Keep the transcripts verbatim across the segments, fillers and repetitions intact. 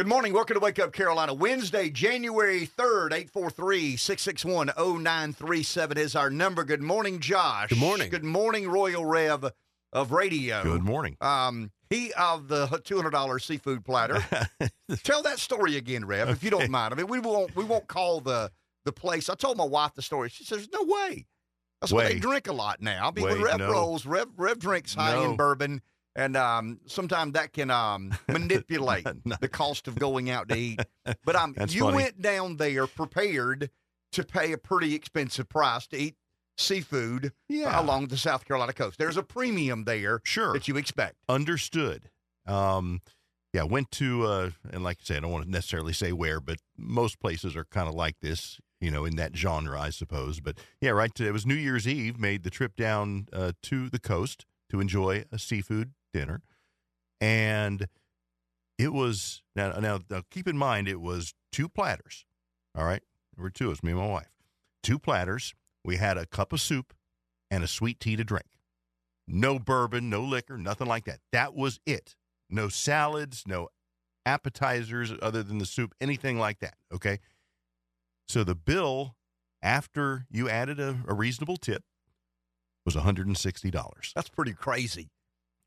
Good morning. Welcome to Wake Up Carolina. Wednesday, January third, eight four three, six six one, zero nine three seven is our number. Good morning, Josh. Good morning. Good morning, Royal Rev of Radio. Good morning. Um, he of the two hundred dollar seafood platter. Tell that story again, Rev, okay. If you don't mind. I mean, we won't we won't call the, the place. I told my wife the story. She says, no way. That's why they drink a lot now. I mean, Wait, when Rev no. rolls, Rev, Rev drinks high-end no. bourbon. And um, sometimes that can um, manipulate no. the cost of going out to eat. But um, you funny. went down there prepared to pay a pretty expensive price to eat seafood yeah. along the South Carolina coast. There's a premium there sure. that you expect. Understood. Um, yeah, went to, uh, and like I say, I don't want to necessarily say where, but most places are kind of like this, you know, in that genre, I suppose. But yeah, right. It was New Year's Eve, made the trip down uh, to the coast to enjoy a seafood dinner, and it was now, now now keep in mind it was two platters. All right, there were two. It was me and my wife. Two platters. We had a cup of soup and a sweet tea to drink. No bourbon, no liquor, nothing like that. That was it. No salads, no appetizers other than the soup, anything like that. Okay. So the bill, after you added a, a reasonable tip, was one hundred sixty dollars. That's pretty crazy.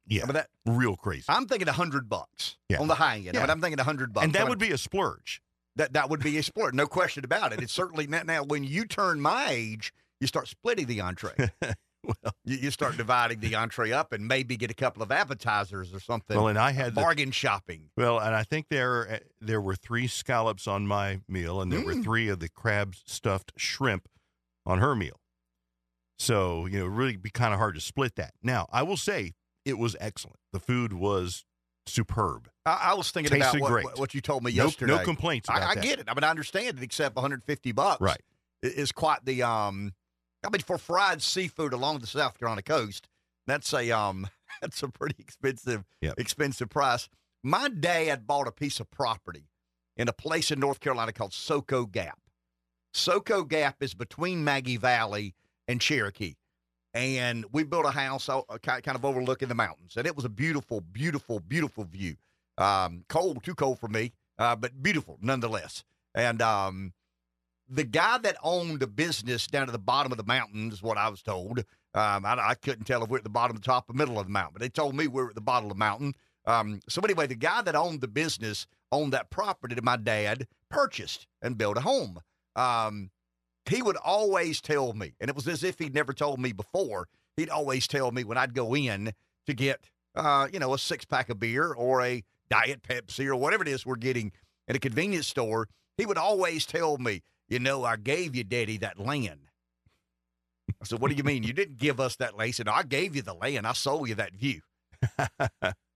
Yeah, I mean, that real crazy. I'm thinking a hundred bucks yeah. on the high end. Yeah. I mean, I'm thinking a hundred bucks, and that would be a splurge. That that would be a splurge, no question about it. It's certainly not. Now, when you turn my age, you start splitting the entree. well, you, you start dividing the entree up, and maybe get a couple of appetizers or something. Well, and I had bargain the, shopping. Well, and I think there there were three scallops on my meal, and there mm. were three of the crab stuffed shrimp on her meal. So you know, really be kind of hard to split that. Now, I will say, it was excellent. The food was superb. I, I was thinking Tasted about what, what, what you told me yesterday. No, no complaints about I, I that. I get it. I mean, I understand it, except one hundred fifty bucks right. is quite the, um, I mean, for fried seafood along the South Carolina coast, that's a um, that's a pretty expensive, yep. expensive price. My dad bought a piece of property in a place in North Carolina called Soco Gap. Soco Gap is between Maggie Valley and Cherokee. And we built a house kind of overlooking the mountains. And it was a beautiful, beautiful, beautiful view. Um, cold, too cold for me, uh, but beautiful nonetheless. And um, the guy that owned a business down at the bottom of the mountain is what I was told. Um, I, I couldn't tell if we're at the bottom, the top, or middle of the mountain. But they told me we were at the bottom of the mountain. Um, so anyway, the guy that owned the business owned that property that my dad purchased and built a home. Um He would always tell me, and it was as if he'd never told me before, he'd always tell me when I'd go in to get, uh, you know, a six-pack of beer or a Diet Pepsi or whatever it is we're getting at a convenience store, he would always tell me, you know, I gave you, Daddy, that land. I said, what do you mean? You didn't give us that land. He said, no, I gave you the land. I sold you that view.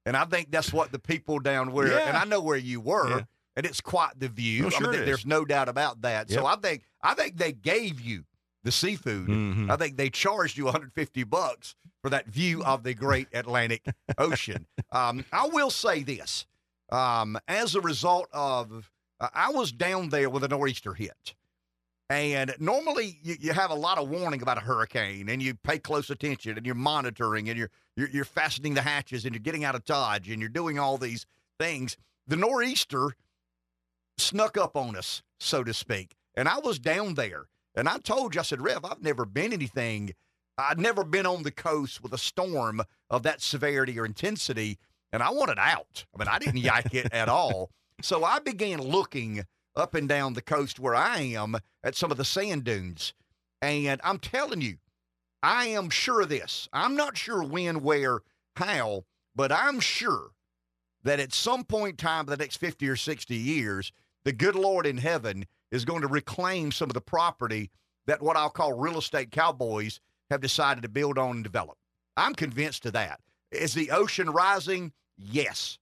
And I think that's what the people down where, yeah. and I know where you were, yeah. and it's quite the view. Well, sure I mean, there's no doubt about that. Yep. So I think I think they gave you the seafood. Mm-hmm. I think they charged you one hundred fifty bucks for that view of the great Atlantic Ocean. Um, I will say this. Um, as a result of, uh, I was down there with a nor'easter hit. And normally you, you have a lot of warning about a hurricane, and you pay close attention, and you're monitoring, and you're, you're, you're fastening the hatches, and you're getting out of Dodge, and you're doing all these things. The nor'easter snuck up on us, so to speak. And I was down there, and I told you, I said, Rev, I've never been anything. I've never been on the coast with a storm of that severity or intensity, and I wanted out. I mean, I didn't yike it at all. So I began looking up and down the coast where I am at some of the sand dunes. And I'm telling you, I am sure of this. I'm not sure when, where, how, but I'm sure that at some point in time in the next fifty or sixty years, the good Lord in heaven is going to reclaim some of the property that what I'll call real estate cowboys have decided to build on and develop. I'm convinced of that. Is the ocean rising? Yes.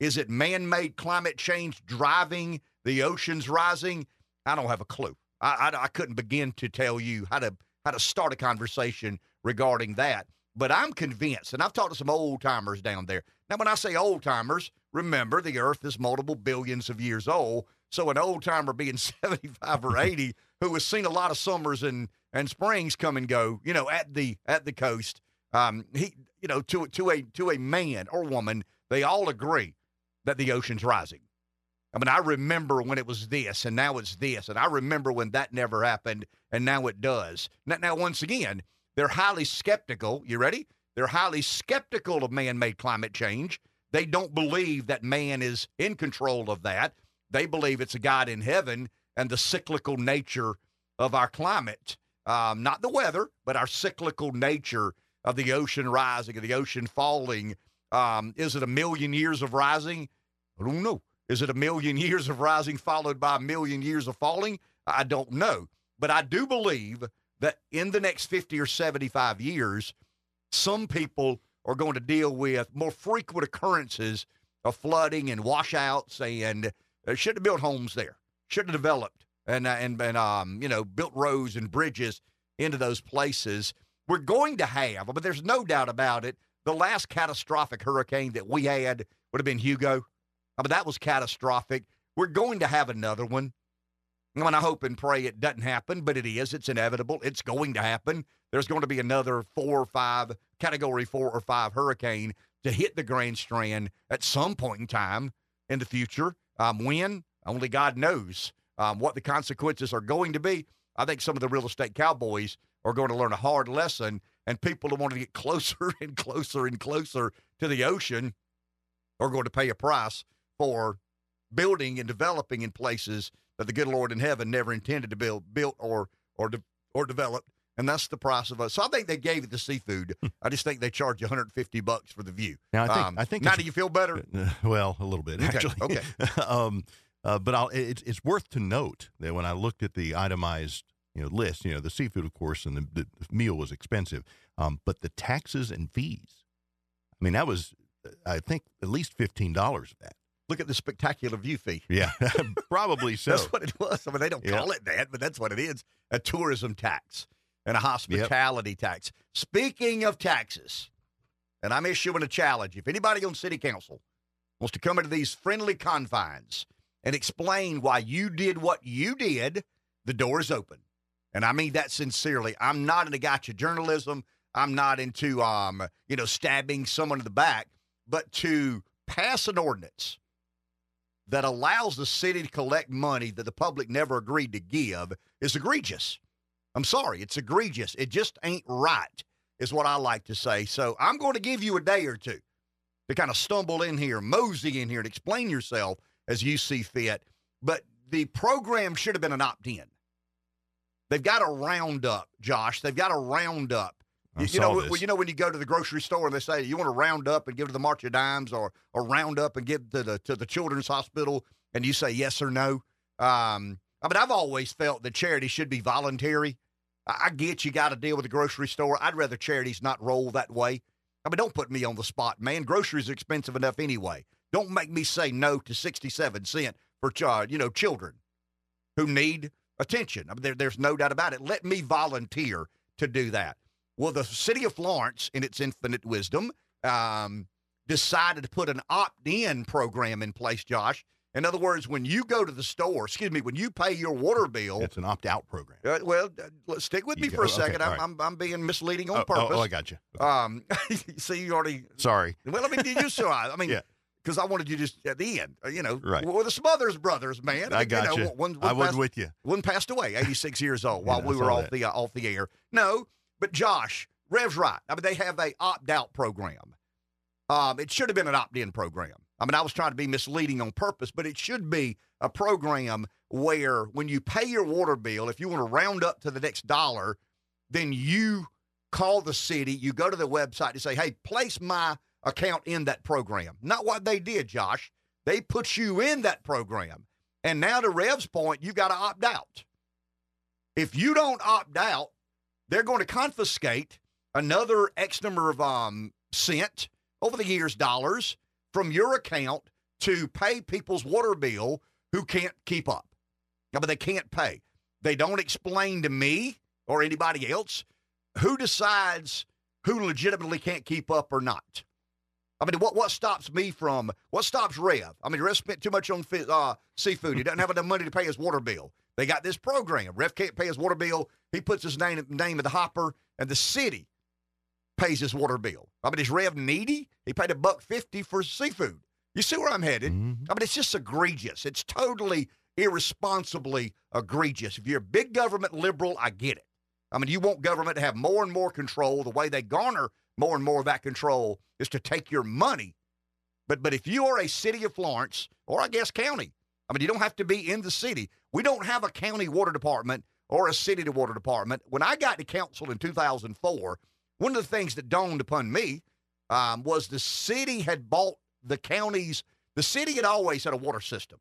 Is it man-made climate change driving the oceans rising? I don't have a clue. I, I, I couldn't begin to tell you how to, how to start a conversation regarding that. But I'm convinced, and I've talked to some old-timers down there. Now, when I say old-timers, remember, the Earth is multiple billions of years old. So an old-timer being seventy-five or eighty who has seen a lot of summers and, and springs come and go, you know, at the at the coast, um, he, you know, to to a to a man or woman, they all agree that the ocean's rising. I mean, I remember when it was this, and now it's this, and I remember when that never happened, and now it does. Now, now once again, they're highly skeptical. You ready? They're highly skeptical of man-made climate change. They don't believe that man is in control of that. They believe it's a God in heaven and the cyclical nature of our climate, um, not the weather, but our cyclical nature of the ocean rising, of the ocean falling. Um, is it a million years of rising? I don't know. Is it a million years of rising followed by a million years of falling? I don't know. But I do believe that in the next fifty or seventy-five years, some people are going to deal with more frequent occurrences of flooding and washouts, and uh, should have built homes there, should have developed, and uh, and and um you know built roads and bridges into those places. We're going to have, but there's no doubt about it, the last catastrophic hurricane that we had would have been Hugo. I mean, that was catastrophic. We're going to have another one. I mean, I hope and pray it doesn't happen, but it is. It's inevitable. It's going to happen. There's going to be another four or five, category four or five hurricane to hit the Grand Strand at some point in time in the future. Um, when? Only God knows um, what the consequences are going to be. I think some of the real estate cowboys are going to learn a hard lesson, and people who want to get closer and closer and closer to the ocean are going to pay a price for building and developing in places that the good Lord in heaven never intended to build, built or or de- or develop, and that's the price of us. So I think they gave it to seafood. I just think they charge one hundred fifty bucks for the view. Now I think, um, I think now do you feel better? Uh, well, a little bit okay. actually. Okay. um, uh, but I'll, it, it's worth to note that when I looked at the itemized you know list, you know the seafood of course and the, the meal was expensive, um, but the taxes and fees. I mean that was I think at least fifteen dollars of that. Look at the spectacular view fee. Yeah, probably so. That's what it was. I mean, they don't yep. call it that, but that's what it is. A tourism tax and a hospitality yep. tax. Speaking of taxes, and I'm issuing a challenge. If anybody on city council wants to come into these friendly confines and explain why you did what you did, the door is open. And I mean that sincerely. I'm not into gotcha journalism. I'm not into, um, you know, stabbing someone in the back. But to pass an ordinance that allows the city to collect money that the public never agreed to give is egregious. I'm sorry, it's egregious. It just ain't right, is what I like to say. So I'm going to give you a day or two to kind of stumble in here, mosey in here, and explain yourself as you see fit. But the program should have been an opt-in. They've got a roundup, Josh. They've got a roundup. You, you know, this. you know when you go to the grocery store and they say you want to round up and give to the March of Dimes, or or round up and give to the to the Children's Hospital, and you say yes or no. Um, I mean, I've always felt that charity should be voluntary. I, I get you got to deal with the grocery store. I'd rather charities not roll that way. I mean, don't put me on the spot, man. Groceries are expensive enough anyway. Don't make me say no to sixty-seven cents for uh, you know children who need attention. I mean, there, there's no doubt about it. Let me volunteer to do that. Well, the city of Florence, in its infinite wisdom, um, decided to put an opt-in program in place, Josh. In other words, when you go to the store, excuse me, when you pay your water bill. It's an opt-out program. Uh, well, uh, stick with you me go, for a second. Okay, I'm, right. I'm, I'm being misleading on oh, purpose. Oh, oh, I got you. Okay. Um, see, you already. Sorry. Well, I mean, did you so I mean, because yeah. I wanted you just at the end, you know. Right. We're the Smothers Brothers, man. I, I got you. Know, you. One, one I was with you. One passed away, eighty-six years old, while yeah, we were off the, uh, off the air. No. But, Josh, Rev's right. I mean, they have a opt-out program. Um, it should have been an opt-in program. I mean, I was trying to be misleading on purpose, but it should be a program where when you pay your water bill, if you want to round up to the next dollar, then you call the city, you go to the website and say, hey, place my account in that program. Not what they did, Josh. They put you in that program. And now to Rev's point, you've got to opt out. If you don't opt out, they're going to confiscate another X number of um, cent over the years, dollars, from your account to pay people's water bill who can't keep up. But they can't pay. They don't explain to me or anybody else who decides who legitimately can't keep up or not. I mean, what what stops me from, what stops Rev? I mean, Rev spent too much on uh, seafood. He doesn't have enough money to pay his water bill. They got this program. Rev can't pay his water bill. He puts his name, name in the hopper, and the city pays his water bill. I mean, is Rev needy? He paid a buck fifty for seafood. You see where I'm headed? Mm-hmm. I mean, it's just egregious. It's totally irresponsibly egregious. If you're a big government liberal, I get it. I mean, you want government to have more and more control. The way they garner more and more of that control is to take your money. But but if you are a city of Florence, or I guess county, I mean, you don't have to be in the city. We don't have a county water department or a city water department. When I got to council in two thousand four, one of the things that dawned upon me um, was the city had bought the county's, the city had always had a water system.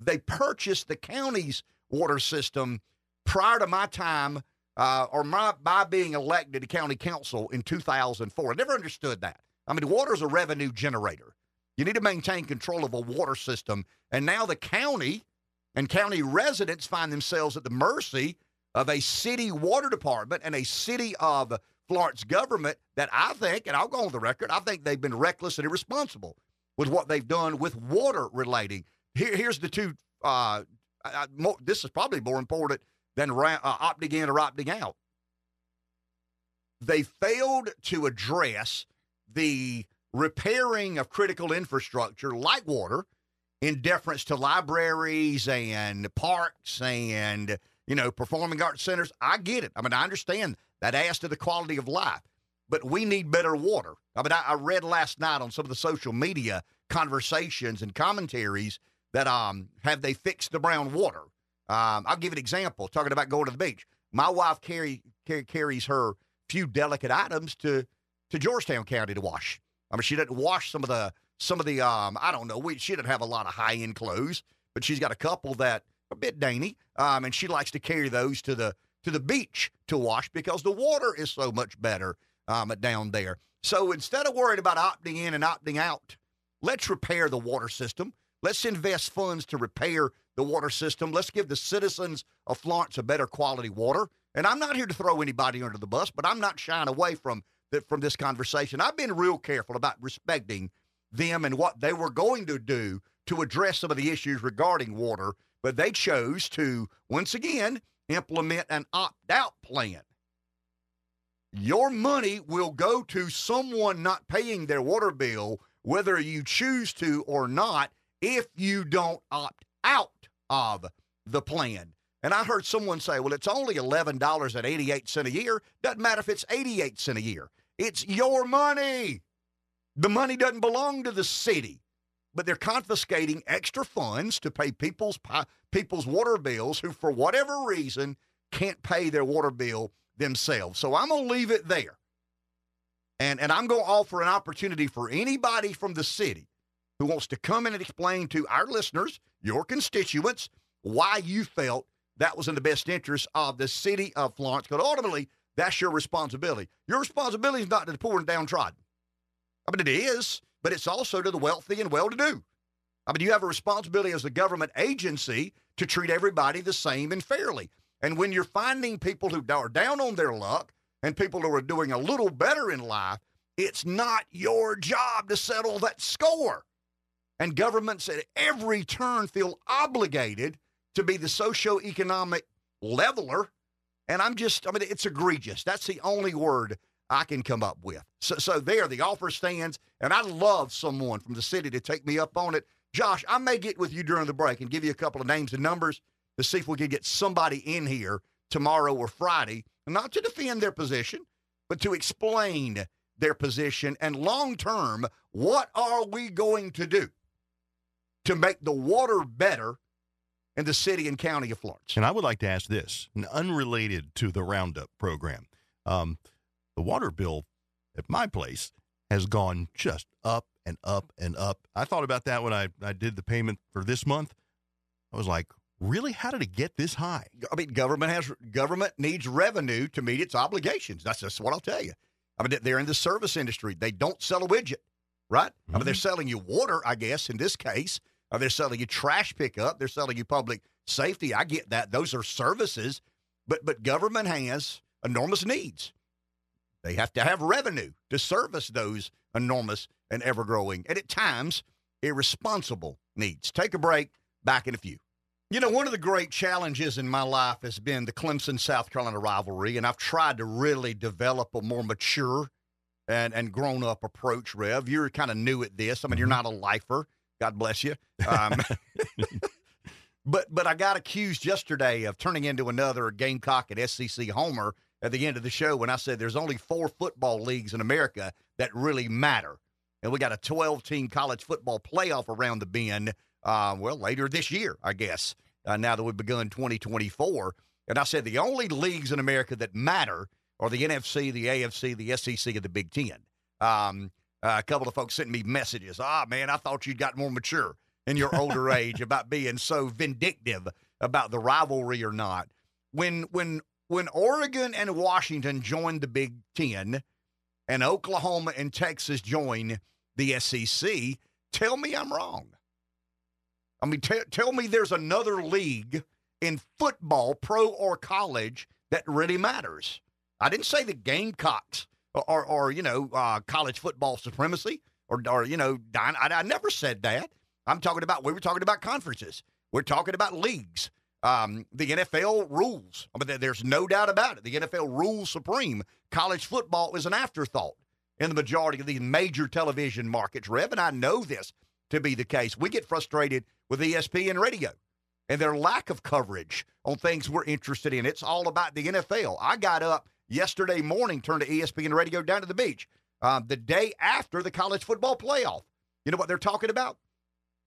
They purchased the county's water system prior to my time uh, or my, my being elected to county council in two thousand four. I never understood that. I mean, water is a revenue generator. You need to maintain control of a water system. And now the county and county residents find themselves at the mercy of a city water department and a city of Florence government that I think, and I'll go on the record, I think they've been reckless and irresponsible with what they've done with water relating. Here, here's the two, uh, I, mo- this is probably more important than ra- uh, opting in or opting out. They failed to address the repairing of critical infrastructure like water in deference to libraries and parks and, you know, performing arts centers. I get it. I mean, I understand that adds to the quality of life, but we need better water. I mean, I, I read last night on some of the social media conversations and commentaries that um have they fixed the brown water. Um, I'll give an example, talking about going to the beach. My wife carry, carry, carries her few delicate items to, to Georgetown County to wash. I mean, she doesn't wash some of the, some of the, um, I don't know, we, she doesn't have a lot of high-end clothes, but she's got a couple that are a bit dainty, um, and she likes to carry those to the, to the beach to wash because the water is so much better um, down there. So instead of worrying about opting in and opting out, let's repair the water system. Let's invest funds to repair the water system. Let's give the citizens of Florence a better quality water. And I'm not here to throw anybody under the bus, but I'm not shying away from That from this conversation. I've been real careful about respecting them and what they were going to do to address some of the issues regarding water, but they chose to, once again, implement an opt-out plan. Your money will go to someone not paying their water bill, whether you choose to or not, if you don't opt out of the plan. And I heard someone say, well, it's only eleven dollars and eighty-eight cents a year. Doesn't matter if it's eighty-eight cents a year. It's your money. The money doesn't belong to the city. But they're confiscating extra funds to pay people's people's water bills who, for whatever reason, can't pay their water bill themselves. So I'm going to leave it there. And, and I'm going to offer an opportunity for anybody from the city who wants to come in and explain to our listeners, your constituents, why you felt that was in the best interest of the city of Florence, because ultimately, that's your responsibility. Your responsibility is not to the poor and downtrodden. I mean, it is, but it's also to the wealthy and well-to-do. I mean, you have a responsibility as a government agency to treat everybody the same and fairly. And when you're finding people who are down on their luck and people who are doing a little better in life, it's not your job to settle that score. And governments at every turn feel obligated to be the socioeconomic leveler, and I'm just, I mean, it's egregious. That's the only word I can come up with. So, so there, the offer stands, and I'd love someone from the city to take me up on it. Josh, I may get with you during the break and give you a couple of names and numbers to see if we can get somebody in here tomorrow or Friday, not to defend their position, but to explain their position, and long-term, what are we going to do to make the water better in the city and county of Florence? And I would like to ask this, and unrelated to the Roundup program. Um, the water bill at my place has gone just up and up and up. I thought about that when I, I did the payment for this month. I was like, really? How did it get this high? I mean, government has government needs revenue to meet its obligations. That's just what I'll tell you. I mean, they're in the service industry. They don't sell a widget, right? Mm-hmm. I mean, they're selling you water, I guess, in this case. Or they're selling you trash pickup. They're selling you public safety. I get that. Those are services. But but government has enormous needs. They have to have revenue to service those enormous and ever-growing, and at times, irresponsible needs. Take a break. Back in a few. You know, one of the great challenges in my life has been the Clemson-South Carolina rivalry, and I've tried to really develop a more mature and, and grown-up approach, Rev. You're kind of new at this. I mean, you're not a lifer. God bless you. Um, but but I got accused yesterday of turning into another Gamecock and S E C homer at the end of the show when I said there's only four football leagues in America that really matter. And we got a twelve-team college football playoff around the bend, uh, well, later this year, I guess, uh, now that we've begun twenty twenty-four. And I said the only leagues in America that matter are the N F C, the A F C, the S E C, and the Big Ten. Um, uh, a couple of folks sent me messages. Ah, man, I thought you'd got more mature in your older age about being so vindictive about the rivalry or not. When, when, when Oregon and Washington joined the Big Ten and Oklahoma and Texas joined the S E C, tell me I'm wrong. I mean, t- tell me there's another league in football, pro or college, that really matters. I didn't say the Gamecocks or, or, or you know, uh, college football supremacy or, or you know, Don, I, I never said that. I'm talking about, we were talking about conferences. We're talking about leagues. Um, the N F L rules. I mean, there's no doubt about it. The N F L rules supreme. College football is an afterthought in the majority of the major television markets, Rev, and I know this to be the case. We get frustrated with E S P N radio and their lack of coverage on things we're interested in. It's all about the N F L. I got up yesterday morning, turned to E S P N radio down to the beach, um, the day after the college football playoff. You know what they're talking about?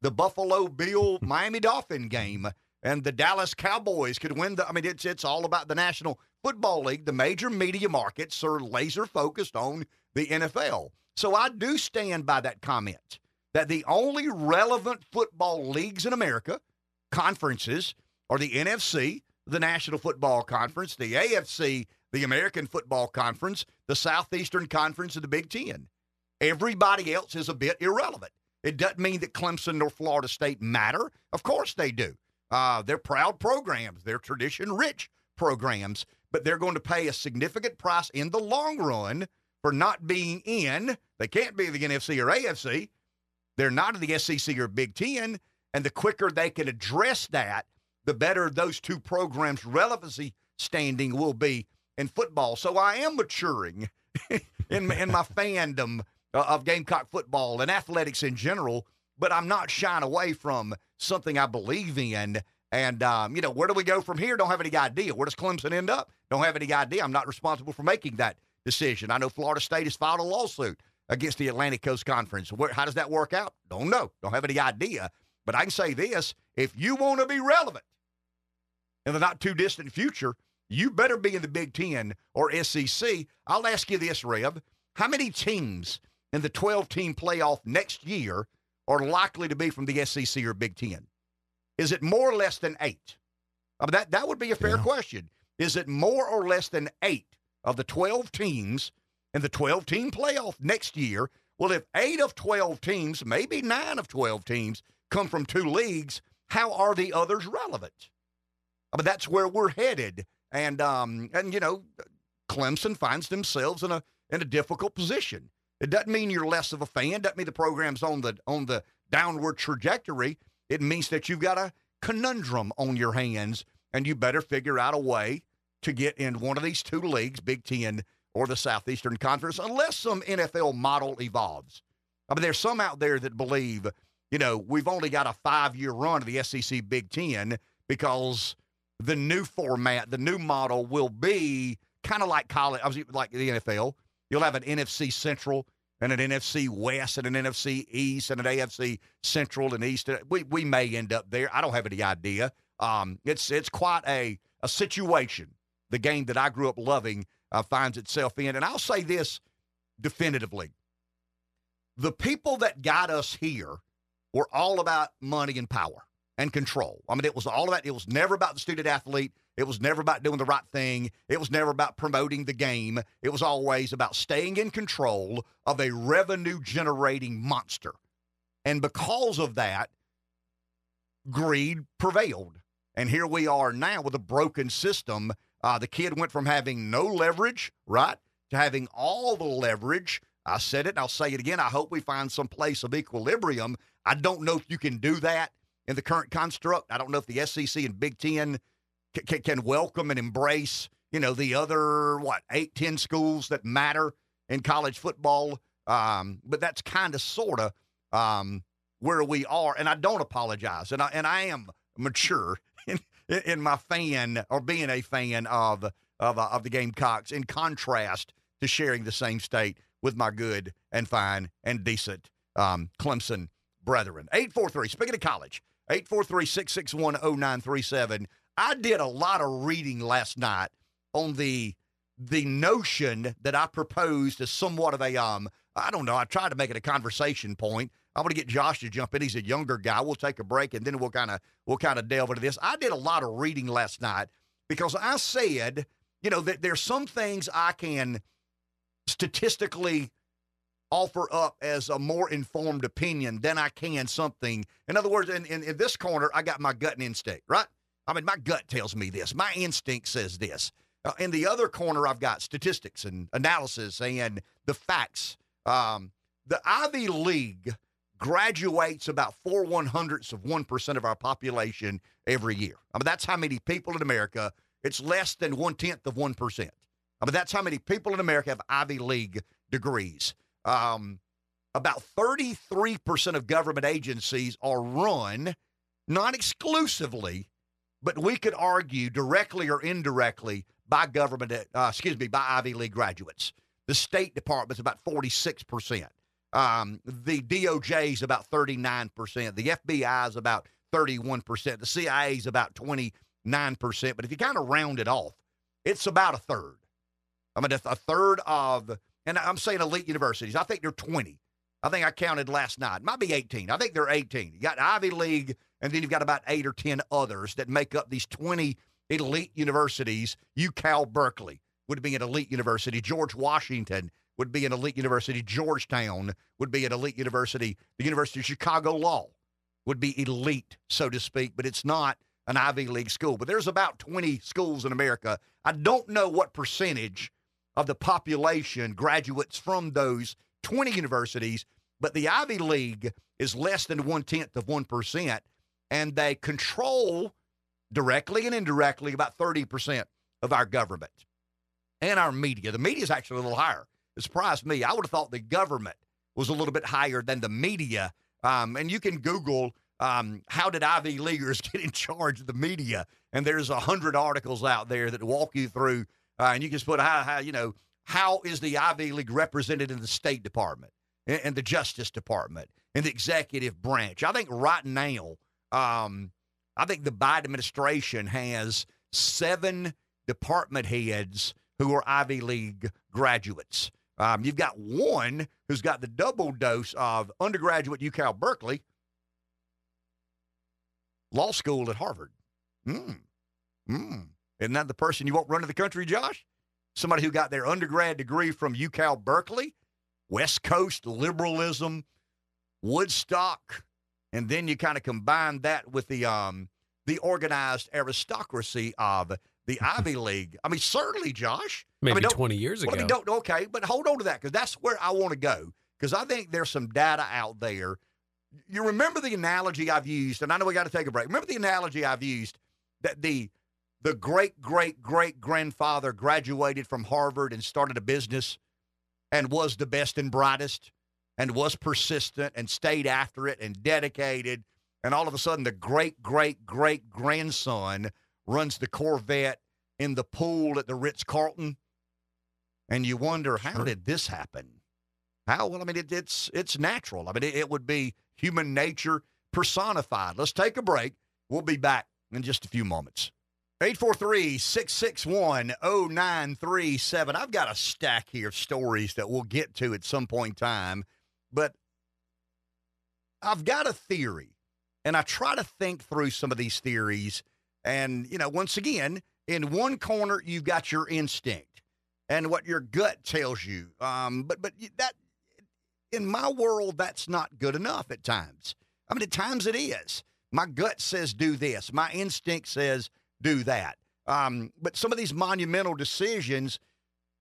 The Buffalo Bill-Miami Dolphin game, and the Dallas Cowboys could win the – I mean, it's it's all about the National Football League. The major media markets are laser-focused on the N F L. So I do stand by that comment that the only relevant football leagues in America, conferences, are the N F C, the National Football Conference, the A F C, the American Football Conference, the Southeastern Conference, and the Big Ten. Everybody else is a bit irrelevant. It doesn't mean that Clemson or Florida State matter. Of course they do. Uh, they're proud programs. They're tradition-rich programs. But they're going to pay a significant price in the long run for not being in. They can't be the N F C or A F C. They're not in the S E C or Big Ten. And the quicker they can address that, the better those two programs' relevancy standing will be in football. So I am maturing in, in my fandom of Gamecock football and athletics in general, but I'm not shying away from something I believe in. And, um, you know, where do we go from here? Don't have any idea. Where does Clemson end up? Don't have any idea. I'm not responsible for making that decision. I know Florida State has filed a lawsuit against the Atlantic Coast Conference. Where, how does that work out? Don't know. Don't have any idea. But I can say this, if you want to be relevant in the not-too-distant future, you better be in the Big Ten or S E C. I'll ask you this, Rev. How many teams in the twelve-team playoff next year are likely to be from the S E C or Big Ten? Is it more or less than eight? I mean, that, that would be a fair yeah. question. Is it more or less than eight of the twelve teams in the twelve-team playoff next year? Well, if eight of twelve teams, maybe nine of twelve teams, come from two leagues, how are the others relevant? I mean, that's where we're headed. And, um, and you know, Clemson finds themselves in a in a difficult position. It doesn't mean you're less of a fan. Doesn't mean the program's on the on the downward trajectory. It means that you've got a conundrum on your hands, and you better figure out a way to get in one of these two leagues, Big Ten or the Southeastern Conference, unless some N F L model evolves. I mean, there's some out there that believe, you know, we've only got a five-year run of the S E C Big Ten because the new format, the new model will be kind of like college, like the N F L. You'll have an N F C Central and an N F C West and an N F C East and an A F C Central and East. We we may end up there. I don't have any idea. Um, it's it's quite a, a situation. The game that I grew up loving uh, finds itself in. And I'll say this definitively. The people that got us here were all about money and power and control. I mean, it was all about, it was never about the student athlete. It was never about doing the right thing. It was never about promoting the game. It was always about staying in control of a revenue-generating monster. And because of that, greed prevailed. And here we are now with a broken system. Uh, the kid went from having no leverage, right, to having all the leverage. I said it, and I'll say it again. I hope we find some place of equilibrium. I don't know if you can do that in the current construct. I don't know if the S E C and Big Ten can welcome and embrace, you know, the other, what, eight, ten schools that matter in college football. Um, but that's kind of, sort of um, where we are. And I don't apologize. And I, and I am mature in, in my fan, or being a fan of, of, uh, of the Gamecocks, in contrast to sharing the same state with my good and fine and decent um, Clemson brethren. eight four three, speaking of college, eight four three, six six one, zero nine three seven. I did a lot of reading last night on the the notion that I proposed as somewhat of a, um, I don't know, I tried to make it a conversation point. I'm going to get Josh to jump in. He's a younger guy. We'll take a break, and then we'll kind of we'll kind of delve into this. I did a lot of reading last night because I said, you know, that there's some things I can statistically offer up as a more informed opinion than I can something. In other words, in, in, in this corner, I got my gut and instinct, right? I mean, my gut tells me this. My instinct says this. Uh, in the other corner, I've got statistics and analysis and the facts. Um, the Ivy League graduates about four one-hundredths of one percent of our population every year. I mean, that's how many people in America. It's less than one-tenth of one percent. I mean, that's how many people in America have Ivy League degrees. Um, about thirty-three percent of government agencies are run, not exclusively, but we could argue directly or indirectly by government, uh, excuse me, by Ivy League graduates. The State Department's about forty-six percent. Um, the D O J's about thirty-nine percent. The F B I's about thirty-one percent. The C I A's about twenty-nine percent. But if you kind of round it off, it's about a third. I mean, a third of, and I'm saying elite universities. I think they're twenty. I think I counted last night. It might be eighteen. I think they're eighteen. You got Ivy League, and then you've got about eight or ten others that make up these twenty elite universities. UCal Berkeley would be an elite university. George Washington would be an elite university. Georgetown would be an elite university. The University of Chicago Law would be elite, so to speak, but it's not an Ivy League school. But there's about twenty schools in America. I don't know what percentage of the population graduates from those twenty universities, but the Ivy League is less than one-tenth of one percent, and they control directly and indirectly about thirty percent of our government and our media. The media is actually a little higher. It surprised me. I would have thought the government was a little bit higher than the media, um, and you can Google um, how did Ivy Leaguers get in charge of the media, and there's one hundred articles out there that walk you through, uh, and you can just put, how, how, you know, how is the Ivy League represented in the State Department and, and the Justice Department and the executive branch? I think right now, um, I think the Biden administration has seven department heads who are Ivy League graduates. Um, you've got one who's got the double dose of undergraduate UCal Berkeley, law school at Harvard. Mm. Mm. Isn't that the person you won't run to the country, Josh? Somebody who got their undergrad degree from UCal Berkeley, West Coast liberalism, Woodstock, and then you kind of combine that with the um, the organized aristocracy of the Ivy League. I mean, certainly, Josh. Maybe I mean, twenty years ago. Well, I mean, don't, okay, but hold on to that, because that's where I want to go, because I think there's some data out there. You remember the analogy I've used, and I know we got to take a break. Remember the analogy I've used that the The great-great-great-grandfather graduated from Harvard and started a business and was the best and brightest and was persistent and stayed after it and dedicated. And all of a sudden, the great-great-great-grandson runs the Corvette in the pool at the Ritz-Carlton. And you wonder, how did this happen? How? Well, I mean, it, it's, it's natural. I mean, it, it would be human nature personified. Let's take a break. We'll be back in just a few moments. eight four three, six six one, zero nine three seven. I've got a stack here of stories that we'll get to at some point in time, but I've got a theory, and I try to think through some of these theories. And, you know, once again, in one corner, you've got your instinct and what your gut tells you. Um, but but that, in my world, that's not good enough at times. I mean, at times it is. My gut says do this. My instinct says do that. Um, but some of these monumental decisions,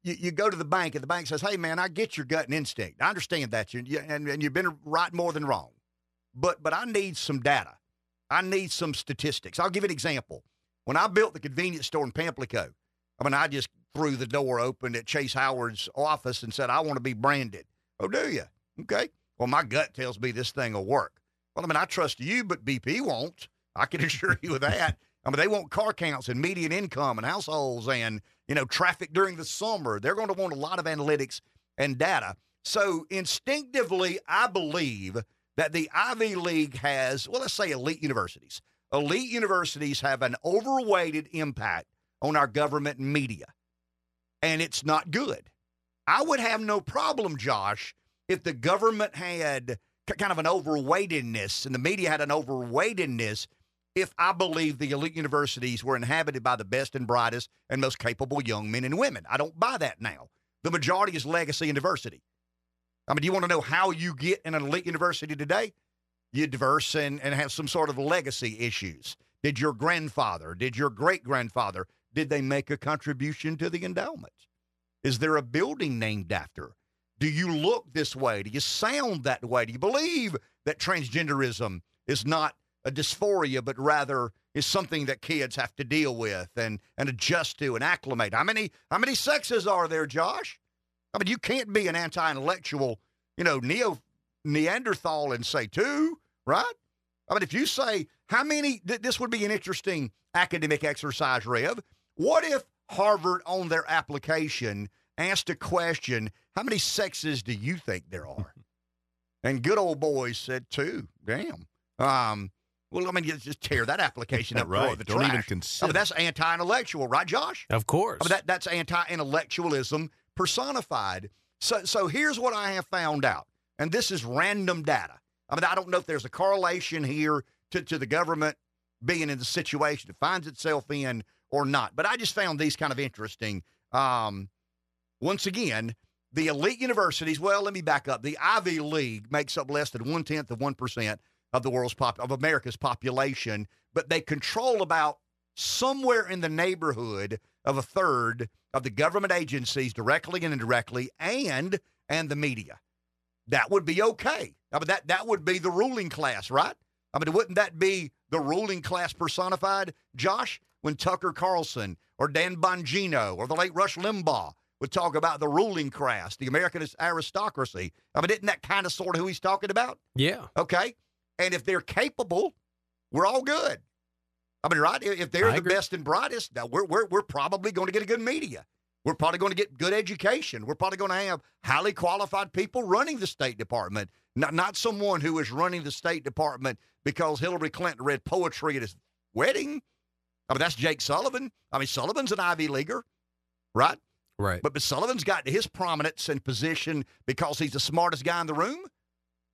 you, you go to the bank, and the bank says, hey, man, I get your gut and instinct. I understand that, you, you, and, and you've been right more than wrong. But but I need some data. I need some statistics. I'll give you an example. When I built the convenience store in Pamplico, I mean, I just threw the door open at Chase Howard's office and said, I want to be branded. Oh, do you? Okay. Well, my gut tells me this thing will work. Well, I mean, I trust you, but B P won't. I can assure you of that. I mean, they want car counts and median income and households and, you know, traffic during the summer. They're going to want a lot of analytics and data. So instinctively, I believe that the Ivy League has, well, let's say elite universities. Elite universities have an overweighted impact on our government and media, and it's not good. I would have no problem, Josh, if the government had kind of an overweightedness and the media had an overweightedness if I believe the elite universities were inhabited by the best and brightest and most capable young men and women. I don't buy that now. The majority is legacy and diversity. I mean, do you want to know how you get in an elite university today? You're diverse and, and have some sort of legacy issues. Did your grandfather, did your great-grandfather, did they make a contribution to the endowment? Is there a building named after? Do you look this way? Do you sound that way? Do you believe that transgenderism is not a dysphoria, but rather is something that kids have to deal with and, and adjust to and acclimate? How many, how many sexes are there, Josh? I mean, you can't be an anti-intellectual, you know, neo Neanderthal and say two, right? I mean, if you say how many, th- this would be an interesting academic exercise, Rev. What if Harvard on their application asked a question, how many sexes do you think there are? And good old boys said two. Damn. Um, well, I mean, just tear that application up. Right. The Don't trash. Even consider. I mean, that's anti-intellectual, right, Josh? Of course. I mean, that, that's anti-intellectualism personified. So, so here's what I have found out. And this is random data. I mean, I don't know if there's a correlation here to, to the government being in the situation it finds itself in or not. But I just found these kind of interesting. Um, once again, the elite universities, well, let me back up. The Ivy League makes up less than one-tenth of one percent of the world's pop of America's population, but they control about somewhere in the neighborhood of a third of the government agencies directly and indirectly and and the media. That would be okay. I mean, that, that would be the ruling class, right? I mean, wouldn't that be the ruling class personified, Josh, when Tucker Carlson or Dan Bongino or the late Rush Limbaugh would talk about the ruling class, the American aristocracy? I mean, isn't that kind of sort of who he's talking about? Yeah. Okay. And if they're capable, we're all good. I mean, right? If they're I the agree. best and brightest, now we're, we're, we're probably going to get a good media. We're probably going to get good education. We're probably going to have highly qualified people running the State Department, not not someone who is running the State Department because Hillary Clinton read poetry at his wedding. I mean, that's Jake Sullivan. I mean, Sullivan's an Ivy Leaguer, right? Right. But, but Sullivan's got his prominence and position because he's the smartest guy in the room,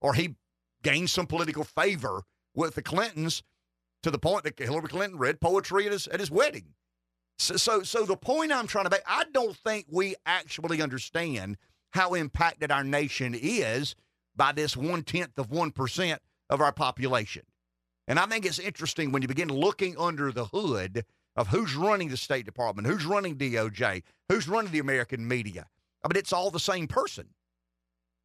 or he gained some political favor with the Clintons to the point that Hillary Clinton read poetry at his, at his wedding. So, so so the point I'm trying to make, I don't think we actually understand how impacted our nation is by this one-tenth of one percent of our population. And I think it's interesting when you begin looking under the hood of who's running the State Department, who's running D O J, who's running the American media. I mean, it's all the same person.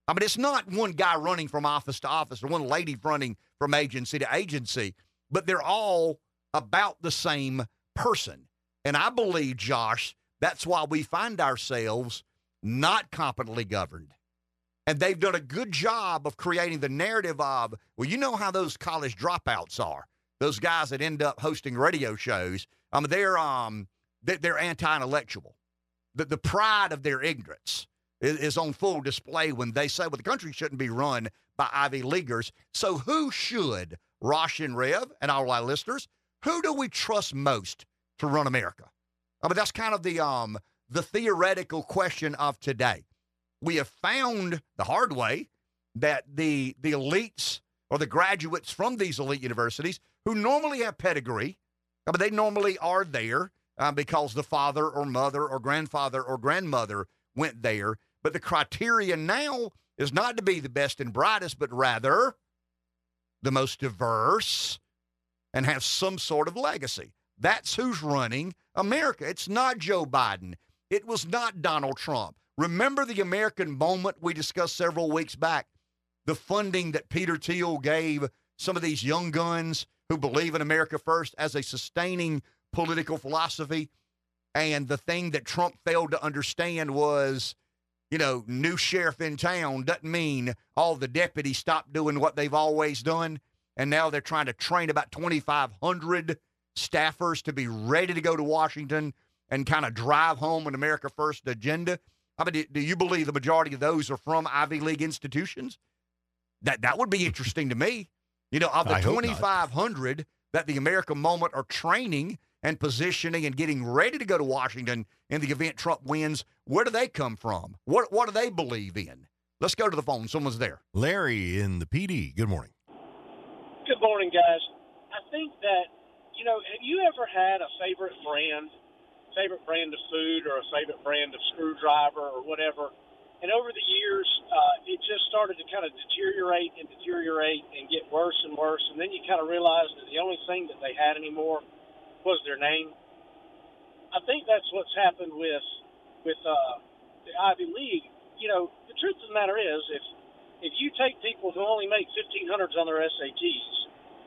I mean, it's not one guy running from office to office or one lady running from agency to agency, but they're all about the same person. And I believe, Josh, that's why we find ourselves not competently governed. And they've done a good job of creating the narrative of, well, you know how those college dropouts are, those guys that end up hosting radio shows. I mean, they're, um, they're anti-intellectual. The, the pride of their ignorance is, is on full display when they say, well, the country shouldn't be run by Ivy Leaguers. So who should, Rosh and Rev and all our listeners, who do we trust most to run America? I mean, that's kind of the um the theoretical question of today. We have found the hard way that the the elites or the graduates from these elite universities who normally have pedigree, I mean, they normally are there uh, because the father or mother or grandfather or grandmother went there. But the criteria now is not to be the best and brightest, but rather the most diverse and have some sort of legacy. That's who's running America. It's not Joe Biden. It was not Donald Trump. Remember the American moment we discussed several weeks back? The funding that Peter Thiel gave some of these young guns who believe in America First as a sustaining political philosophy. And the thing that Trump failed to understand was, you know, new sheriff in town doesn't mean all the deputies stop doing what they've always done. And now they're trying to train about twenty-five hundred staffers to be ready to go to Washington and kind of drive home an America First agenda. I mean, do, do you believe the majority of those are from Ivy League institutions? That that would be interesting to me. You know, of the twenty-five hundred that the America Moment are training and positioning and getting ready to go to Washington in the event Trump wins, where do they come from? What what do they believe in? Let's go to the phone. Someone's there. Larry in the P D. Good morning. Good morning, guys. I think that, you know, have you ever had a favorite brand, favorite brand of food or a favorite brand of screwdriver or whatever? And over the years, uh, it just started to kind of deteriorate and deteriorate and get worse and worse. And then you kind of realize that the only thing that they had anymore was their name. I think that's what's happened with with uh, the Ivy League. You know, the truth of the matter is, if if you take people who only make fifteen hundreds on their S A Ts,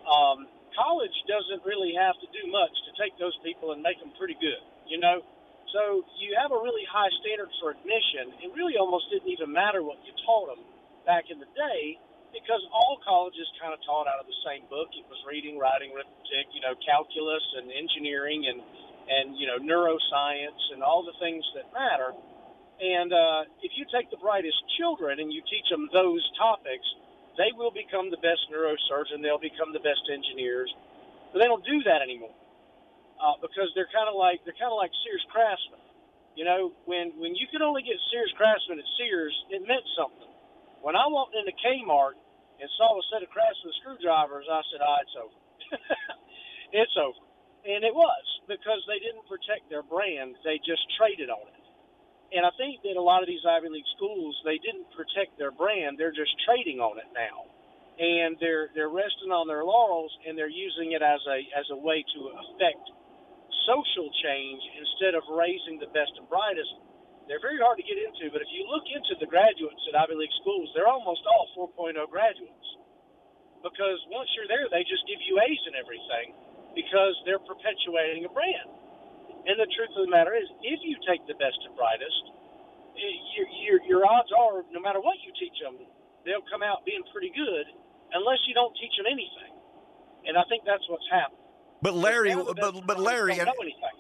um, college doesn't really have to do much to take those people and make them pretty good, you know? So you have a really high standard for admission. It really almost didn't even matter what you taught them back in the day because all colleges kind of taught out of the same book. It was reading, writing, arithmetic, you know, calculus and engineering and, and you know, neuroscience and all the things that matter. And uh, if you take the brightest children and you teach them those topics, they will become the best neurosurgeon. They'll become the best engineers. But they don't do that anymore. Uh, because they're kind of like they're kind of like Sears Craftsman, you know. When when you could only get Sears Craftsman at Sears, it meant something. When I walked into Kmart and saw a set of Craftsman screwdrivers, I said, "Ah, it's over, it's over." And it was because they didn't protect their brand; they just traded on it. And I think that a lot of these Ivy League schools, they didn't protect their brand; they're just trading on it now, and they're they're resting on their laurels and they're using it as a as a way to affect social change instead of raising the best and brightest. They're very hard to get into, but if you look into the graduates at Ivy League schools, they're almost all four point oh graduates because once you're there, they just give you A's in everything because they're perpetuating a brand. And the truth of the matter is, if you take the best and brightest, your, your, your odds are, no matter what you teach them, they'll come out being pretty good unless you don't teach them anything. And I think that's what's happened. But Larry, but, but Larry, and,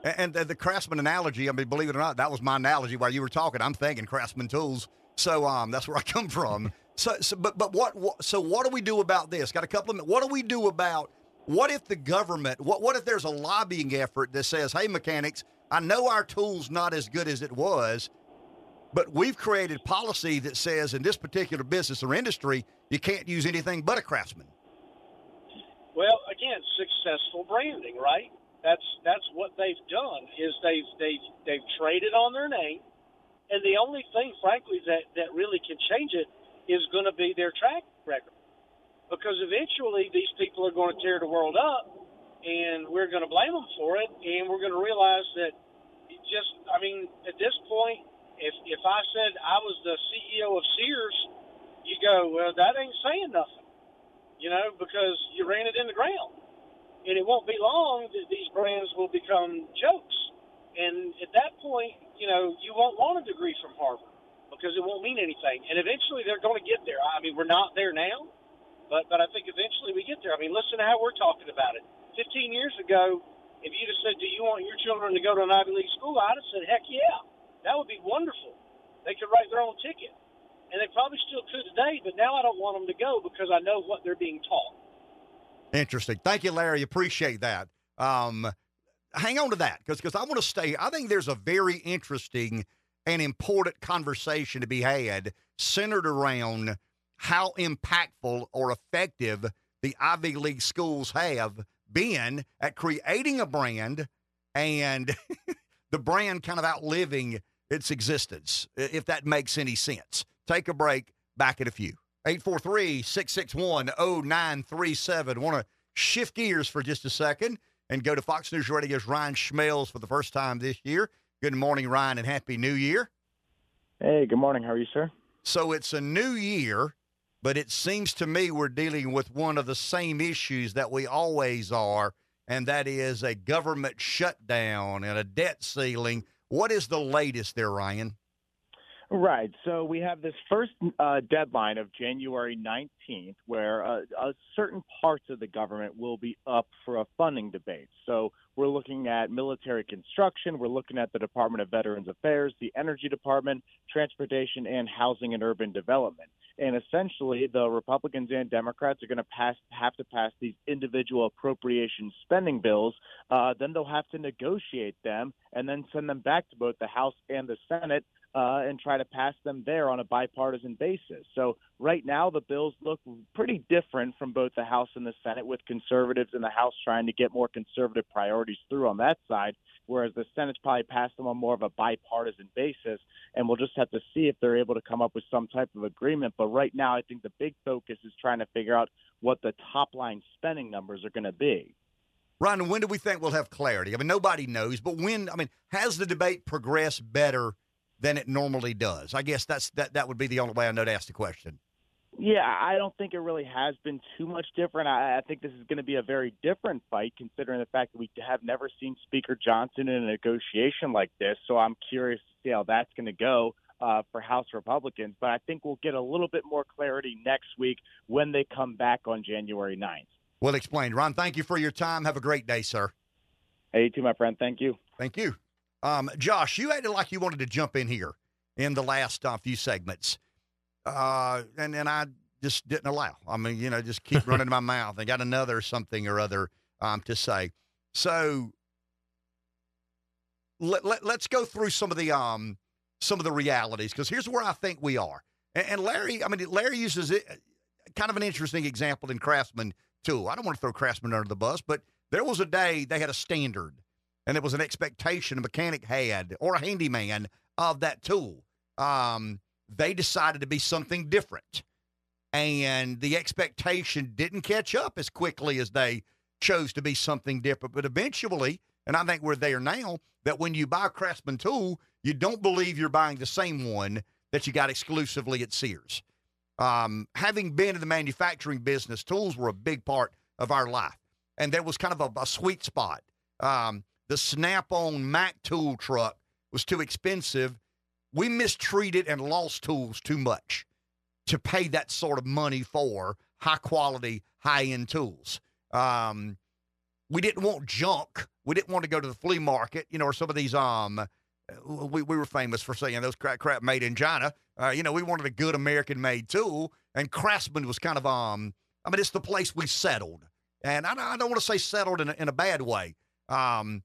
and, and the Craftsman analogy, I mean, believe it or not, that was my analogy while you were talking. I'm thinking Craftsman tools. So um, that's where I come from. So, so but, but what, what, so what do we do about this? Got a couple of minutes. What do we do about, what if the government, what, what if there's a lobbying effort that says, hey, mechanics, I know our tool's not as good as it was, but we've created policy that says in this particular business or industry, you can't use anything but a Craftsman. Well, again, successful branding, right? That's that's what they've done is they've they've they've traded on their name, and the only thing, frankly, that, that really can change it is going to be their track record, because eventually these people are going to tear the world up, and we're going to blame them for it, and we're going to realize that it just, I mean, at this point, if if I said I was the C E O of Sears, you go, well, that ain't saying nothing. You know, because you ran it in the ground. And it won't be long that these brands will become jokes. And at that point, you know, you won't want a degree from Harvard because it won't mean anything. And eventually they're going to get there. I mean, we're not there now, but, but I think eventually we get there. I mean, listen to how we're talking about it. fifteen years ago, if you'd have said, do you want your children to go to an Ivy League school? I'd have said, heck yeah. That would be wonderful. They could write their own ticket. And they probably still could today, but now I don't want them to go because I know what they're being taught. Interesting. Thank you, Larry. Appreciate that. Um, hang on to that because because I want to stay. I think there's a very interesting and important conversation to be had centered around how impactful or effective the Ivy League schools have been at creating a brand and the brand kind of outliving its existence, if that makes any sense. Take a break. Back in a few. eight four three, six six one, zero nine three seven. Want to shift gears for just a second and go to Fox News Radio's Ryan Schmelz for the first time this year. Good morning, Ryan, and Happy New Year. Hey, good morning. How are you, sir? So it's a new year, but it seems to me we're dealing with one of the same issues that we always are and that is a government shutdown and a debt ceiling. What is the latest there, Ryan? Right. So we have this first uh, deadline of January nineteenth where uh, uh, certain parts of the government will be up for a funding debate. So we're looking at military construction. We're looking at the Department of Veterans Affairs, the Energy Department, Transportation, and Housing and Urban Development. And essentially, the Republicans and Democrats are going to pass have to pass these individual appropriation spending bills. Uh, then they'll have to negotiate them and then send them back to both the House and the Senate uh, and try to pass them there on a bipartisan basis. So right now, the bills look pretty different from both the House and the Senate, with conservatives in the House trying to get more conservative priorities through on that side, whereas the Senate's probably passed them on more of a bipartisan basis, and we'll just have to see if they're able to come up with some type of agreement. But right now, I think the big focus is trying to figure out what the top-line spending numbers are going to be. Ryan, when do we think we'll have clarity? I mean, nobody knows, but when, I mean, has the debate progressed better than it normally does? I guess that's that, that would be the only way I know to ask the question. Yeah, I don't think it really has been too much different. I, I think this is going to be a very different fight, considering the fact that we have never seen Speaker Johnson in a negotiation like this. So I'm curious to see how that's going to go uh, for House Republicans. But I think we'll get a little bit more clarity next week when they come back on January ninth. Well explained. Ron, thank you for your time. Have a great day, sir. Hey, you too, my friend. Thank you. Thank you. Um, Josh, you acted like you wanted to jump in here in the last uh, few segments. Uh, and, and I just didn't allow. I mean, you know, just keep running my mouth. I got another something or other um, to say. So let, let, let's go through some of the um some of the realities, because here's where I think we are. And, and Larry, I mean, Larry uses it, kind of an interesting example in Craftsman, too. I don't want to throw Craftsman under the bus, but there was a day they had a standard, and it was an expectation a mechanic had or a handyman of that tool. Um They decided to be something different, and the expectation didn't catch up as quickly as they chose to be something different. But eventually, and I think we're there now, that when you buy a Craftsman tool, you don't believe you're buying the same one that you got exclusively at Sears. Um, having been in the manufacturing business, tools were a big part of our life, and there was kind of a, a sweet spot. Um, the Snap-on Mack tool truck was too expensive. We mistreated and lost tools too much to pay that sort of money for high-quality, high-end tools. Um, we didn't want junk. We didn't want to go to the flea market, you know, or some of these, um, we, we were famous for saying those crap, crap made in China. Uh, you know, we wanted a good American-made tool, and Craftsman was kind of, um, I mean, it's the place we settled. And I, I don't want to say settled in a, in a bad way. Um,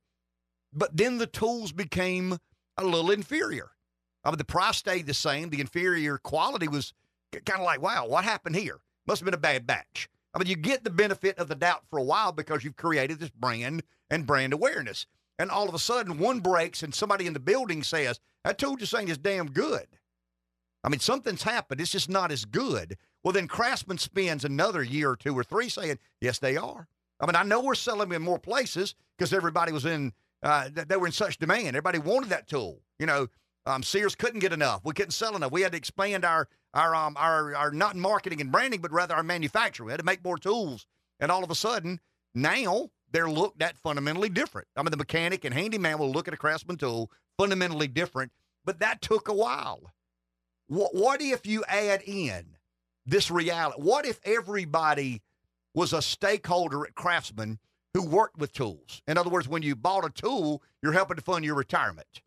but then the tools became a little inferior. I mean, the price stayed the same. The inferior quality was kind of like, wow, what happened here? Must have been a bad batch. I mean, you get the benefit of the doubt for a while because you've created this brand and brand awareness. And all of a sudden, one breaks and somebody in the building says, that tool just ain't as damn good. I mean, something's happened. It's just not as good. Well, then Craftsman spends another year or two or three saying, yes, they are. I mean, I know we're selling in more places because everybody was in, uh, they were in such demand. Everybody wanted that tool, you know. Um, Sears couldn't get enough. We couldn't sell enough. We had to expand our our um our our not marketing and branding, but rather our manufacturing. We had to make more tools. And all of a sudden, now they're looked at fundamentally different. I mean, the mechanic and handyman will look at a Craftsman tool fundamentally different, but that took a while. What, what if you add in this reality? What if everybody was a stakeholder at Craftsman who worked with tools? In other words, when you bought a tool, you're helping to fund your retirement.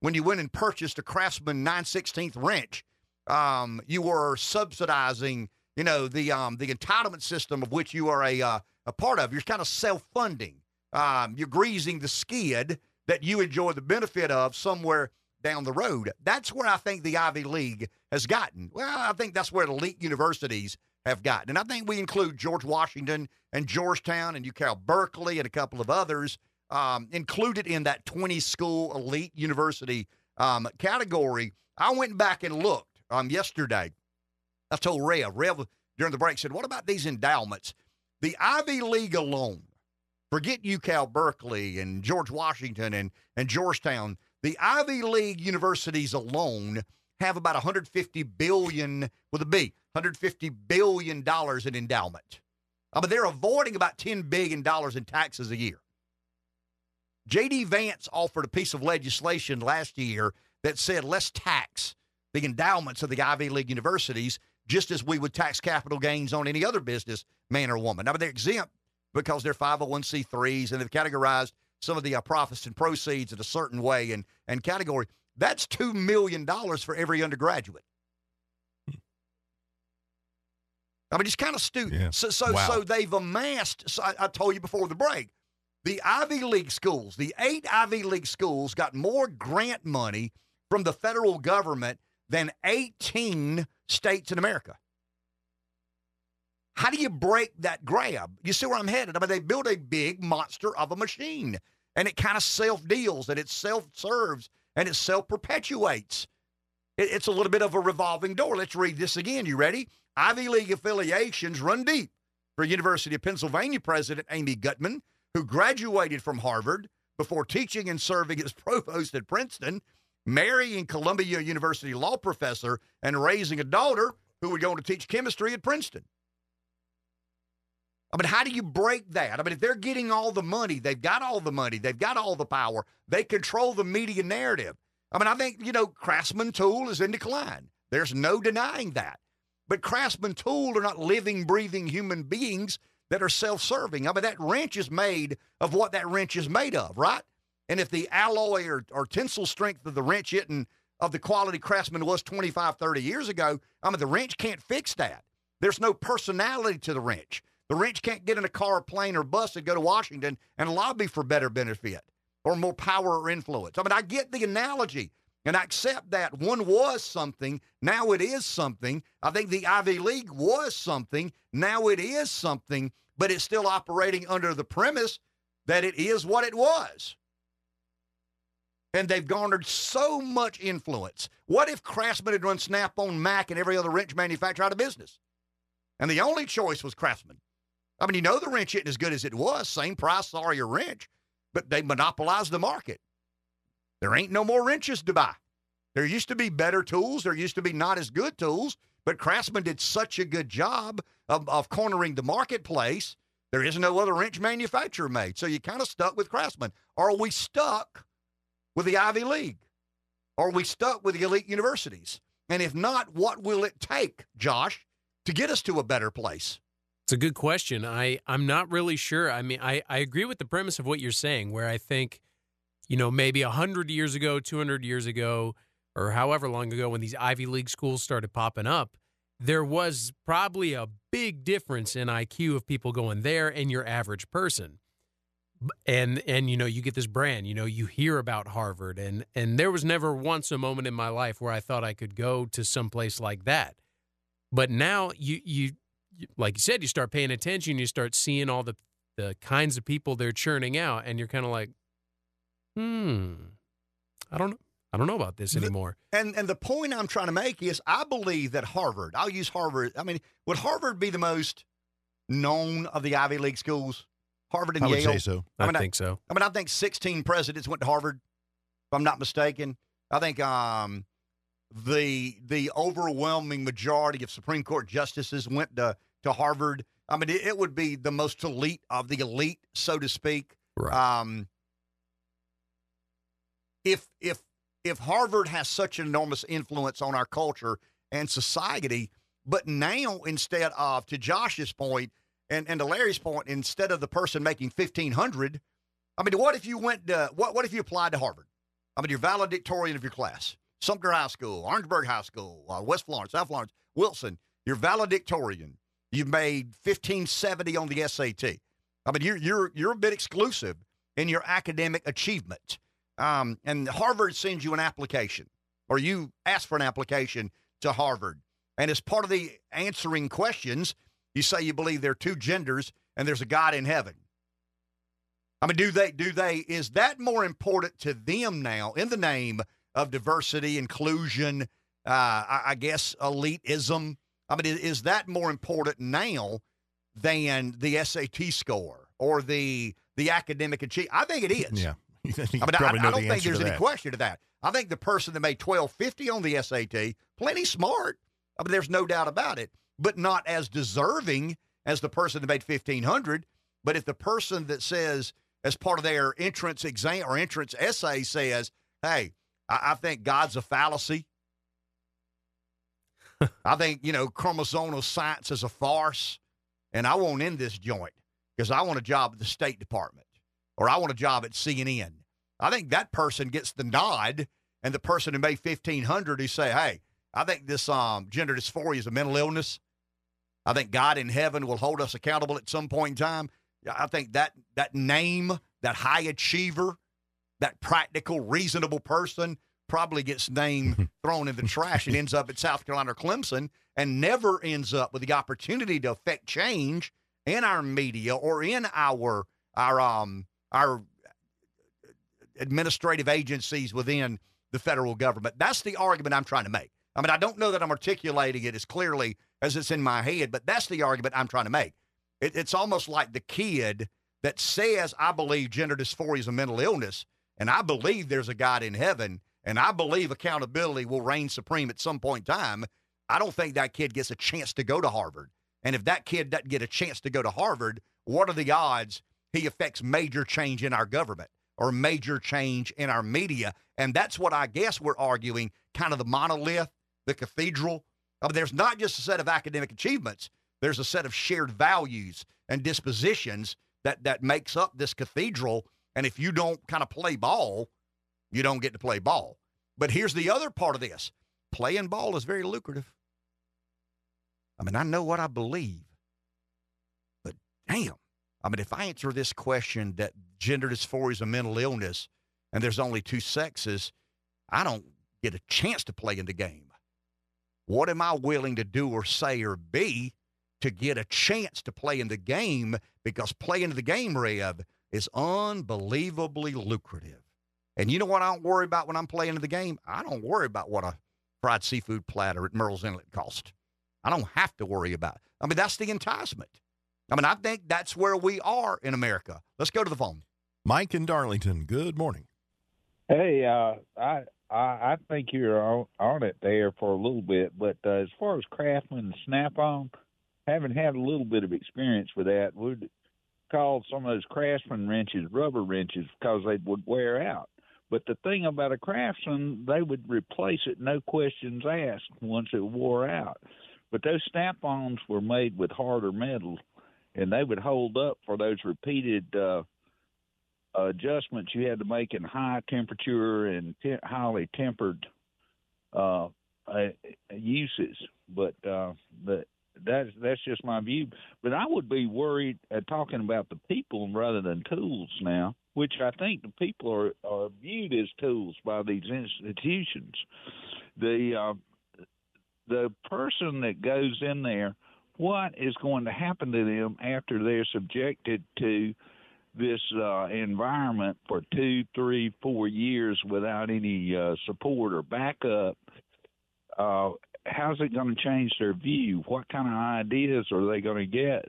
When you went and purchased a Craftsman nine sixteenths wrench, um, you were subsidizing, you know, the um, the entitlement system of which you are a uh, a part of. You're kind of self-funding. Um, you're greasing the skid that you enjoy the benefit of somewhere down the road. That's where I think the Ivy League has gotten. Well, I think that's where elite universities have gotten. And I think we include George Washington and Georgetown and U Cal Berkeley and a couple of others. Um, included in that twenty-school elite university um, category. I went back and looked um, yesterday. I told Rev, Rev during the break said, what about these endowments? The Ivy League alone, forget U Cal Berkeley and George Washington and, and Georgetown, the Ivy League universities alone have about one hundred fifty billion dollars, with a B, one hundred fifty billion dollars in endowment. I mean, they're avoiding about ten billion dollars in taxes a year. J D. Vance offered a piece of legislation last year that said let's tax the endowments of the Ivy League universities just as we would tax capital gains on any other business, man or woman. I mean, they're exempt because they're five oh one c threes and they've categorized some of the uh, profits and proceeds in a certain way and, and category. That's two million dollars for every undergraduate. I mean, it's kind of stupid. Yeah. So, so, wow. so they've amassed, so I, I told you before the break, the Ivy League schools, the eight Ivy League schools got more grant money from the federal government than eighteen states in America. How do you break that grab? You see where I'm headed. I mean, they build a big monster of a machine, and it kind of self-deals, and it self-serves, and it self-perpetuates. It, it's a little bit of a revolving door. Let's read this again. You ready? Ivy League affiliations run deep for University of Pennsylvania President Amy Gutman, who graduated from Harvard before teaching and serving as provost at Princeton, marrying Columbia University law professor, and raising a daughter who would go on to teach chemistry at Princeton. I mean, how do you break that? I mean, if they're getting all the money, they've got all the money, they've got all the power, they control the media narrative. I mean, I think, you know, Craftsman Tool is in decline. There's no denying that. But Craftsman Tool are not living, breathing human beings that are self-serving. I mean, that wrench is made of what that wrench is made of, right? And if the alloy or, or tensile strength of the wrench isn't of the quality Craftsman was twenty-five, thirty years ago, I mean, the wrench can't fix that. There's no personality to the wrench. The wrench can't get in a car, plane, or bus and go to Washington and lobby for better benefit or more power or influence. I mean, I get the analogy, and I accept that one was something, now it is something. I think the Ivy League was something, now it is something, but it's still operating under the premise that it is what it was. And they've garnered so much influence. What if Craftsman had run Snap-on, Mac, and every other wrench manufacturer out of business? And the only choice was Craftsman. I mean, you know the wrench isn't as good as it was. Same price, sorry, a wrench. But they monopolized the market. There ain't no more wrenches to buy. There used to be better tools. There used to be not as good tools. But Craftsman did such a good job of, of cornering the marketplace, there is no other wrench manufacturer made. So you kind of stuck with Craftsman. Are we stuck with the Ivy League? Are we stuck with the elite universities? And if not, what will it take, Josh, to get us to a better place? It's a good question. I, I'm not really sure. I mean, I, I agree with the premise of what you're saying, where I think, you know, maybe one hundred years ago, two hundred years ago, or however long ago when these Ivy League schools started popping up, there was probably a big difference in I Q of people going there and your average person. And, and you know, you get this brand, you know, you hear about Harvard. And, and there was never once a moment in my life where I thought I could go to someplace like that. But now, you, you like you said, you start paying attention, you start seeing all the, the kinds of people they're churning out, and you're kind of like, Hmm. I don't know. I don't know about this anymore. The, and and the point I'm trying to make is I believe that Harvard, I'll use Harvard. I mean, would Harvard be the most known of the Ivy League schools? Harvard and I Yale? I would say so. I, I mean, think I, so. I mean, I think sixteen presidents went to Harvard, if I'm not mistaken. I think um, the the overwhelming majority of Supreme Court justices went to, to Harvard. I mean, it, it would be the most elite of the elite, so to speak. Right. Um, If if if Harvard has such an enormous influence on our culture and society, but now instead of, to Josh's point and, and to Larry's point, instead of the person making fifteen hundred dollars, I mean, what if you went to, what, what if you applied to Harvard? I mean, you're valedictorian of your class. Sumter High School, Orangeburg High School, uh, West Florence, South Florence, Wilson, you're valedictorian. You've made fifteen seventy on the S A T. I mean, you're, you're, you're a bit exclusive in your academic achievement. Um, and Harvard sends you an application, or you ask for an application to Harvard. And as part of the answering questions, you say you believe there are two genders and there's a God in heaven. I mean, do they, do they, is that more important to them now in the name of diversity, inclusion, uh, I, I guess elitism? I mean, is, is that more important now than the S A T score or the, the academic achievement? I think it is. Yeah. I, mean, I, I don't think there's any question to that. I think the person that made twelve fifty on the S A T, plenty smart. I mean, there's no doubt about it, but not as deserving as the person that made fifteen hundred. But if the person that says, as part of their entrance exam or entrance essay says, hey, I, I think God's a fallacy. I think, you know, chromosomal science is a farce, and I won't end this joint because I want a job at the State Department or I want a job at C N N. I think that person gets the nod, and the person who made fifteen hundred who say, hey, I think this um, gender dysphoria is a mental illness. I think God in heaven will hold us accountable at some point in time. I think that that name, that high achiever, that practical, reasonable person probably gets name thrown in the trash and ends up at South Carolina or Clemson and never ends up with the opportunity to affect change in our media or in our our um our administrative agencies within the federal government. That's the argument I'm trying to make. I mean, I don't know that I'm articulating it as clearly as it's in my head, but that's the argument I'm trying to make. It, it's almost like the kid that says, I believe gender dysphoria is a mental illness, and I believe there's a God in heaven, and I believe accountability will reign supreme at some point in time. I don't think that kid gets a chance to go to Harvard. And if that kid doesn't get a chance to go to Harvard, what are the odds he affects major change in our government or major change in our media? And that's what I guess we're arguing, kind of the monolith, the cathedral. I mean, there's not just a set of academic achievements. There's a set of shared values and dispositions that, that makes up this cathedral. And if you don't kind of play ball, you don't get to play ball. But here's the other part of this. Playing ball is very lucrative. I mean, I know what I believe. But damn. I mean, if I answer this question that gender dysphoria is a mental illness and there's only two sexes, I don't get a chance to play in the game. What am I willing to do or say or be to get a chance to play in the game, because playing the game, Rev, is unbelievably lucrative. And you know what I don't worry about when I'm playing in the game? I don't worry about what a fried seafood platter at Merle's Inlet costs. I don't have to worry about it. I mean, that's the enticement. I mean, I think that's where we are in America. Let's go to the phone. Mike in Darlington, good morning. Hey, uh, I... I think you're on, on it there for a little bit, but uh, as far as Craftsman and Snap-on, haven't had a little bit of experience with that. We'd call some of those Craftsman wrenches rubber wrenches because they would wear out. But the thing about a Craftsman, they would replace it, no questions asked, once it wore out. But those Snap-ons were made with harder metal, and they would hold up for those repeated uh adjustments you had to make in high temperature and te- highly tempered uh, uh, uses. But uh, but that's that's just my view. But I would be worried at talking about the people rather than tools now, which I think the people are, are viewed as tools by these institutions. The uh, the person that goes in there, what is going to happen to them after they're subjected to this uh, environment for two, three, four years without any uh, support or backup? Uh, how's it going to change their view? What kind of ideas are they going to get?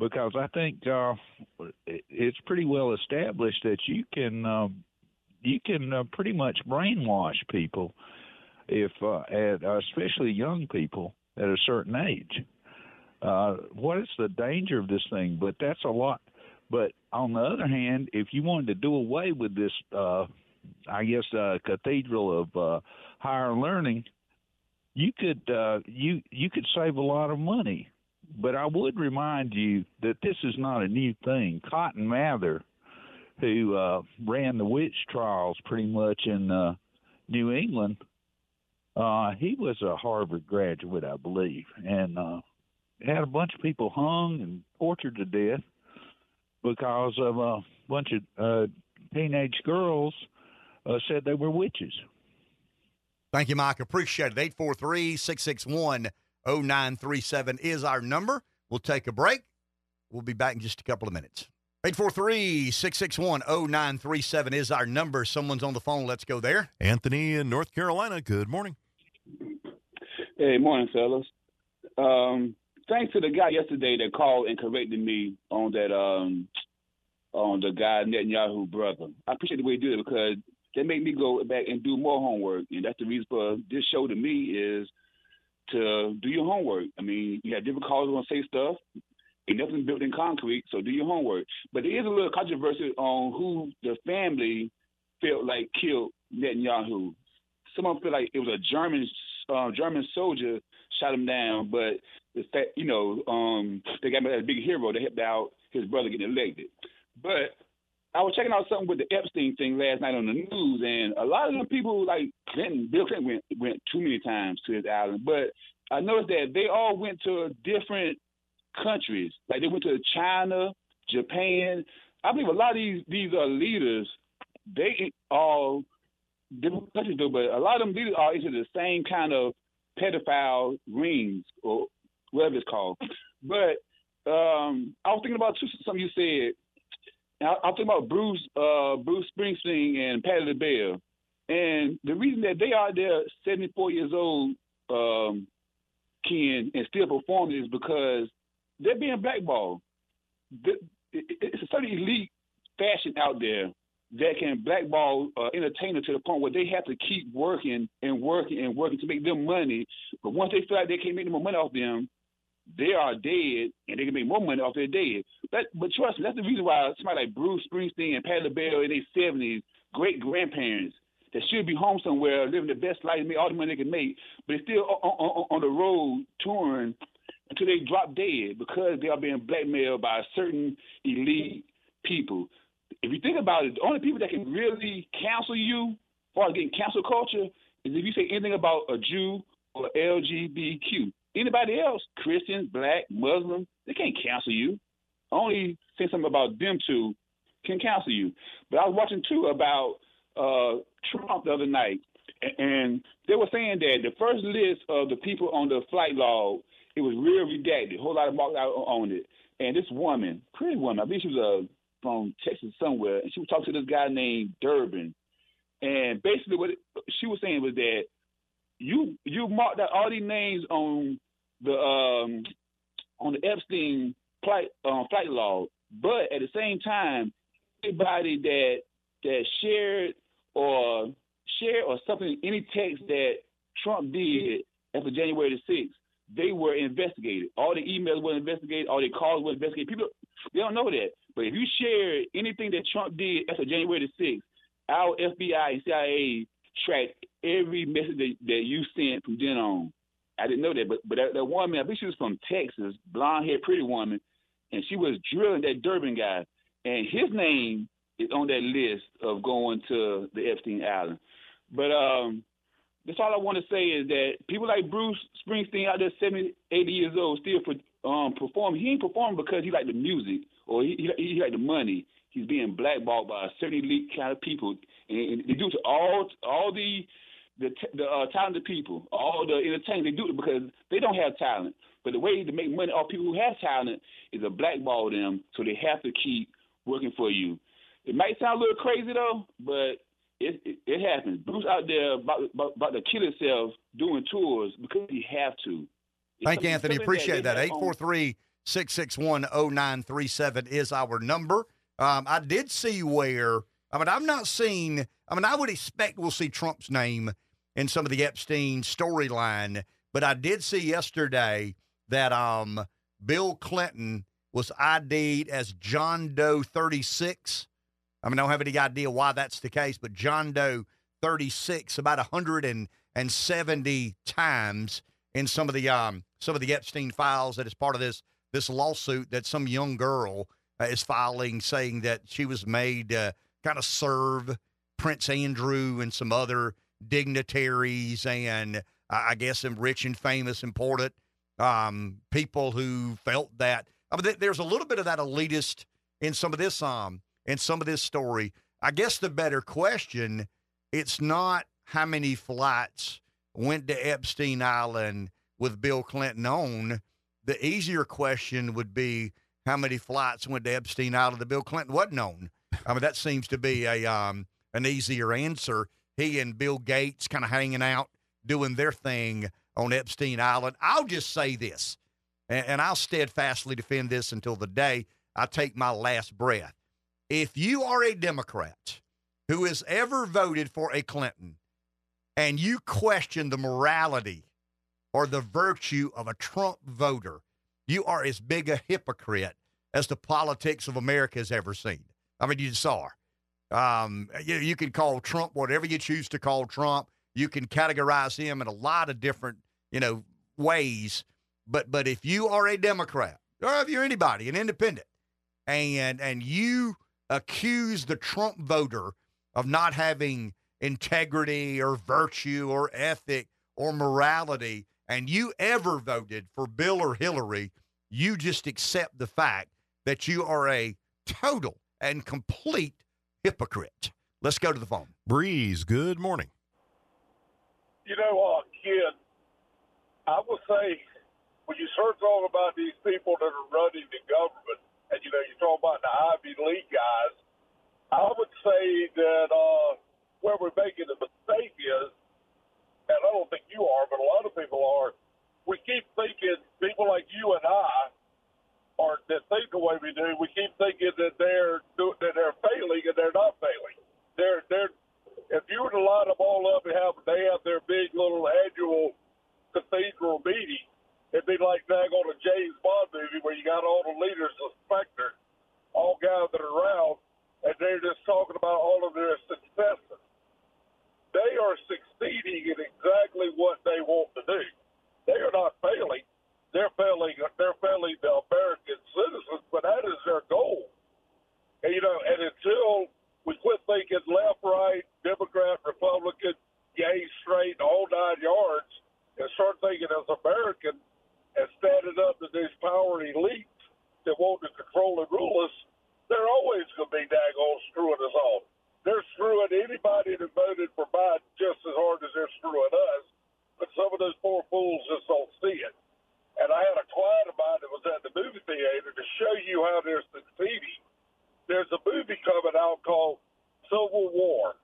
Because I think uh, it's pretty well established that you can uh, you can uh, pretty much brainwash people, if uh, at, uh, especially young people at a certain age. Uh, what is the danger of this thing? But that's a lot. But on the other hand, if you wanted to do away with this, uh, I guess, uh, cathedral of uh, higher learning, you could uh, you you could save a lot of money. But I would remind you that this is not a new thing. Cotton Mather, who uh, ran the witch trials pretty much in uh, New England, uh, he was a Harvard graduate, I believe, and uh, had a bunch of people hung and tortured to death because of a bunch of uh, teenage girls uh, said they were witches. Thank you, Mike. Appreciate it. eight four three, six six one, zero nine three seven is our number. We'll take a break. We'll be back in just a couple of minutes. eight four three, six six one, zero nine three seven is our number. Someone's on the phone. Let's go there. Anthony in North Carolina, good morning. Hey, morning, fellas. Um, Thanks to the guy yesterday that called and corrected me on that um, on the guy Netanyahu brother. I appreciate the way he did it because that made me go back and do more homework, and that's the reason for this show to me is to do your homework. I mean, you have different callers who want to say stuff, And nothing's built in concrete, so do your homework. But there is a little controversy on who the family felt like killed Netanyahu. Someone felt like it was a German uh, German soldier shot him down, but the fact, you know, um, they got him as a big hero. They helped out his brother getting elected. But I was checking out something with the Epstein thing last night on the news, and a lot of the people like Clinton, Bill Clinton went, went too many times to his island. But I noticed that they all went to different countries. Like they went to China, Japan. I believe a lot of these these are leaders. They all different countries do, but a lot of them leaders are into the same kind of pedophile rings or whatever it's called. But um, I was thinking about something you said. I, I was thinking about Bruce uh, Bruce Springsteen and Patti LaBelle, and the reason that they are there, seventy-four years old, um, Ken, and still performing is because they're being blackballed. It's a certain elite fashion out there that can blackball uh, entertainers to the point where they have to keep working and working and working to make them money. But once they feel like they can't make more money off them, they are dead, and they can make more money off their dead. But, but trust me, that's the reason why somebody like Bruce Springsteen and Patti LaBelle in their seventies, great-grandparents, that should be home somewhere, living the best life, make all the money they can make, but still on, on, on the road touring until they drop dead because they are being blackmailed by certain elite people. If you think about it, the only people that can really cancel you, as far as getting cancel culture, is if you say anything about a Jew or L G B T Q. Anybody else, Christians, black, Muslim, they can't cancel you. Only say something about them two can cancel you. But I was watching, too, about uh, Trump the other night, and they were saying that the first list of the people on the flight log, it was real redacted, a whole lot of marked out on it. And this woman, pretty woman, I believe she was uh, from Texas somewhere, and she was talking to this guy named Durbin. And basically what it, she was saying was that you you marked out all these names on the um, on the Epstein flight, um, flight log, but at the same time, anybody that that shared or shared or something, any text that Trump did after January the sixth, they were investigated. All the emails were investigated. All the calls were investigated. People, they don't know that. But if you shared anything that Trump did after January the sixth, our F B I and C I A tracked every message that, that you sent from then on. I didn't know that. But, but that, that woman, I think she was from Texas, blonde-haired, pretty woman, and she was drilling that Durbin guy. And his name is on that list of going to the Epstein Island. But um that's all I want to say is that people like Bruce Springsteen out there, seventy, eighty years old, still um, perform. He ain't performing because he like the music or he, he, he like the money. He's being blackballed by a certain elite kind of people, and, and they do it to all all the the, the uh, talented people, all the entertainers. They do it because they don't have talent. But the way to make money off people who have talent is to blackball them, so they have to keep working for you. It might sound a little crazy though, but It, it it happens. Bruce out there about, about, about to kill himself doing tours because he have to. It's Thank you, Anthony. Appreciate that. eight four three, six six one, zero nine three seven is our number. Um, I did see where, I mean, I've not seen, I mean, I would expect we'll see Trump's name in some of the Epstein storyline, but I did see yesterday that um, Bill Clinton was I D'd as John Doe thirty-six. I mean, I don't have any idea why that's the case, but John Doe thirty-six about one hundred seventy times in some of the um, some of the Epstein files that is part of this this lawsuit that some young girl uh, is filing, saying that she was made uh, kind of serve Prince Andrew and some other dignitaries and uh, I guess some rich and famous, important um, people who felt that. I mean, th- there's a little bit of that elitist in some of this um. in some of this story. I guess the better question, it's not how many flights went to Epstein Island with Bill Clinton on. The easier question would be how many flights went to Epstein Island that Bill Clinton wasn't on. I mean, that seems to be a um, an easier answer. He and Bill Gates kind of hanging out, doing their thing on Epstein Island. I'll just say this, and, and I'll steadfastly defend this until the day I take my last breath. If you are a Democrat who has ever voted for a Clinton and you question the morality or the virtue of a Trump voter, You are as big a hypocrite as the politics of America has ever seen. I mean, you just are. Um, you, you can call Trump whatever you choose to call Trump. You can categorize him in a lot of different, you know, ways. But but if you are a Democrat, or if you're anybody, an independent, and and you accuse the Trump voter of not having integrity or virtue or ethic or morality, and you ever voted for Bill or Hillary, you just accept the fact that you are a total and complete hypocrite. Let's go to the phone. Breeze, good morning. You know what, uh, kid, I will say, when you start talking about these people that are running the government, and, you know, you're talking about the Ivy League guys, I would say that uh, where we're making the mistake is, and I don't think you are, but a lot of people are, we keep thinking, people like you and I, or that think the way we do, we keep thinking that they're do, that they're failing, and they're not failing. They're they're. If you were to line them all up and have they have their big little annual cathedral meeting, it'd be like that on a James Bond movie where you got all the leaders of Spectre all gathered around, and they're just talking about all of their successes. They are succeeding in exactly what they want to do. They are not failing. They're failing. They're failing the American citizens, but that is their goal. And you know, and until we quit thinking left, right, Democrat, Republican, gay, straight, all nine yards, and start thinking as American and standing up to these power elites that want to control and rule us, they're always going to be daggone screwing us all. They're screwing anybody that voted for Biden just as hard as they're screwing us, but some of those poor fools just don't see it. And I had a client of mine that was at the movie theater to show you how they're succeeding. There's a movie coming out called Civil War.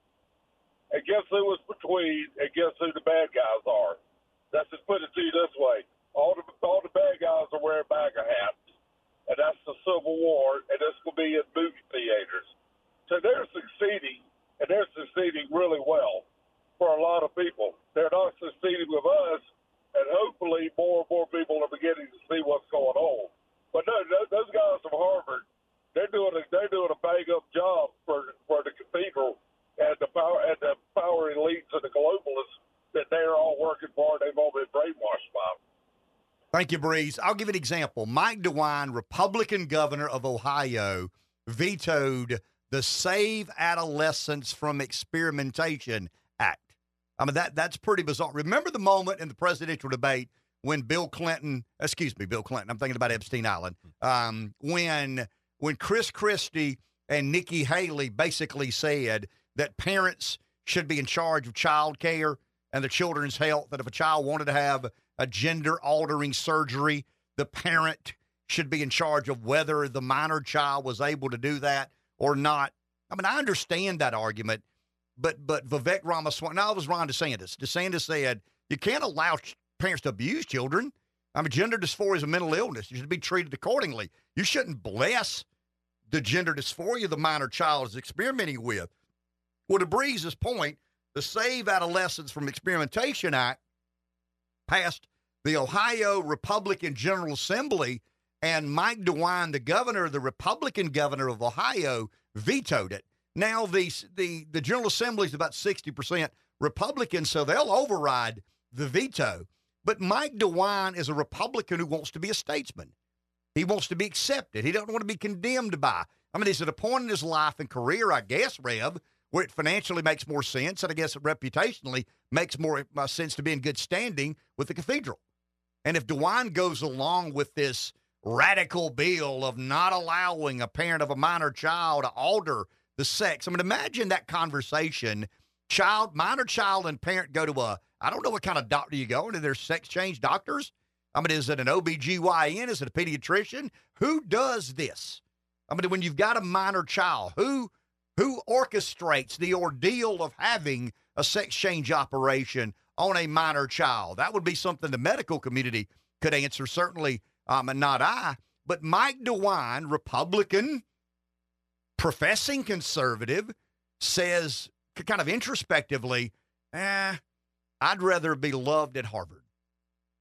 And guess who was between, and guess who the bad guys are? Let's just put it to you this way. All the, all the bad guys are wearing MAGA hats, and that's the Civil War, and this will be in movie theaters. So they're succeeding, and they're succeeding really well for a lot of people. They're not succeeding with us, and hopefully more and more people are beginning to see what's going on. But no, no those guys from Harvard, They're doing a, they're doing a bang-up job for for the cathedral and the power and the power elites and the globalists that they're all working for. They've all been brainwashed by. Thank you, Breeze. I'll give an example. Mike DeWine, Republican governor of Ohio, vetoed the Save Adolescents from Experimentation Act. I mean, that that's pretty bizarre. Remember the moment in the presidential debate when Bill Clinton, excuse me, Bill Clinton, I'm thinking about Epstein Island, um, when... when Chris Christie and Nikki Haley basically said that parents should be in charge of child care and the children's health, that if a child wanted to have a gender-altering surgery, the parent should be in charge of whether the minor child was able to do that or not. I mean, I understand that argument, but but Vivek Ramaswamy, no, it was Ron DeSantis. DeSantis said, you can't allow parents to abuse children. I mean, gender dysphoria is a mental illness. You should be treated accordingly. You shouldn't bless the gender dysphoria the minor child is experimenting with. Well, to Breeze's point, the Save Adolescents from Experimentation Act passed the Ohio Republican General Assembly, and Mike DeWine, the governor, the Republican governor of Ohio, vetoed it. Now, the, the, the General Assembly is about sixty percent Republican, so they'll override the veto. But Mike DeWine is a Republican who wants to be a statesman. He wants to be accepted. He doesn't want to be condemned by. I mean, he's at a point in his life and career, I guess, Rev, where it financially makes more sense, and I guess it reputationally makes more sense to be in good standing with the cathedral. And if DeWine goes along with this radical bill of not allowing a parent of a minor child to alter the sex, I mean, imagine that conversation. Child, minor child and parent go to a, I don't know what kind of doctor you go into. There's sex change doctors. I mean, is it an O B G Y N? Is it a pediatrician? Who does this? I mean, when you've got a minor child, who who orchestrates the ordeal of having a sex change operation on a minor child? That would be something the medical community could answer, certainly um, not I. But Mike DeWine, Republican, professing conservative, says kind of introspectively, eh, I'd rather be loved at Harvard.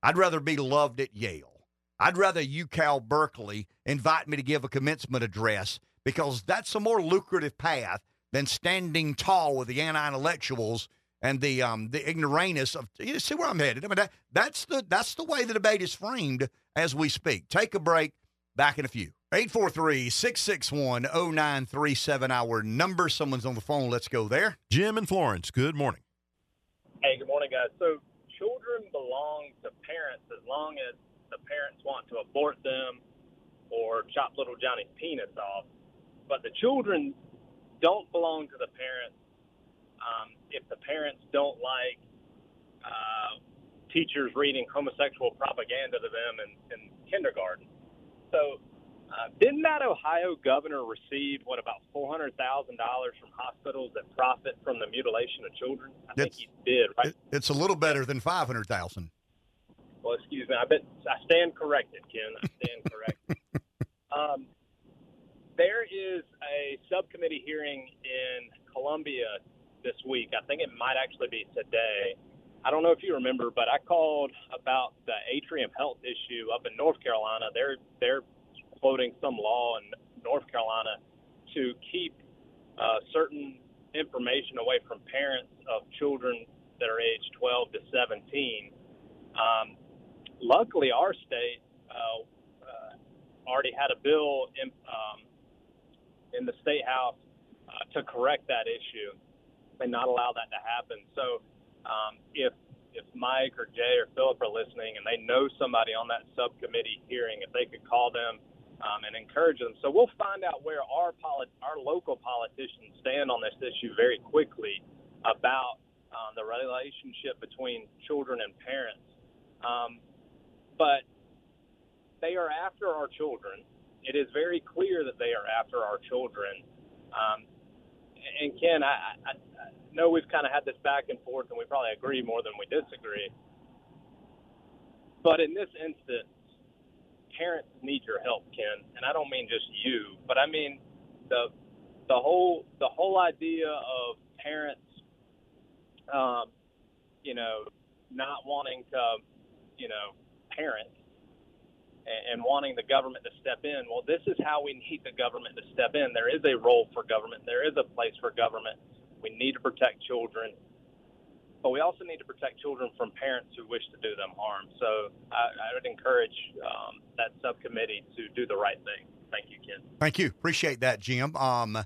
I'd rather be loved at Yale. I'd rather U Cal Berkeley invite me to give a commencement address, because that's a more lucrative path than standing tall with the anti-intellectuals and the um, the ignoramus of, you know, see where I'm headed. I mean, that, that's the that's the way the debate is framed as we speak. Take a break. Back in a few. eight four three, six six one, zero nine three seven, our number. Someone's on the phone. Let's go there. Jim in Florence, good morning. Hey, good morning, guys. So children belong to parents as long as the parents want to abort them or chop little Johnny's penis off. But the children don't belong to the parents. Um, if the parents don't like uh, teachers reading homosexual propaganda to them in, in kindergarten. So uh, didn't that Ohio governor receive, what, about four hundred thousand dollars from hospitals that profit from the mutilation of children? I it's, think he did, right? It, it's a little better than five hundred thousand dollars. Well, excuse me. I bet I stand corrected, Ken. I stand corrected. um, there is a subcommittee hearing in Columbia this week. I think it might actually be today. I don't know if you remember, but I called about the Atrium Health issue up in North Carolina. They're they're quoting some law in North Carolina to keep uh, certain information away from parents of children that are aged twelve to seventeen. Um, luckily, our state uh, uh, already had a bill in, um, in the state house uh, to correct that issue and not allow that to happen. So. Um, if if Mike or Jay or Philip are listening and they know somebody on that subcommittee hearing, if they could call them um, and encourage them. So we'll find out where our polit- our local politicians stand on this issue very quickly about um, the relationship between children and parents. Um, but they are after our children. It is very clear that they are after our children. Um, and Ken, I, I, I know we've kind of had this back and forth, and we probably agree more than we disagree. But in this instance, parents need your help, Ken, and I don't mean just you, but I mean the the whole the whole idea of parents, um, you know, not wanting to, you know, parent and, and wanting the government to step in. Well, this is how we need the government to step in. There is a role for government. There is a place for government. We need to protect children, but we also need to protect children from parents who wish to do them harm. So I, I would encourage um, that subcommittee to do the right thing. Thank you, Ken. Thank you. Appreciate that, Jim. Um,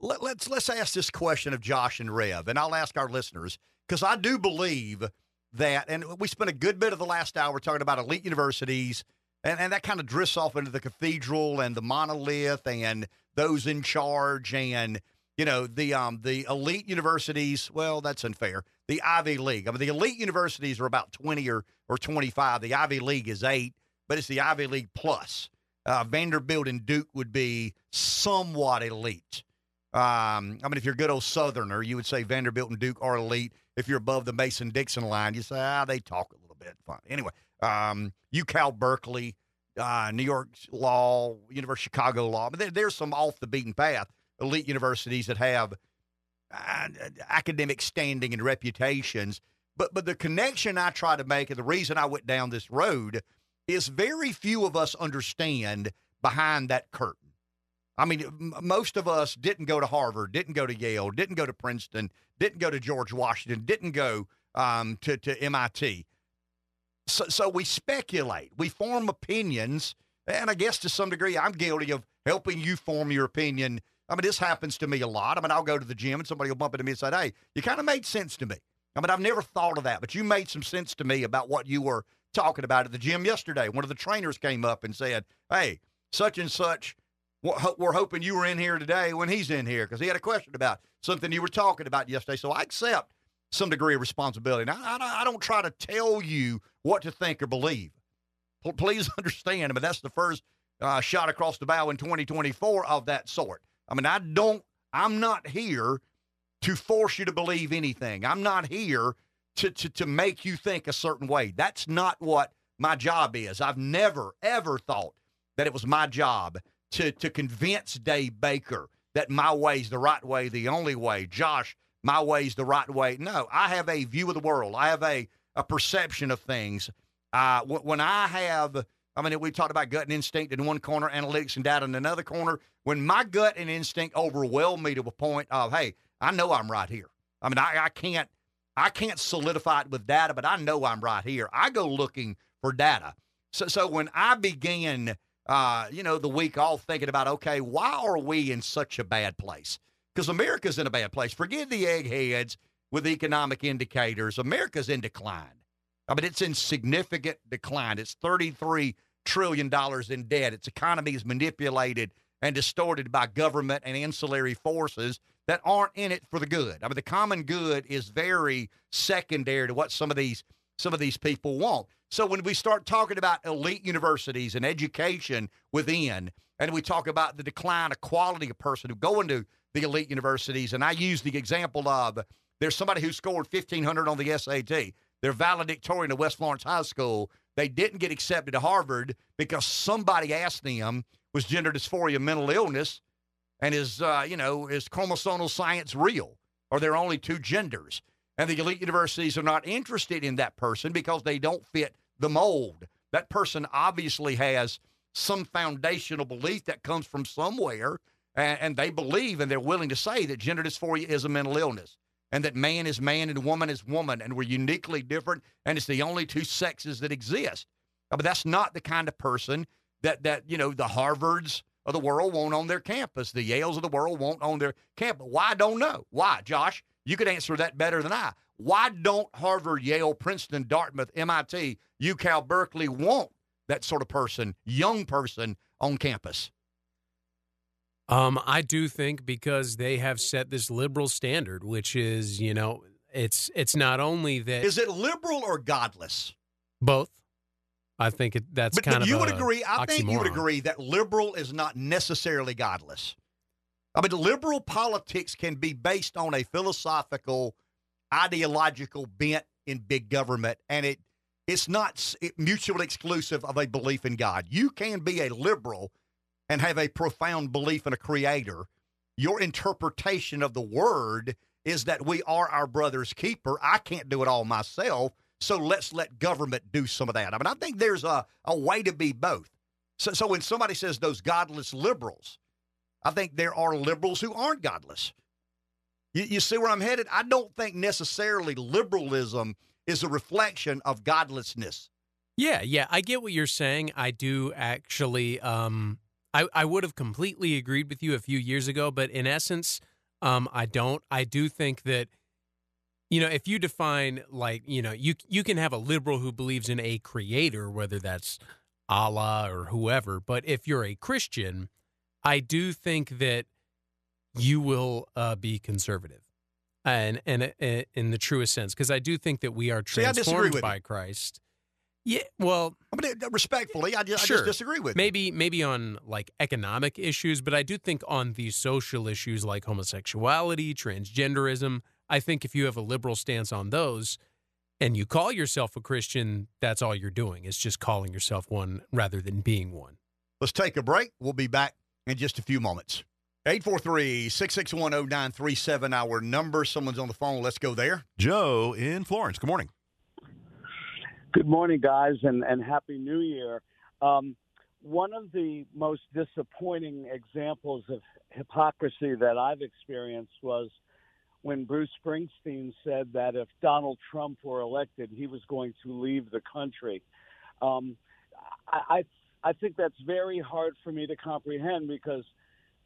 let, let's let's ask this question of Josh and Rev, and I'll ask our listeners, because I do believe that, and we spent a good bit of the last hour talking about elite universities, and, and that kind of drifts off into the cathedral and the monolith and those in charge and you know, the um, the elite universities, well, that's unfair. The Ivy League. I mean, the elite universities are about twenty or, or twenty-five. The Ivy League is eight, but it's the Ivy League plus. Uh, Vanderbilt and Duke would be somewhat elite. Um, I mean, if you're a good old Southerner, you would say Vanderbilt and Duke are elite. If you're above the Mason-Dixon line, you say, ah, they talk a little bit. Fine. Anyway, um, U Cal Berkeley, uh, New York Law, University of Chicago Law. But there, there's some off-the-beaten path elite universities that have uh, academic standing and reputations. But but the connection I try to make, and the reason I went down this road, is very few of us understand behind that curtain. I mean, m- most of us didn't go to Harvard, didn't go to Yale, didn't go to Princeton, didn't go to George Washington, didn't go um, to, to M I T. So, so we speculate. We form opinions, and I guess to some degree I'm guilty of helping you form your opinion. I mean, this happens to me a lot. I mean, I'll go to the gym and somebody will bump into me and say, hey, you kind of made sense to me. I mean, I've never thought of that, but you made some sense to me about what you were talking about at the gym yesterday. One of the trainers came up and said, hey, such and such, we're hoping you were in here today when he's in here, because he had a question about something you were talking about yesterday. So I accept some degree of responsibility. Now, I don't try to tell you what to think or believe. Please understand, I mean, that's the first uh, shot across the bow in twenty twenty-four of that sort. I mean, I don't, I'm not here to force you to believe anything. I'm not here to, to, to make you think a certain way. That's not what my job is. I've never, ever thought that it was my job to, to convince Dave Baker that my way's the right way, the only way. Josh, my way's the right way. No, I have a view of the world. I have a, a perception of things. Uh, when I have I mean, we talked about gut and instinct in one corner, analytics and data in another corner. When my gut and instinct overwhelm me to a point of, hey, I know I'm right here. I mean, I, I can't I can't solidify it with data, but I know I'm right here. I go looking for data. So, so when I began, uh, you know, the week all thinking about, okay, why are we in such a bad place? Because America's in a bad place. Forget the eggheads with economic indicators. America's in decline. I mean, it's in significant decline. It's thirty-three trillion dollars in debt. Its economy is manipulated and distorted by government and ancillary forces that aren't in it for the good. I mean, the common good is very secondary to what some of these some of these people want. So when we start talking about elite universities and education within, and we talk about the decline of quality of person who go into the elite universities, and I use the example of there's somebody who scored fifteen hundred on the S A T. They're valedictorian at West Florence High School. They didn't get accepted to Harvard because somebody asked them, was gender dysphoria mental illness, and is, uh, you know, is chromosomal science real? Are there only two genders? And the elite universities are not interested in that person because they don't fit the mold. That person obviously has some foundational belief that comes from somewhere, and, and they believe and they're willing to say that gender dysphoria is a mental illness, and that man is man and woman is woman, and we're uniquely different, and it's the only two sexes that exist. But that's not the kind of person that, that you know, the Harvards of the world won't on their campus. The Yales of the world won't on their campus. Why? I don't know. Why, Josh? You could answer that better than I. Why don't Harvard, Yale, Princeton, Dartmouth, M I T, U Cal, Berkeley want that sort of person, young person on campus? Um, I do think because they have set this liberal standard, which is, you know, it's it's not only that. Is it liberal or godless? Both. I think it, that's but, kind but of. But you would agree. I oxymoron. think you would agree that liberal is not necessarily godless. I mean, liberal politics can be based on a philosophical, ideological bent in big government, and it it's not mutually exclusive of a belief in God. You can be a liberal and have a profound belief in a creator. Your interpretation of the word is that we are our brother's keeper. I can't do it all myself, so let's let government do some of that. I mean, I think there's a, a way to be both. So, so when somebody says those godless liberals, I think there are liberals who aren't godless. You, you see where I'm headed? I don't think necessarily liberalism is a reflection of godlessness. Yeah, yeah, I get what you're saying. I do actually... Um... I, I would have completely agreed with you a few years ago, but in essence, um, I don't. I do think that, you know, if you define, like, you know, you you can have a liberal who believes in a creator, whether that's Allah or whoever, but if you're a Christian, I do think that you will uh, be conservative and, and, and in the truest sense, because I do think that we are transformed See, by you. Christ. Yeah, well... I mean, respectfully, I just, sure. I just disagree with maybe, you. Maybe on, like, economic issues, but I do think on these social issues like homosexuality, transgenderism, I think if you have a liberal stance on those and you call yourself a Christian, that's all you're doing is just calling yourself one rather than being one. Let's take a break. We'll be back in just a few moments. eight four three, six six one, zero nine three seven, our number. Someone's on the phone. Let's go there. Joe in Florence. Good morning. Good morning, guys, and, and Happy New Year. Um, one of the most disappointing examples of hypocrisy that I've experienced was when Bruce Springsteen said that if Donald Trump were elected, he was going to leave the country. Um, I, I I think that's very hard for me to comprehend because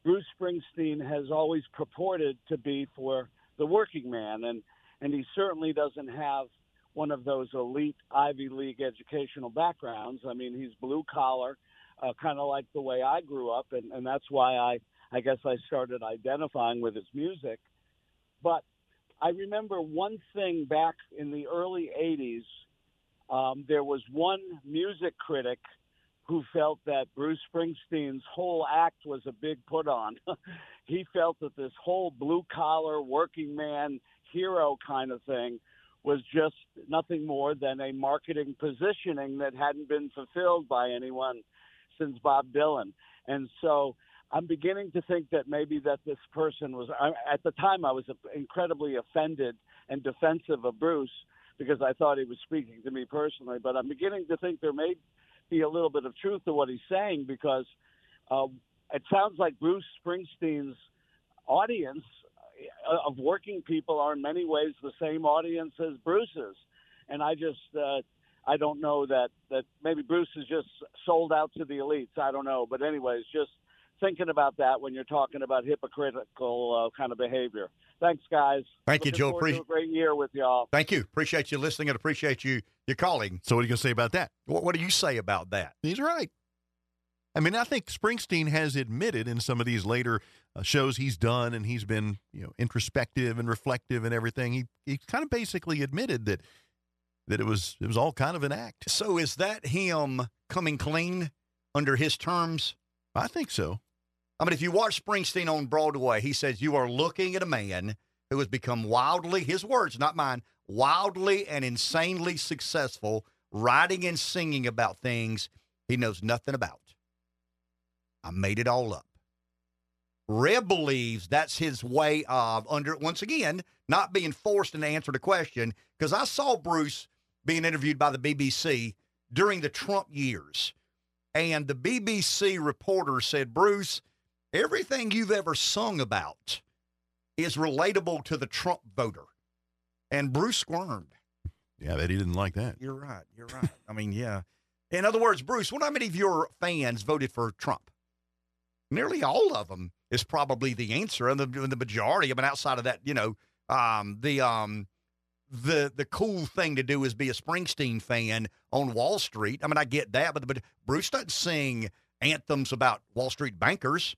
Bruce Springsteen has always purported to be for the working man, and, and he certainly doesn't have one of those elite Ivy League educational backgrounds. I mean, he's blue collar, uh, kind of like the way I grew up, and, and that's why I, I guess I started identifying with his music. But I remember one thing back in the early eighties, um, there was one music critic who felt that Bruce Springsteen's whole act was a big put on. He felt that this whole blue collar, working man, hero kind of thing was just nothing more than a marketing positioning that hadn't been fulfilled by anyone since Bob Dylan. And so I'm beginning to think that maybe that this person was, at the time I was incredibly offended and defensive of Bruce because I thought he was speaking to me personally, but I'm beginning to think there may be a little bit of truth to what he's saying, because uh, it sounds like Bruce Springsteen's audience of working people are in many ways the same audience as Bruce's. And I just uh, I don't know that, that maybe Bruce is just sold out to the elites. I don't know. But anyways, just thinking about that when you're talking about hypocritical uh, kind of behavior. Thanks, guys. Thank you, Joe. Appreciate a great year with y'all. Thank you. Appreciate you listening and appreciate you your calling. So what are you going to say about that? What, what do you say about that? He's right. I mean, I think Springsteen has admitted in some of these later uh, shows he's done, and he's been, you know, introspective and reflective and everything. He he kind of basically admitted that that it was it was all kind of an act. So is that him coming clean under his terms? I think so. I mean, if you watch Springsteen on Broadway, he says you are looking at a man who has become wildly, his words, not mine, wildly and insanely successful, writing and singing about things he knows nothing about. I made it all up. Reb believes that's his way of, under once again, not being forced into answer to question, because I saw Bruce being interviewed by the B B C during the Trump years, and the B B C reporter said, Bruce, everything you've ever sung about is relatable to the Trump voter. And Bruce squirmed. Yeah, that he didn't like that. You're right. You're right. I mean, yeah. In other words, Bruce, well, how many of your fans voted for Trump? Nearly all of them is probably the answer, and the, the majority. I mean, outside of that, you know, um, the um, the the cool thing to do is be a Springsteen fan on Wall Street. I mean, I get that, but, but Bruce doesn't sing anthems about Wall Street bankers.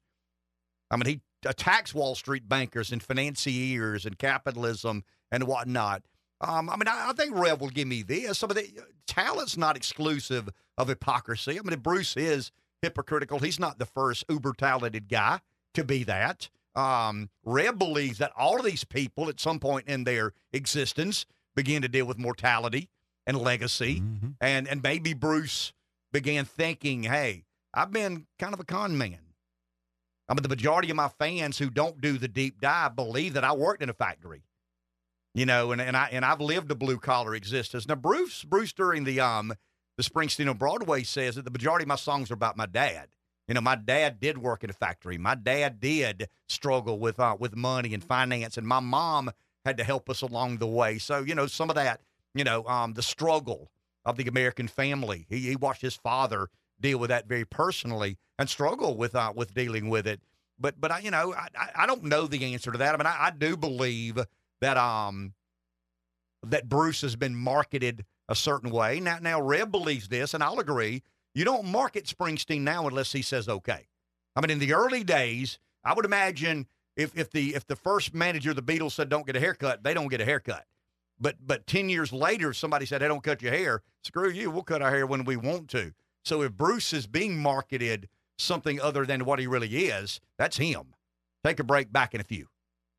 I mean, he attacks Wall Street bankers and financiers and capitalism and whatnot. Um, I mean, I, I think Rev will give me this. Some of the talent's not exclusive of hypocrisy. I mean, if Bruce is hypocritical, he's not the first uber-talented guy to be that. Um, Reb believes that all of these people at some point in their existence begin to deal with mortality and legacy, mm-hmm. and, and maybe Bruce began thinking, hey, I've been kind of a con man. I mean, the majority of my fans who don't do the deep dive believe that I worked in a factory, you know, and, and, I, and I've lived a blue-collar existence. Now, Bruce, Bruce during the um, the Springsteen on Broadway says that the majority of my songs are about my dad. You know, my dad did work in a factory. My dad did struggle with uh, with money and finance, and my mom had to help us along the way. So, you know, some of that, you know, um, the struggle of the American family. He, he watched his father deal with that very personally and struggle with uh, with dealing with it. But, but I, you know, I, I don't know the answer to that. I mean, I, I do believe that um that Bruce has been marketed a certain way. Now, now Reb believes this, and I'll agree. You don't market Springsteen now unless he says okay. I mean, in the early days, I would imagine if if the if the first manager of the Beatles said don't get a haircut, they don't get a haircut. But but ten years later, if somebody said, hey, don't cut your hair, screw you, we'll cut our hair when we want to. So if Bruce is being marketed something other than what he really is, that's him. Take a break, back in a few.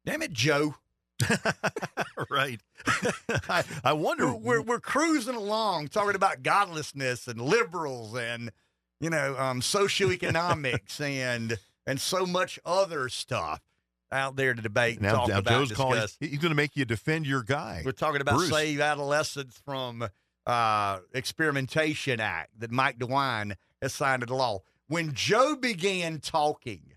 Damn it, Joe. Right. I, I wonder. We're, we're we're cruising along talking about godlessness and liberals and, you know, um, socioeconomics and and so much other stuff out there to debate and now, talk now about. Joe's calling, he's going to make you defend your guy. We're talking about Bruce. Save Adolescents from uh, Experimentation Act that Mike DeWine has signed into law. When Joe began talking,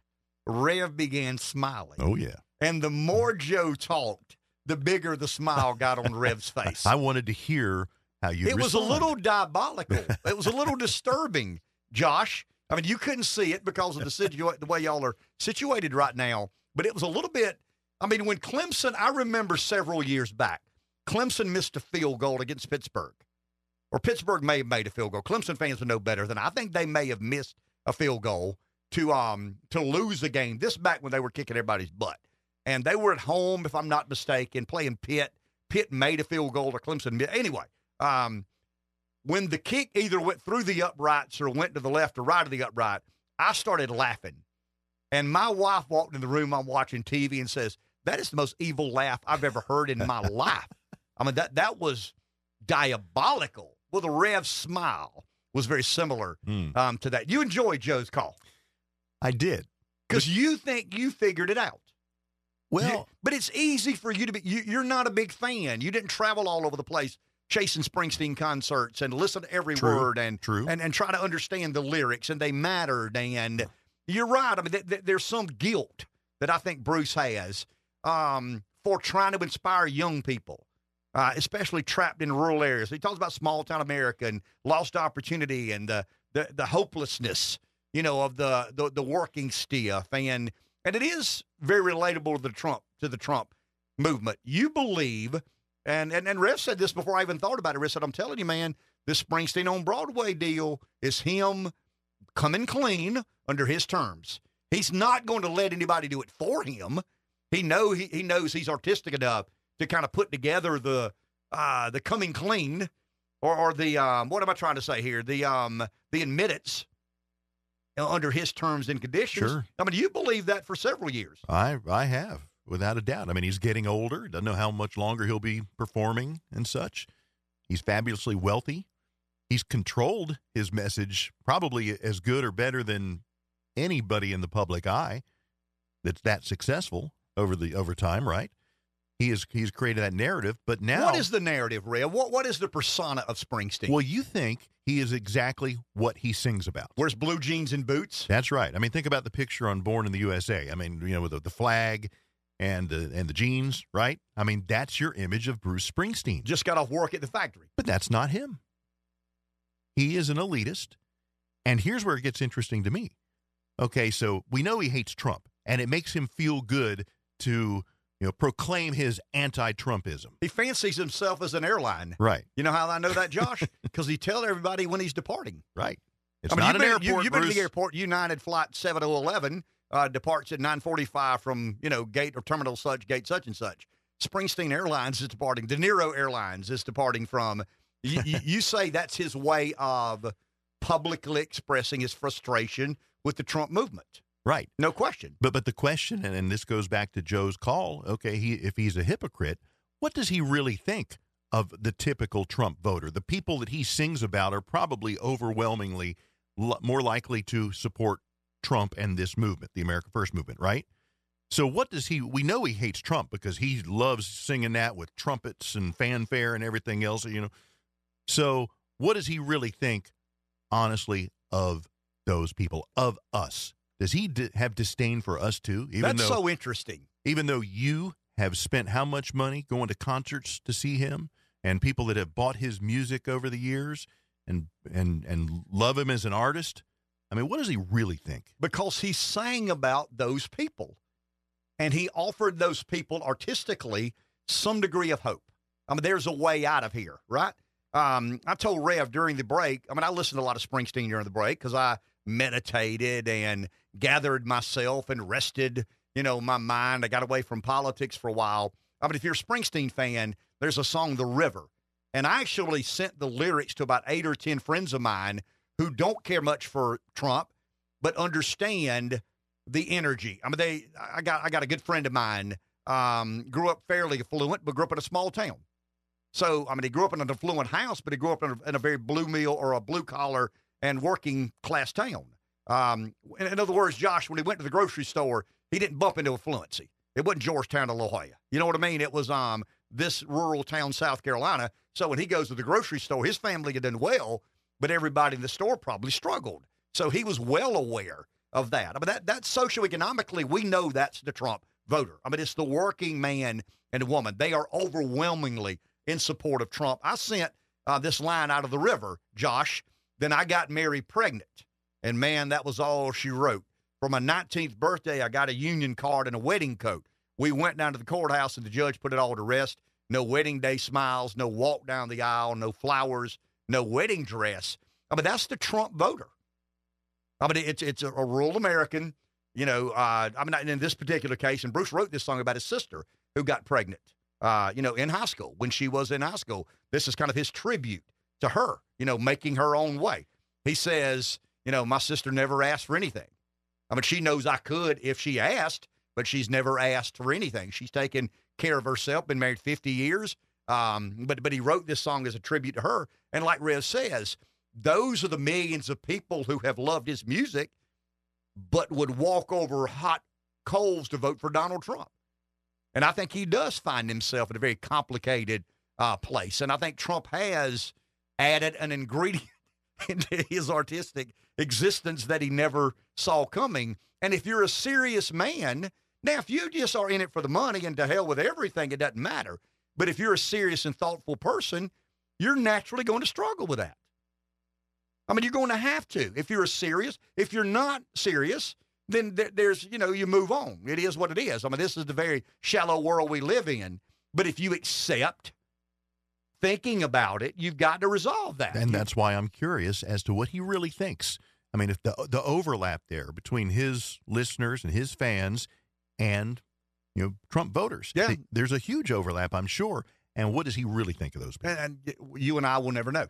Rev began smiling. Oh, yeah. And the more Joe talked, the bigger the smile got on Rev's face. I wanted to hear how you It respond. Was a little diabolical. It was a little disturbing, Josh. I mean, you couldn't see it because of the, situ- the way y'all are situated right now. But it was a little bit, I mean, when Clemson, I remember several years back, Clemson missed a field goal against Pittsburgh. Or Pittsburgh may have made a field goal. Clemson fans would know better than I. I think they may have missed a field goal to um to lose a game. This back when they were kicking everybody's butt. And they were at home, if I'm not mistaken, playing Pitt. Pitt made a field goal to Clemson. Anyway, um, when the kick either went through the uprights or went to the left or right of the upright, I started laughing. And my wife walked in the room. I'm watching T V and says, that is the most evil laugh I've ever heard in my life. I mean, that, that was diabolical. Well, the Rev smile was very similar mm. um, to that. You enjoyed Joe's call. I did. Because you think you figured it out. Well, you, but it's easy for you to be, you, you're not a big fan. You didn't travel all over the place Chasing Springsteen concerts and listen to every true, word and, true. and and try to understand the lyrics, and they mattered. And you're right. I mean, th- th- there's some guilt that I think Bruce has um, for trying to inspire young people, uh, especially trapped in rural areas. He talks about small-town America and lost opportunity and the the, the hopelessness, you know, of the, the the working stiff. And and it is very relatable to the Trump to the Trump movement. You believe. And, and and Riff said this before I even thought about it. Riff said, I'm telling you, man, this Springsteen on Broadway deal is him coming clean under his terms. He's not going to let anybody do it for him. He know he, he knows he's artistic enough to kind of put together the uh, the coming clean or, or the, um, what am I trying to say here? The um, the admittance you know, under his terms and conditions. Sure. I mean, you believe that for several years. I I have. Without a doubt. I mean, he's getting older. Doesn't know how much longer he'll be performing and such. He's fabulously wealthy. He's controlled his message probably as good or better than anybody in the public eye that's that successful over the over time, right? He is he's created that narrative, but now what is the narrative, Ray? What what is the persona of Springsteen? Well, you think he is exactly what he sings about. Wears blue jeans and boots. That's right. I mean, think about the picture on Born in the U S A. I mean, you know, with the, the flag. And the, and the jeans, right? I mean, that's your image of Bruce Springsteen. Just got off work at the factory. But that's not him. He is an elitist. And here's where it gets interesting to me. Okay, so we know he hates Trump, and it makes him feel good to, you know, proclaim his anti-Trumpism. He fancies himself as an airline. Right. You know how I know that, Josh? Because he tells everybody when he's departing. Right. It's I mean, not an been, airport, you, you've Bruce. Been to the airport, United Flight seven oh one one. Uh, departs at nine forty-five from, you know, gate or terminal such, gate such and such. Springsteen Airlines is departing. De Niro Airlines is departing from. You, you say that's his way of publicly expressing his frustration with the Trump movement. Right. No question. But but the question, and, and this goes back to Joe's call, okay, he if he's a hypocrite, what does he really think of the typical Trump voter? The people that he sings about are probably overwhelmingly l- more likely to support Trump and this movement, the America First movement, right? So what does he, we know he hates Trump because he loves singing that with trumpets and fanfare and everything else, you know. So what does he really think, honestly, of those people, of us? Does he d- have disdain for us too? Even That's though, so interesting. Even though you have spent how much money going to concerts to see him and people that have bought his music over the years and and and love him as an artist, I mean, what does he really think? Because he sang about those people, and he offered those people artistically some degree of hope. I mean, there's a way out of here, right? Um, I told Rev during the break, I mean, I listened to a lot of Springsteen during the break because I meditated and gathered myself and rested, you know, my mind. I got away from politics for a while. I mean, if you're a Springsteen fan, there's a song, The River. And I actually sent the lyrics to about eight or ten friends of mine who don't care much for Trump, but understand the energy. I mean, they. I got. I got a good friend of mine. Um, grew up fairly affluent, but grew up in a small town. So, I mean, he grew up in an affluent house, but he grew up in a, in a very blue mill or a blue collar and working class town. Um, in, in other words, Josh, when he went to the grocery store, he didn't bump into affluency. It wasn't Georgetown or La Jolla. You know what I mean? It was um this rural town, South Carolina. So when he goes to the grocery store, his family had done well. But everybody in the store probably struggled. So he was well aware of that. I mean, that that's socioeconomically, we know that's the Trump voter. I mean, it's the working man and woman. They are overwhelmingly in support of Trump. I sent uh, this line out of The River, Josh. Then I got Mary pregnant. And, man, that was all she wrote. For my nineteenth birthday, I got a union card and a wedding coat. We went down to the courthouse, and the judge put it all to rest. No wedding day smiles, no walk down the aisle, no flowers, no wedding dress. I mean, that's the Trump voter. I mean, it's it's a, a rural American, you know, uh, I mean, in this particular case, and Bruce wrote this song about his sister who got pregnant, uh, you know, in high school, when she was in high school. This is kind of his tribute to her, you know, making her own way. He says, you know, my sister never asked for anything. I mean, she knows I could if she asked, but she's never asked for anything. She's taken care of herself, been married fifty years. Um, but but he wrote this song as a tribute to her. And like Rev says, those are the millions of people who have loved his music but would walk over hot coals to vote for Donald Trump. And I think he does find himself in a very complicated uh, place. And I think Trump has added an ingredient into his artistic existence that he never saw coming. And if you're a serious man, now if you just are in it for the money and to hell with everything, it doesn't matter. But if you're a serious and thoughtful person, you're naturally going to struggle with that. I mean, you're going to have to if you're serious. If you're not serious, then there, there's, you know, you move on. It is what it is. I mean, this is the very shallow world we live in. But if you accept thinking about it, you've got to resolve that. And that's why I'm curious as to what he really thinks. I mean, if the the overlap there between his listeners and his fans and, you know, Trump voters. Yeah. They, there's a huge overlap, I'm sure. And what does he really think of those people? And, and you and I will never know.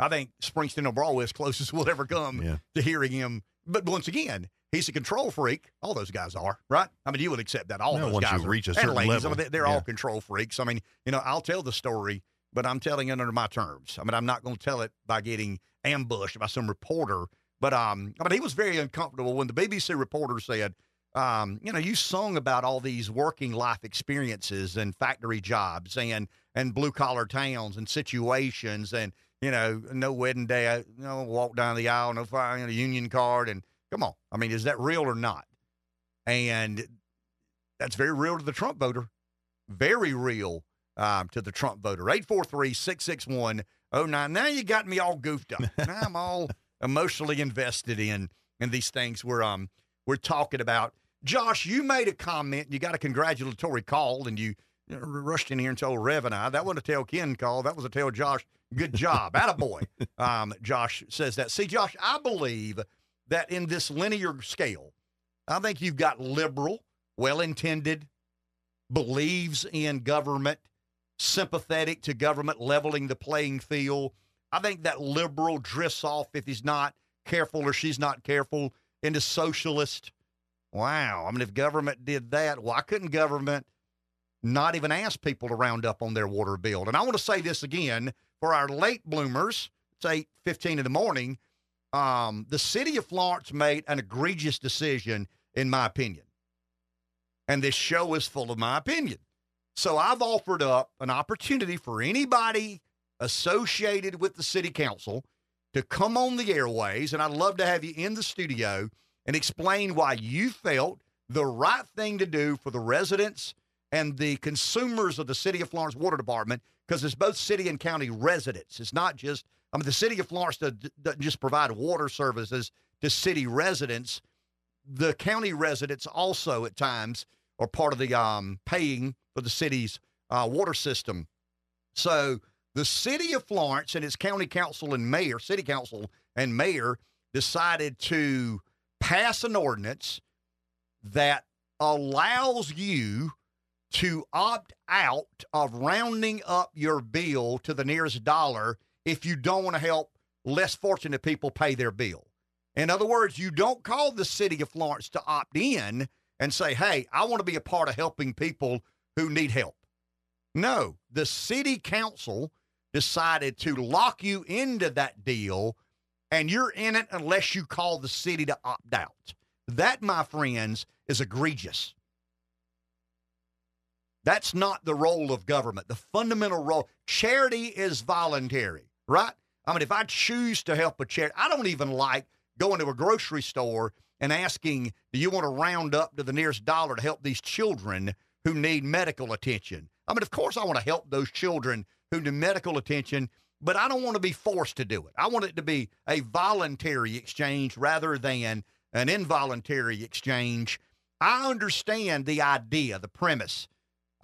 I think Springsteen or Broadway is closest we'll ever come yeah. to hearing him. But once again, he's a control freak. All those guys are, right? I mean, you would accept that. All no, those once guys you reach are. A certain ladies, level. I mean, they're yeah. all control freaks. I mean, you know, I'll tell the story, but I'm telling it under my terms. I mean, I'm not going to tell it by getting ambushed by some reporter. But, um, I mean, he was very uncomfortable when the B B C reporter said, um, you know, you sung about all these working life experiences and factory jobs and, and blue-collar towns and situations and, you know, no wedding day, you know, walk down the aisle, no fire, you know, union card. And come on. I mean, is that real or not? And that's very real to the Trump voter. Very real um, to the Trump voter. eight four three, six six one, oh nine. Now you got me all goofed up. Now I'm all emotionally invested in, in these things we're, um, we're talking about. Josh, you made a comment. You got a congratulatory call, and you rushed in here and told Rev and I. That wasn't a tell Ken call. That was a tell Josh. Good job. Attaboy. Um, Josh says that. See, Josh, I believe that in this linear scale, I think you've got liberal, well-intended, believes in government, sympathetic to government, leveling the playing field. I think that liberal drifts off if he's not careful or she's not careful into socialist. Wow. I mean, if government did that, why couldn't government not even ask people to round up on their water bill? And I want to say this again. For our late bloomers, it's eight fifteen in the morning, um, the city of Florence made an egregious decision, in my opinion. And this show is full of my opinion. So I've offered up an opportunity for anybody associated with the city council to come on the airways, and I'd love to have you in the studio and explain why you felt the right thing to do for the residents and the consumers of the City of Florence Water Department, because it's both city and county residents. It's not just, I mean, the City of Florence doesn't just provide water services to city residents. The county residents also at times are part of the um, paying for the city's uh, water system. So the City of Florence and its county council and mayor, city council and mayor, decided to pass an ordinance that allows you to opt out of rounding up your bill to the nearest dollar if you don't want to help less fortunate people pay their bill. In other words, you don't call the City of Florence to opt in and say, hey, I want to be a part of helping people who need help. No, the city council decided to lock you into that deal, and you're in it unless you call the city to opt out. That, my friends, is egregious. That's not the role of government. The fundamental role, charity is voluntary, right? I mean, if I choose to help a charity, I don't even like going to a grocery store and asking, do you want to round up to the nearest dollar to help these children who need medical attention? I mean, of course I want to help those children who need medical attention, but I don't want to be forced to do it. I want it to be a voluntary exchange rather than an involuntary exchange. I understand the idea, the premise.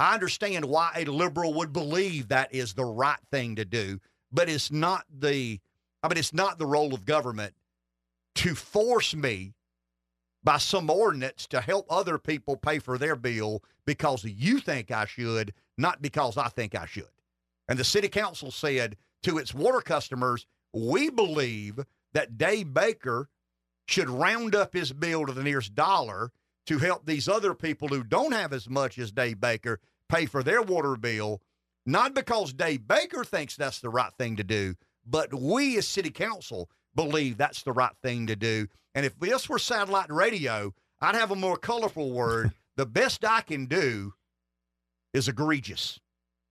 I understand why a liberal would believe that is the right thing to do, but it's not the, I mean, it's not the role of government to force me by some ordinance to help other people pay for their bill because you think I should, not because I think I should. And the city council said to its water customers, we believe that Dave Baker should round up his bill to the nearest dollar to help these other people who don't have as much as Dave Baker pay for their water bill, not because Dave Baker thinks that's the right thing to do, but we as city council believe that's the right thing to do. And if this were satellite radio, I'd have a more colorful word. The best I can do is egregious.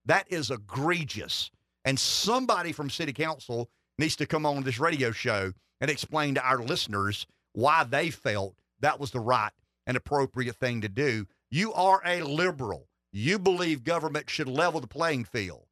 That is egregious. And somebody from city council needs to come on this radio show and explain to our listeners why they felt that was the right and appropriate thing to do. You are a liberal. You believe government should level the playing field.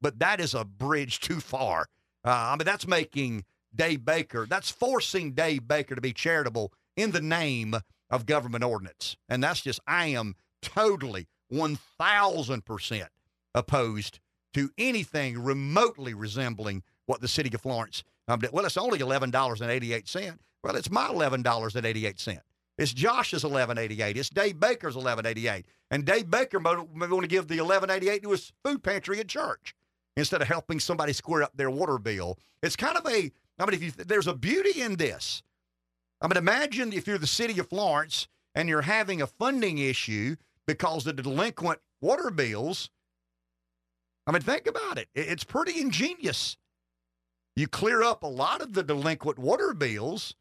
But that is a bridge too far. Uh, I mean, that's making Dave Baker, that's forcing Dave Baker to be charitable in the name of government ordinance. And that's just, I am totally one thousand percent opposed to anything remotely resembling what the city of Florence, um, well, it's only eleven dollars and eighty-eight cents. Well, it's my eleven dollars and eighty-eight cents. It's Josh's eleven dollars and eighty-eight cents. It's Dave Baker's eleven dollars and eighty-eight cents. And Dave Baker may want to give the eleven dollars and eighty-eight cents to his food pantry at church instead of helping somebody square up their water bill. It's kind of a, I mean, if you, there's a beauty in this. I mean, imagine if you're the city of Florence and you're having a funding issue because of the delinquent water bills. I mean, think about it. It's pretty ingenious. You clear up a lot of the delinquent water bills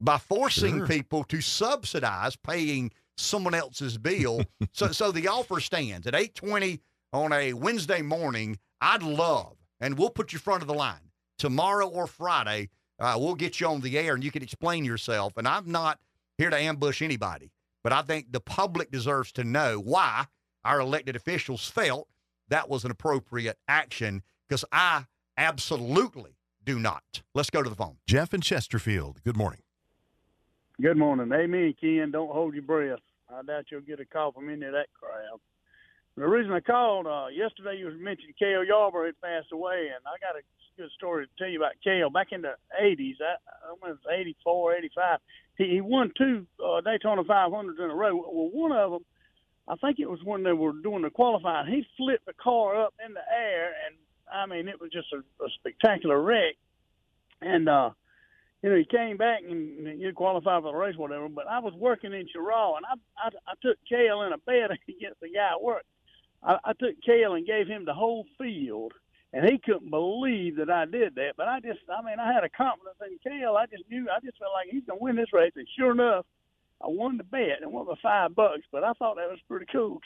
by forcing sure. people to subsidize paying someone else's bill. so so the offer stands at eight twenty on a Wednesday morning. I'd love, and we'll put you front of the line. Tomorrow or Friday, uh, we'll get you on the air and you can explain yourself. And I'm not here to ambush anybody, but I think the public deserves to know why our elected officials felt that was an appropriate action, because I absolutely do not. Let's go to the phone. Jeff in Chesterfield, good morning. Good morning. Amen, Ken. Don't hold your breath. I doubt you'll get a call from any of that crowd. The reason I called, uh, yesterday you mentioned Cale Yarbrough had passed away, and I got a good story to tell you about Cale. Back in the eighties, I, I went eighty-four, eighty-five, he, he won two uh, Daytona five hundreds in a row. Well, one of them, I think it was when they were doing the qualifying, he flipped the car up in the air, and, I mean, it was just a, a spectacular wreck. And, uh, you know, he came back and you qualify for the race, whatever. But I was working in Cheraw, and I I, I took Cale in a bed against the guy at work. I, I took Cale and gave him the whole field, and he couldn't believe that I did that. But I just, I mean, I had a confidence in Cale. I just knew, I just felt like he's going to win this race. And sure enough, I won the bet and won by five bucks. But I thought that was pretty cool.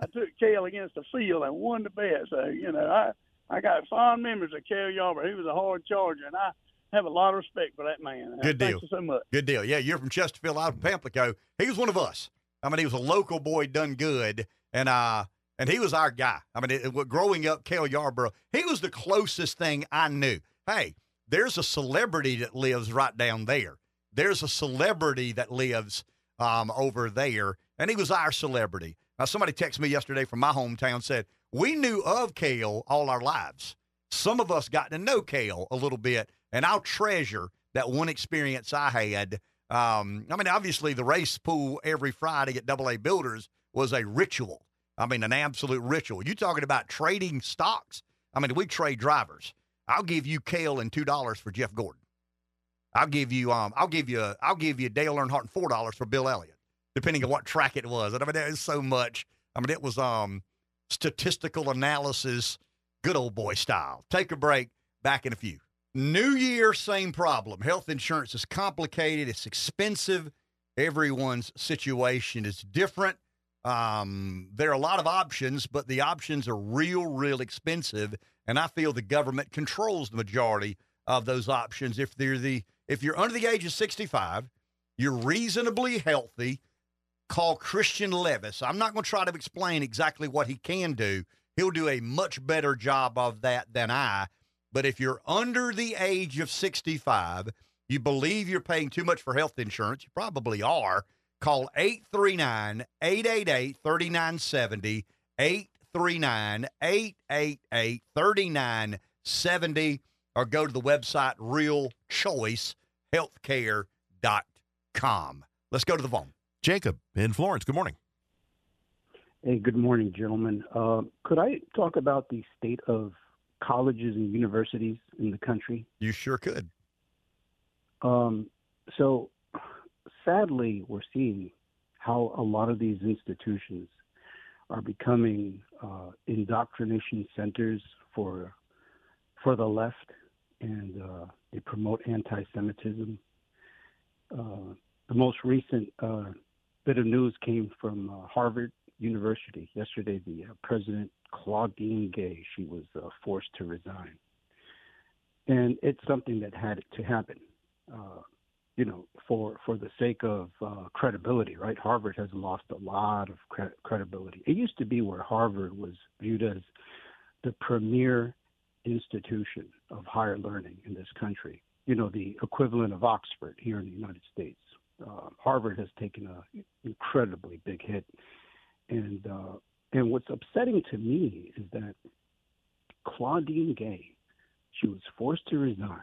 I took Cale against the field and won the bet. So, you know, I, I got fond memories of Cale Yarbrough. He was a hard charger, and I have a lot of respect for that man. Good deal. Thank you so much. Good deal. Yeah, you're from Chesterfield. I'm from Pamlico. He was one of us. I mean, he was a local boy done good, and uh, and he was our guy. I mean, it, it, growing up, Cale Yarbrough, he was the closest thing I knew. Hey, there's a celebrity that lives right down there. There's a celebrity that lives um, over there, and he was our celebrity. Now, somebody texted me yesterday from my hometown, said, we knew of Cale all our lives. Some of us got to know Cale a little bit. And I'll treasure that one experience I had. Um, I mean, obviously, the race pool every Friday at double A Builders was a ritual. I mean, an absolute ritual. You talking about trading stocks? I mean, we trade drivers. I'll give you Cale and two dollars for Jeff Gordon. I'll give you, um, I'll give you, I'll give you Dale Earnhardt and four dollars for Bill Elliott, depending on what track it was. And I mean, there is so much. I mean, it was um, statistical analysis, good old boy style. Take a break. Back in a few. New year, same problem. Health insurance is complicated. It's expensive. Everyone's situation is different. Um, there are a lot of options, but the options are real, real expensive. And I feel the government controls the majority of those options. If they're the, if you're under the age of sixty-five, you're reasonably healthy, call Christian Levis. I'm not going to try to explain exactly what he can do. He'll do a much better job of that than I. But if you're under the age of sixty-five, you believe you're paying too much for health insurance, you probably are, call eight three nine, eight eight eight, three nine seven zero, eight three nine, eight eight eight, three nine seven zero, or go to the website real choice healthcare dot com. Let's go to the phone. Jacob in Florence, good morning. Hey, good morning, gentlemen. Uh, could I talk about the state of colleges and universities in the country? You sure could. Um, so sadly, we're seeing how a lot of these institutions are becoming uh, indoctrination centers for for the left, and uh, they promote anti-Semitism. Uh, the most recent uh, bit of news came from uh, Harvard University. Yesterday, the uh, president Claudine Gay. She was uh, forced to resign. And it's something that had to happen, uh, you know, for for the sake of uh, credibility, right? Harvard has lost a lot of cre- credibility. It used to be where Harvard was viewed as the premier institution of higher learning in this country, you know, the equivalent of Oxford here in the United States. Uh, Harvard has taken an incredibly big hit. And uh, and what's upsetting to me is that Claudine Gay, she was forced to resign,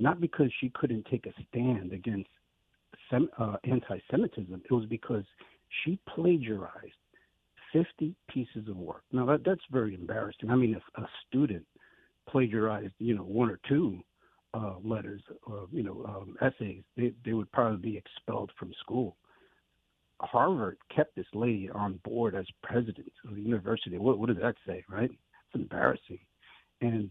not because she couldn't take a stand against sem- uh, anti-Semitism. It was because she plagiarized fifty pieces of work. Now, that, that's very embarrassing. I mean, if a student plagiarized, you know, one or two uh, letters or, you know, um, essays, they, they would probably be expelled from school. Harvard kept this lady on board as president of the university. What, what does that say, right? It's embarrassing. And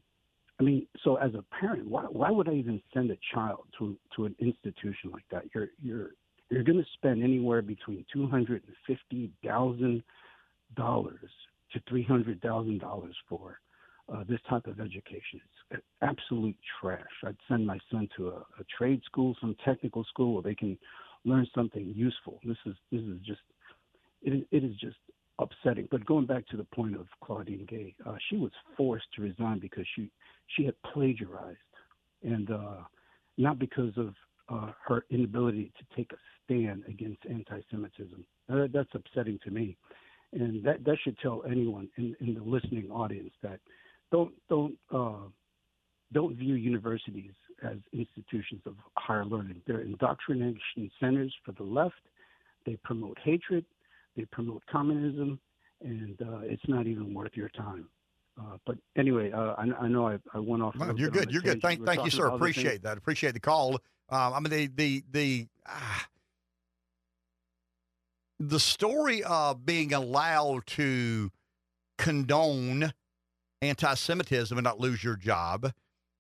I mean, so as a parent, why why would I even send a child to to an institution like that? You're you're you're going to spend anywhere between two hundred and fifty thousand dollars to three hundred thousand dollars for uh, this type of education. It's absolute trash. I'd send my son to a, a trade school, some technical school where they can learn something useful. This is this is just it, it is just. upsetting. But going back to the point of Claudine Gay, uh, she was forced to resign because she, she had plagiarized, and uh, not because of uh, her inability to take a stand against anti-Semitism. Uh, that's upsetting to me, and that, that should tell anyone in, in the listening audience that don't don't uh, don't view universities as institutions of higher learning. They're indoctrination centers for the left. They promote hatred. They promote communism, and uh, it's not even worth your time. Uh, but anyway, uh, I, I know I, I went off. You're good. You're good. Thank, thank you, sir. Appreciate that. Appreciate the call. Um, I mean, the the the ah, the story of being allowed to condone anti-Semitism and not lose your job,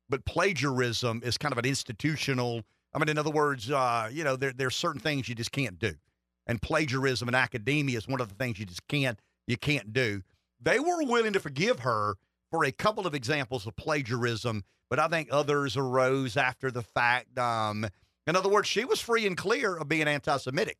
but plagiarism is kind of an institutional. I mean, in other words, uh, you know, there there's certain things you just can't do. And plagiarism in academia is one of the things you just can't you can't do. They were willing to forgive her for a couple of examples of plagiarism, but I think others arose after the fact. Um, in other words, she was free and clear of being anti-Semitic.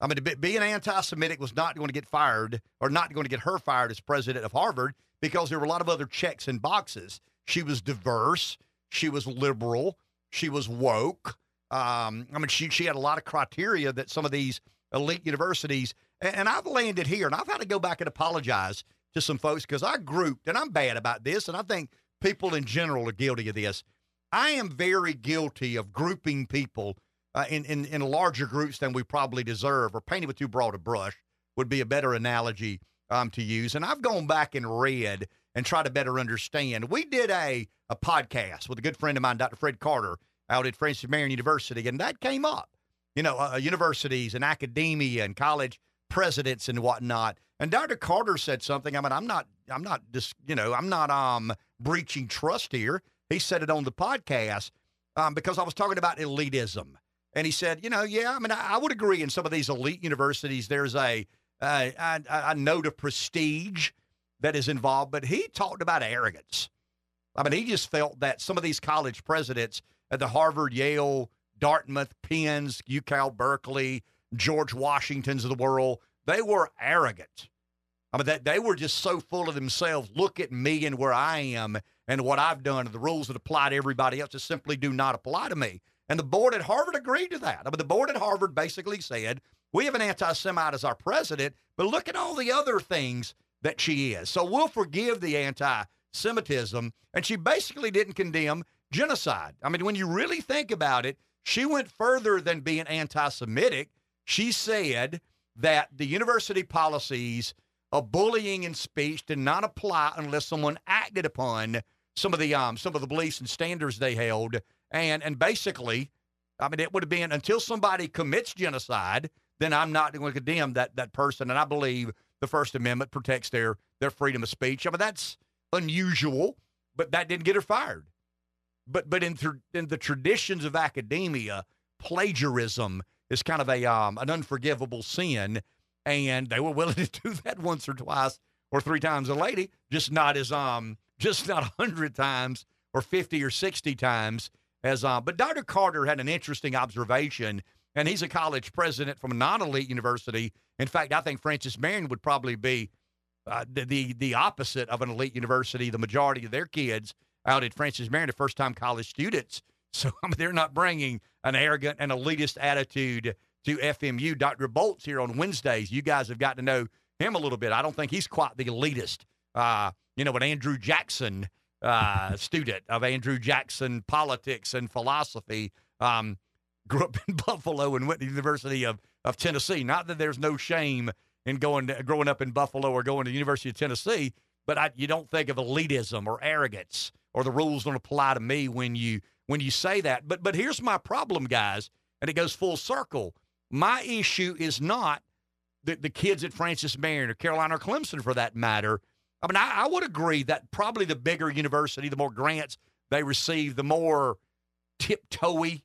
I mean, be, being anti-Semitic was not going to get fired or not going to get her fired as president of Harvard because there were a lot of other checks and boxes. She was diverse. She was liberal. She was woke. Um, I mean, she she had a lot of criteria that some of these elite universities, and, and I've landed here, and I've had to go back and apologize to some folks because I grouped, and I'm bad about this, and I think people in general are guilty of this. I am very guilty of grouping people uh, in, in, in larger groups than we probably deserve, or painting with too broad a brush would be a better analogy um, to use. And I've gone back and read and tried to better understand. We did a, a podcast with a good friend of mine, Doctor Fred Carter, out at Francis Marion University, and that came up. You know, uh, universities and academia and college presidents and whatnot. And Doctor Carter said something. I mean, I'm not, I'm not just, you know, I'm not um, breaching trust here. He said it on the podcast um, because I was talking about elitism. And he said, you know, yeah, I mean, I, I would agree in some of these elite universities, there's a, a, a, a note of prestige that is involved. But he talked about arrogance. I mean, he just felt that some of these college presidents at the Harvard, Yale, Dartmouth, Penn's, U Cal, Berkeley, George Washingtons of the world, they were arrogant. I mean, that they were just so full of themselves. Look at me and where I am and what I've done, and the rules that apply to everybody else just simply do not apply to me. And the board at Harvard agreed to that. I mean, the board at Harvard basically said, we have an anti-Semite as our president, but look at all the other things that she is. So we'll forgive the anti-Semitism. And she basically didn't condemn genocide. I mean, when you really think about it, she went further than being anti-Semitic. She said that the university policies of bullying and speech did not apply unless someone acted upon some of the um, some of the beliefs and standards they held. And and basically, I mean, it would have been until somebody commits genocide, then I'm not going to condemn that that person. And I believe the First Amendment protects their their freedom of speech. I mean, that's unusual, but that didn't get her fired. But but in, th- in the traditions of academia, plagiarism is kind of a um, an unforgivable sin, and they were willing to do that once or twice or three times a lady, just not as um, just not one hundred times or fifty or sixty times as um. But Doctor Carter had an interesting observation, and he's a college president from a non-elite university. In fact, I think Francis Marion would probably be uh, the, the the opposite of an elite university. The majority of their kids out at Francis Marion are first-time college students, so I mean, they're not bringing an arrogant and elitist attitude to F M U. Doctor Bolt's here on Wednesdays. You guys have got to know him a little bit. I don't think he's quite the elitist, uh, you know, an Andrew Jackson uh, student of Andrew Jackson politics and philosophy. Um, grew up in Buffalo and went to the University of, of Tennessee. Not that there's no shame in going to, growing up in Buffalo or going to the University of Tennessee, but I, you don't think of elitism or arrogance or the rules don't apply to me when you when you say that. But but here's my problem, guys, and it goes full circle. My issue is not the, the kids at Francis Marion or Carolina or Clemson, for that matter. I mean, I, I would agree that probably the bigger university, the more grants they receive, the more tiptoey,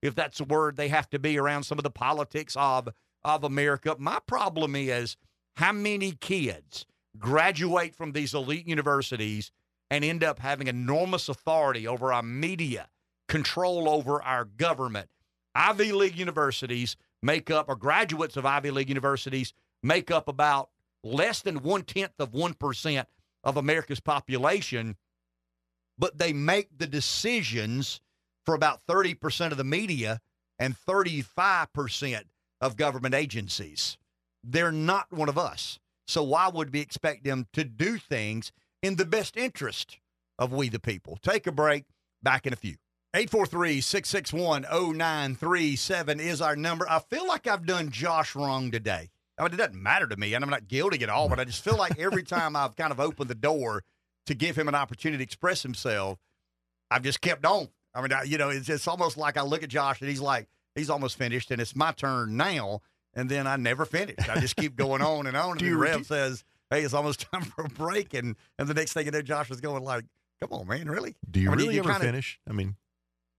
if that's a word, they have to be around some of the politics of, of America. My problem is how many kids graduate from these elite universities and end up having enormous authority over our media, control over our government. Ivy League universities make up, or graduates of Ivy League universities make up about less than one-tenth of one percent of America's population, but they make the decisions for about thirty percent of the media and thirty-five percent of government agencies. They're not one of us, so why would we expect them to do things in the best interest of we the people? Take a break. Back in a few. eight four three, six six one, zero nine three seven is our number. I feel like I've done Josh wrong today. I mean, it doesn't matter to me, and I'm not guilty at all, but I just feel like every time I've kind of opened the door to give him an opportunity to express himself, I've just kept on. I mean, I, you know, it's, it's almost like I look at Josh, and he's like, he's almost finished, and it's my turn now, and then I never finish. I just keep going on and on, and the Rev says, hey, it's almost time for a break, and, and the next thing you know, Josh was going like, come on, man, really? Do you I mean, really you ever kinda finish? I mean,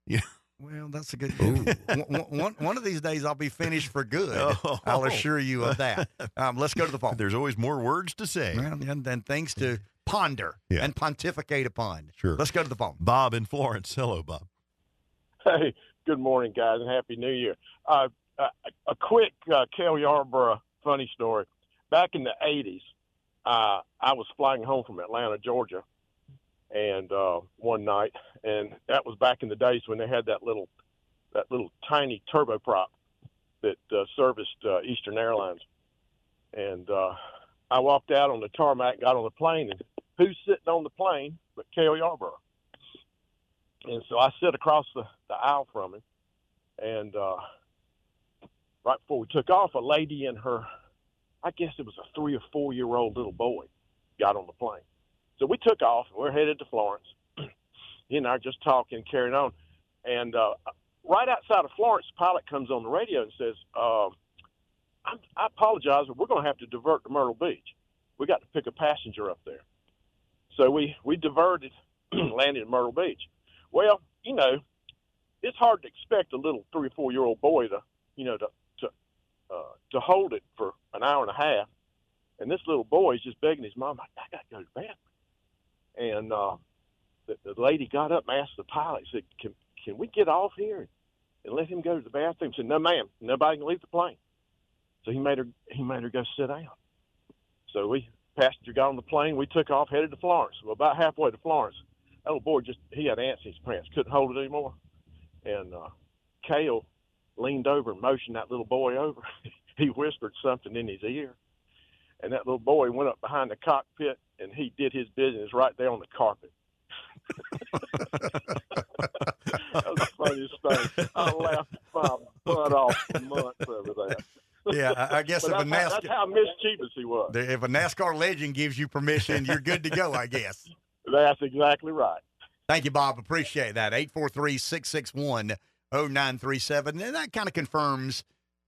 yeah. Well, that's a good one, one, one of these days I'll be finished for good. Oh. I'll assure you of that. Um, let's go to the phone. There's always more words to say. Well, and, and things to ponder yeah. and pontificate upon. Sure. Let's go to the phone. Bob in Florence. Hello, Bob. Hey, good morning, guys, and Happy New Year. Uh, uh, a quick uh, Cale Yarborough funny story. Back in the eighties, uh, I was flying home from Atlanta, Georgia, and uh one night, and that was back in the days when they had that little that little tiny turboprop that uh, serviced uh, Eastern Airlines. And uh I walked out on the tarmac, got on the plane, and who's sitting on the plane but Cale Yarborough? And so I sit across the, the aisle from him, and uh right before we took off, a lady and her, I guess it was a three or four year old little boy, got on the plane. So we took off, and we're headed to Florence. He and I are just talking, carrying on. And uh, right outside of Florence, the pilot comes on the radio and says, uh, I, I apologize, but we're going to have to divert to Myrtle Beach. We got to pick a passenger up there. So we, we diverted, landed in Myrtle Beach. Well, you know, it's hard to expect a little three- or four-year-old boy to, you know, to, to, uh, to hold it for an hour and a half. And this little boy is just begging his mom, I got to go to bed. And uh, the, the lady got up and asked the pilot, said, can, can we get off here and, and let him go to the bathroom? He said, no, ma'am, nobody can leave the plane. So he made her he made her go sit down. So we, passenger got on the plane, we took off, headed to Florence. Well, about halfway to Florence, that little boy just, he had ants in his pants, couldn't hold it anymore. And uh, Cale leaned over and motioned that little boy over. He whispered something in his ear. And that little boy went up behind the cockpit, and he did his business right there on the carpet. That was the funniest thing. I laughed my butt off for months over that. Yeah, I, I guess if I, a NASCAR... That's how mischievous he was. If a NASCAR legend gives you permission, you're good to go, I guess. That's exactly right. Thank you, Bob. Appreciate that. eight four three, six six one, zero nine three seven. And that kind of confirms,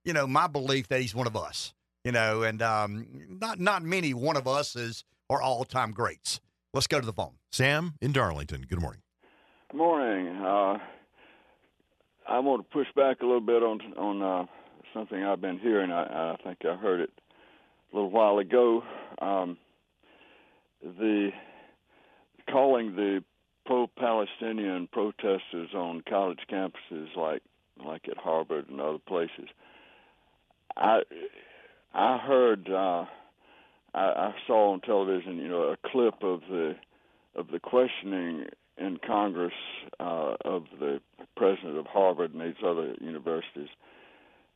you know, my belief that he's one of us. You know, and um, not not many one of us is are all-time greats. Let's go to the phone. Sam in Darlington. Good morning. Good morning. Uh, I want to push back a little bit on on uh, something I've been hearing. I, I think I heard it a little while ago. Um, the calling the pro-Palestinian protesters on college campuses, like like at Harvard and other places. I I heard uh, I, I saw on television, you know, a clip of the of the questioning in Congress uh, of the president of Harvard and these other universities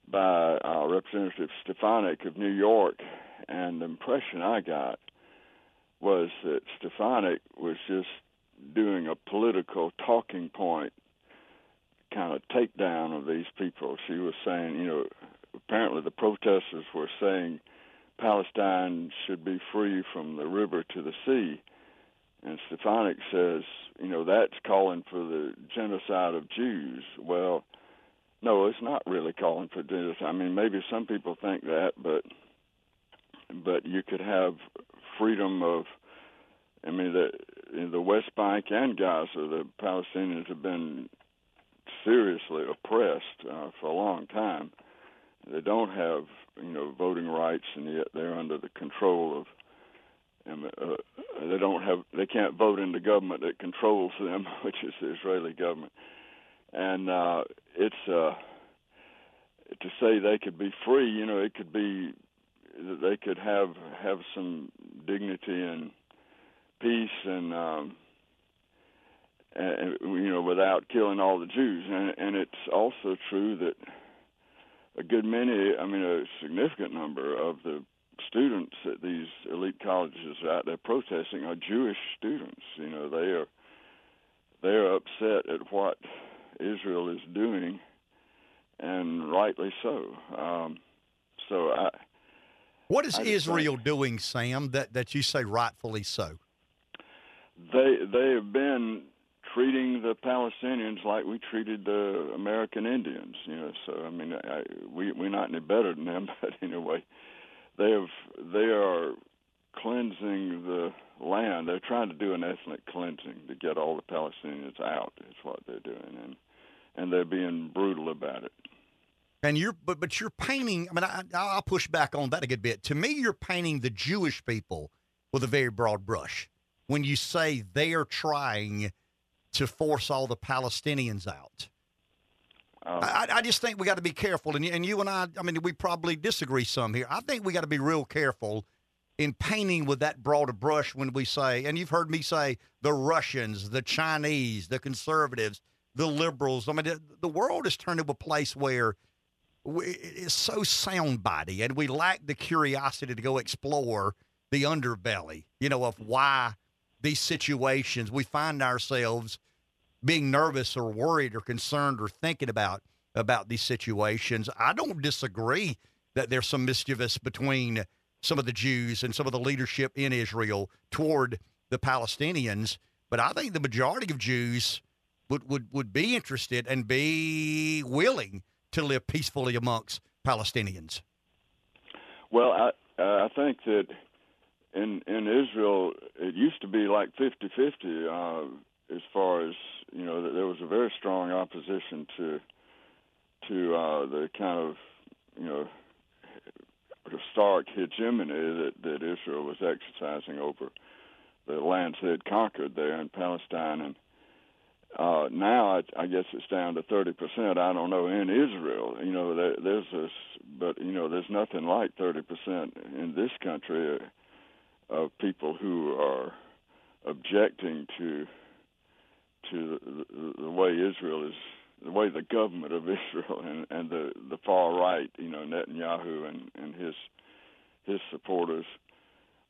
by uh, Representative Stefanik of New York, and the impression I got was that Stefanik was just doing a political talking point kind of takedown of these people. She was saying, you know, apparently the protesters were saying Palestine should be free from the river to the sea. And Stefanik says, you know, that's calling for the genocide of Jews. Well, no, it's not really calling for genocide. I mean, maybe some people think that, but but you could have freedom of, I mean, the, in the West Bank and Gaza, the Palestinians have been seriously oppressed uh, for a long time. They don't have, you know, voting rights, and yet they're under the control of. And, uh, they don't have. They can't vote in the government that controls them, which is the Israeli government. And uh, it's uh, to say they could be free. You know, it could be they could have have some dignity and peace, and, um, and you know, without killing all the Jews. And, and it's also true that a good many, I mean, a significant number of the students at these elite colleges out there protesting are Jewish students. You know, they are they are upset at what Israel is doing, and rightly so. Um, so, I. What is I Israel think, doing, Sam? That that you say rightfully so. They they have been treating the Palestinians like we treated the American Indians. You know, so I mean, I, we we're not any better than them, but anyway. They have. They are cleansing the land. They're trying to do an ethnic cleansing to get all the Palestinians out. Is what they're doing, and and they're being brutal about it. And you're, but but you're painting. I mean, I, I'll push back on that a good bit. To me, you're painting the Jewish people with a very broad brush when you say they are trying to force all the Palestinians out. Um, I, I just think we got to be careful, and you, and you and I, I mean, we probably disagree some here. I think we got to be real careful in painting with that broader brush when we say, and you've heard me say, the Russians, the Chinese, the conservatives, the liberals. I mean, the, the world has turned into a place where we, it's so soundbitey, and we lack the curiosity to go explore the underbelly, you know, of why these situations we find ourselves being nervous or worried or concerned or thinking about about these situations. I don't disagree that there's some mischievous between some of the Jews and some of the leadership in Israel toward the Palestinians, but I think the majority of Jews would, would, would be interested and be willing to live peacefully amongst Palestinians. Well, I, uh, I think that in, in Israel, it used to be like fifty-fifty, uh, as far as, you know, there was a very strong opposition to to uh, the kind of, you know, stark hegemony that, that Israel was exercising over the lands they had conquered there in Palestine. And uh, now I, I guess it's down to thirty percent, I don't know, in Israel. You know, there, there's this, but, you know, there's nothing like thirty percent in this country of people who are objecting to to the, the way Israel is, the way the government of Israel and, and the, the far right, you know, Netanyahu and, and his his supporters,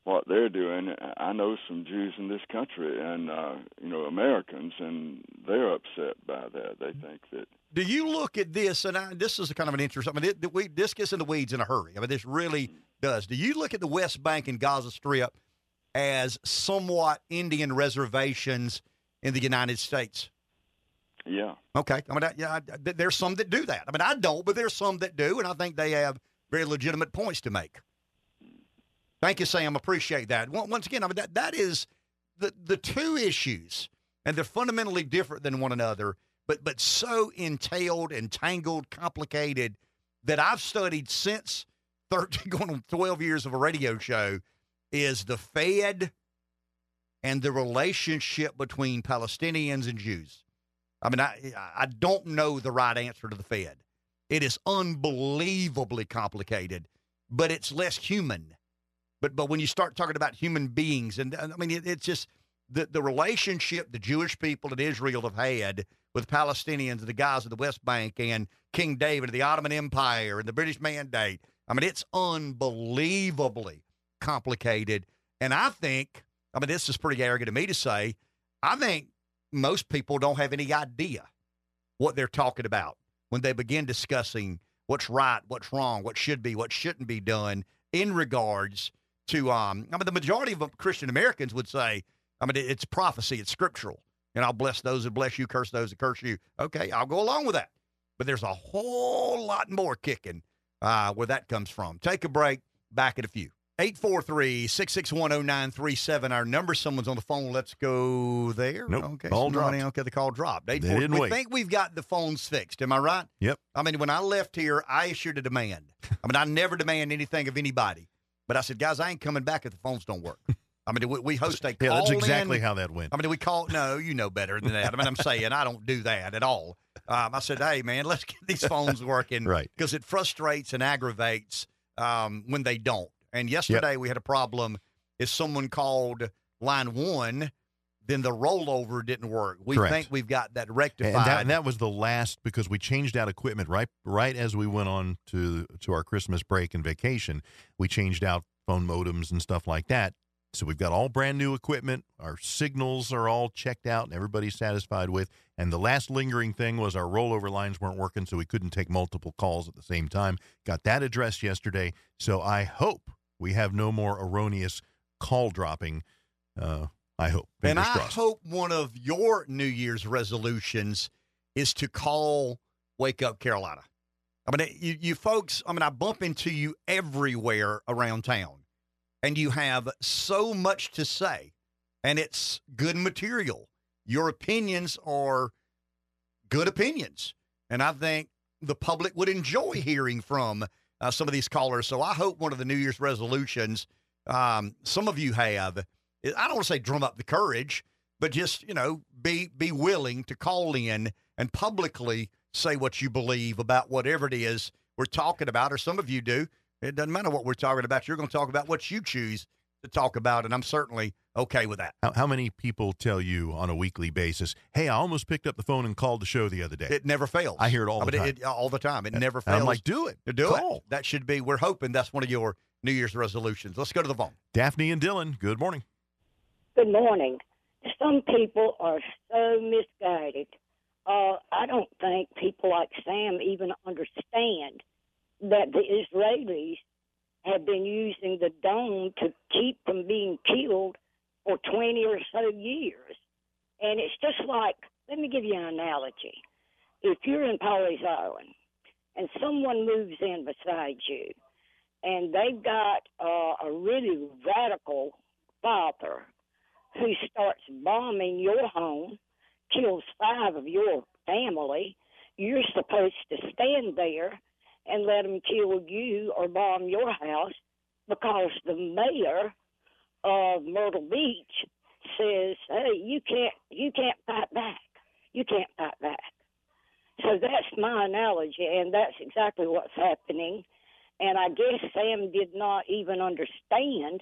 what they're doing. I know some Jews in this country and, uh, you know, Americans, and they're upset by that. They think that. Do you look at this, and I, this is kind of an interesting, I mean, it, we, this gets in the weeds in a hurry. I mean, this really does. Do you look at the West Bank and Gaza Strip as somewhat Indian reservations in the United States? Yeah. Okay. I mean, I, yeah, I, there's some that do that. I mean, I don't, but there's some that do, and I think they have very legitimate points to make. Thank you, Sam. Appreciate that. Once again, I mean, that, that is the, the two issues, and they're fundamentally different than one another, but, but so entailed, entangled, complicated that I've studied since thirteen, going on twelve years of a radio show is the Fed and the relationship between Palestinians and Jews. I mean, I, I don't know the right answer to the Fed. It is unbelievably complicated, but it's less human. But but when you start talking about human beings, and, and I mean, it, it's just the, the relationship the Jewish people in Israel have had with Palestinians and the guys of the West Bank and King David and the Ottoman Empire and the British Mandate. I mean, it's unbelievably complicated. And I think, I mean, this is pretty arrogant of me to say, I think most people don't have any idea what they're talking about when they begin discussing what's right, what's wrong, what should be, what shouldn't be done in regards to, um, I mean, the majority of Christian Americans would say, I mean, it's prophecy, it's scriptural, and I'll bless those that bless you, curse those that curse you. Okay, I'll go along with that. But there's a whole lot more kicking uh, where that comes from. Take a break. Back in a few. eight four three, six six one, zero nine three seven. Our number, someone's on the phone. Let's go there. Nope. Okay, call dropped. Okay, the call dropped. They didn't we wait. Think we've got the phones fixed. Am I right? Yep. I mean, when I left here, I issued a demand. I mean, I never demand anything of anybody. But I said, guys, I ain't coming back if the phones don't work. I mean, we, we host a call. Yeah, that's exactly in. How that went. I mean, we call. No, you know better than that. I mean, I'm saying I don't do that at all. Um, I said, hey, man, let's get these phones working. Right. Because it frustrates and aggravates um, when they don't. And yesterday yep. we had a problem. If someone called line one, then the rollover didn't work. We Correct. Think we've got that rectified. And that, and that was the last because we changed out equipment right right as we went on to to our Christmas break and vacation. We changed out phone modems and stuff like that. So we've got all brand new equipment. Our signals are all checked out and everybody's satisfied with. And the last lingering thing was our rollover lines weren't working, so we couldn't take multiple calls at the same time. Got that addressed yesterday. So I hope we have no more erroneous call dropping, uh, I hope. And I crossed. hope one of your New Year's resolutions is to call Wake Up Carolina. I mean, you, you folks, I mean, I bump into you everywhere around town, and you have so much to say, and it's good material. Your opinions are good opinions, and I think the public would enjoy hearing from Uh, some of these callers. So I hope one of the New Year's resolutions um, some of you have, I don't want to say drum up the courage, but just, you know, be be willing to call in and publicly say what you believe about whatever it is we're talking about, or some of you do. It doesn't matter what we're talking about. You're going to talk about what you choose to talk about, and I'm certainly okay with that. How, how many people tell you on a weekly basis, hey, I almost picked up the phone and called the show the other day? It never fails. I hear it all I the mean, time. It, it, all the time. It and, never fails. I'm like, do it. Do Call. It. That should be, we're hoping that's one of your New Year's resolutions. Let's go to the phone. Daphne and Dylan, good morning. Good morning. Some people are so misguided. Uh, I don't think people like Sam even understand that the Israelis have been using the dome to keep from being killed for twenty or so years. And it's just like, let me give you an analogy. If you're in Polly's Island and someone moves in beside you and they've got uh, a really radical father who starts bombing your home, kills five of your family, you're supposed to stand there and let them kill you or bomb your house because the mayor of Myrtle Beach says, hey, you can't, you can't fight back. You can't fight back. So that's my analogy, and that's exactly what's happening. And I guess Sam did not even understand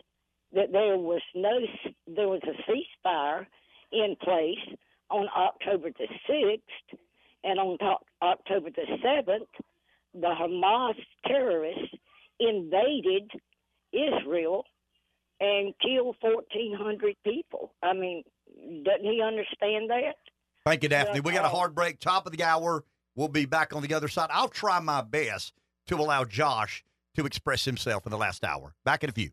that there was no, there was a ceasefire in place on October the sixth, and on October the seventh, the Hamas terrorists invaded Israel and killed fourteen hundred people. I mean, doesn't he understand that? Thank you, Daphne. But, we got a hard break, top of the hour. We'll be back on the other side. I'll try my best to allow Josh to express himself in the last hour. Back in a few.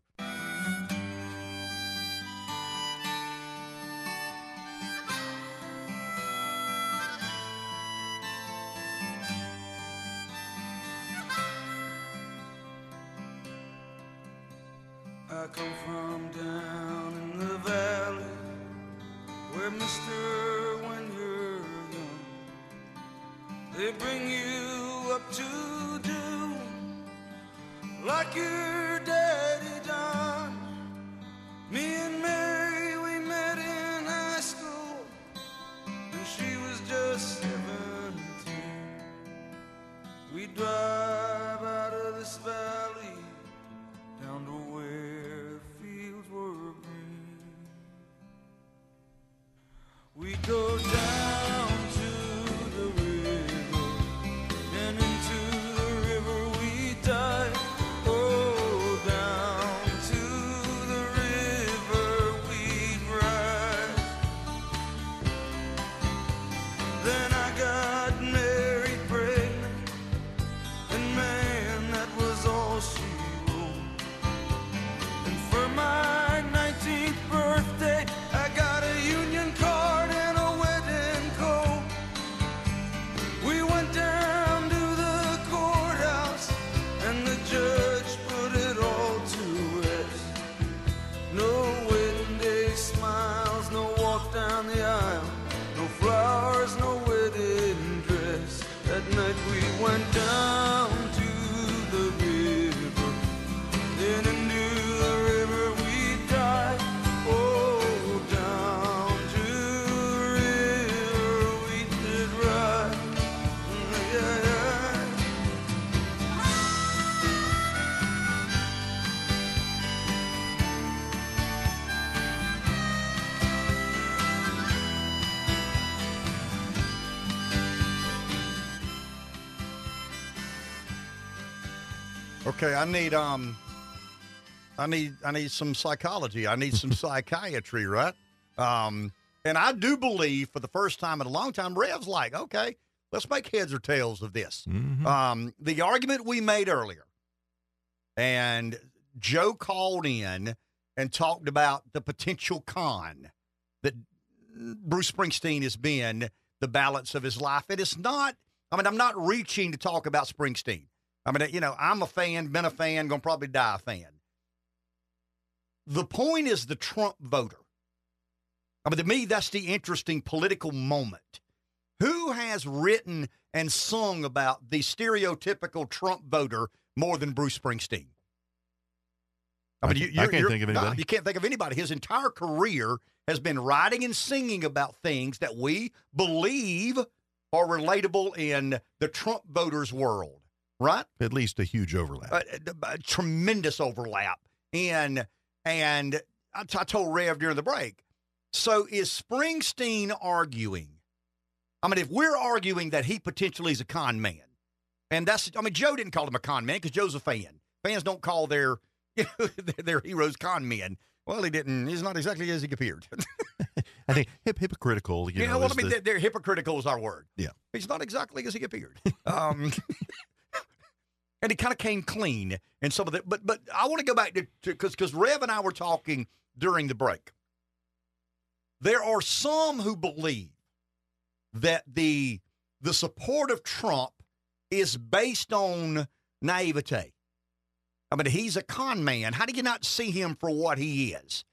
Your daddy Don, me and Mary, we met We go down to the river, and into the river we dive. Oh, down to the river we drive. Then I got married, pregnant, and man, that was all she wrote. And for my nineteenth birthday, I got a union card. We went down to the river, then into the river we died. Oh, down to the river we did ride. Yeah, okay, I need um, I need I need some psychology. I need some psychiatry, right? Um, and I do believe for the first time in a long time, Rev's like, okay, let's make heads or tails of this. Mm-hmm. Um, the argument we made earlier, and Joe called in and talked about the potential con that Bruce Springsteen has been the balance of his life. It is not. I mean, I'm not reaching to talk about Springsteen. I mean, you know, I'm a fan, been a fan, going to probably die a fan. The point is the Trump voter. I mean, to me, that's the interesting political moment. Who has written and sung about the stereotypical Trump voter more than Bruce Springsteen? I mean, I, you, you're, I can't you're, think of anybody. You can't think of anybody. His entire career has been writing and singing about things that we believe are relatable in the Trump voters' world. Right? At least a huge overlap. Uh, a, a tremendous overlap. And and I, t I told Rev during the break, so is Springsteen arguing? I mean, if we're arguing that he potentially is a con man, and that's, I mean, Joe didn't call him a con man because Joe's a fan. Fans don't call their, you know, their, their heroes con men. Well, he didn't. He's not exactly as he appeared. I think hip, hypocritical. You yeah, know, well, I mean, the... they're hypocritical is our word. Yeah. He's not exactly as he appeared. Um And he kind of came clean in some of that. But but I want to go back to, because because Rev and I were talking during the break. There are some who believe that the, the support of Trump is based on naivete. I mean, he's a con man. How do you not see him for what he is?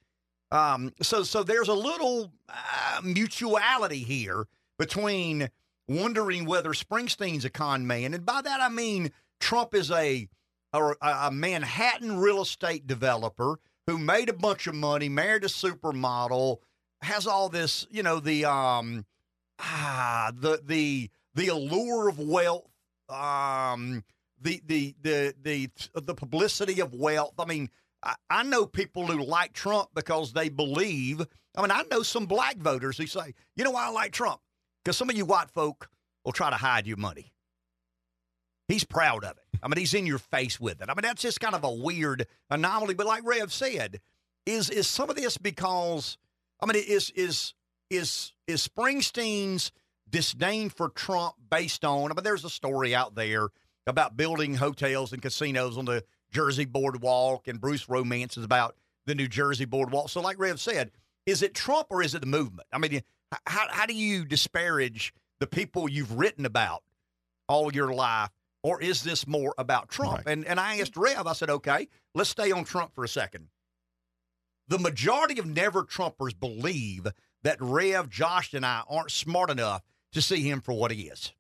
Um, so, so there's a little uh, mutuality here between wondering whether Springsteen's a con man. And by that I mean, Trump is a, a a Manhattan real estate developer who made a bunch of money, married a supermodel, has all this, you know, the um ah the the the allure of wealth, um the the the the the publicity of wealth. I mean, I, I know people who like Trump because they believe. I mean, I know some black voters who say, you know why I like Trump? Because some of you white folk will try to hide your money. He's proud of it. I mean, he's in your face with it. I mean, that's just kind of a weird anomaly. But like Rev said, is is some of this because, I mean, is is is is Springsteen's disdain for Trump based on, I mean, there's a story out there about building hotels and casinos on the Jersey boardwalk, and Bruce romances about the New Jersey boardwalk. So like Rev said, is it Trump or is it the movement? I mean, how, how do you disparage the people you've written about all your life? Or is this more about Trump? Right. And and I asked Rev, I said, okay, let's stay on Trump for a second. The majority of never Trumpers believe that Rev, Josh, and I aren't smart enough to see him for what he is.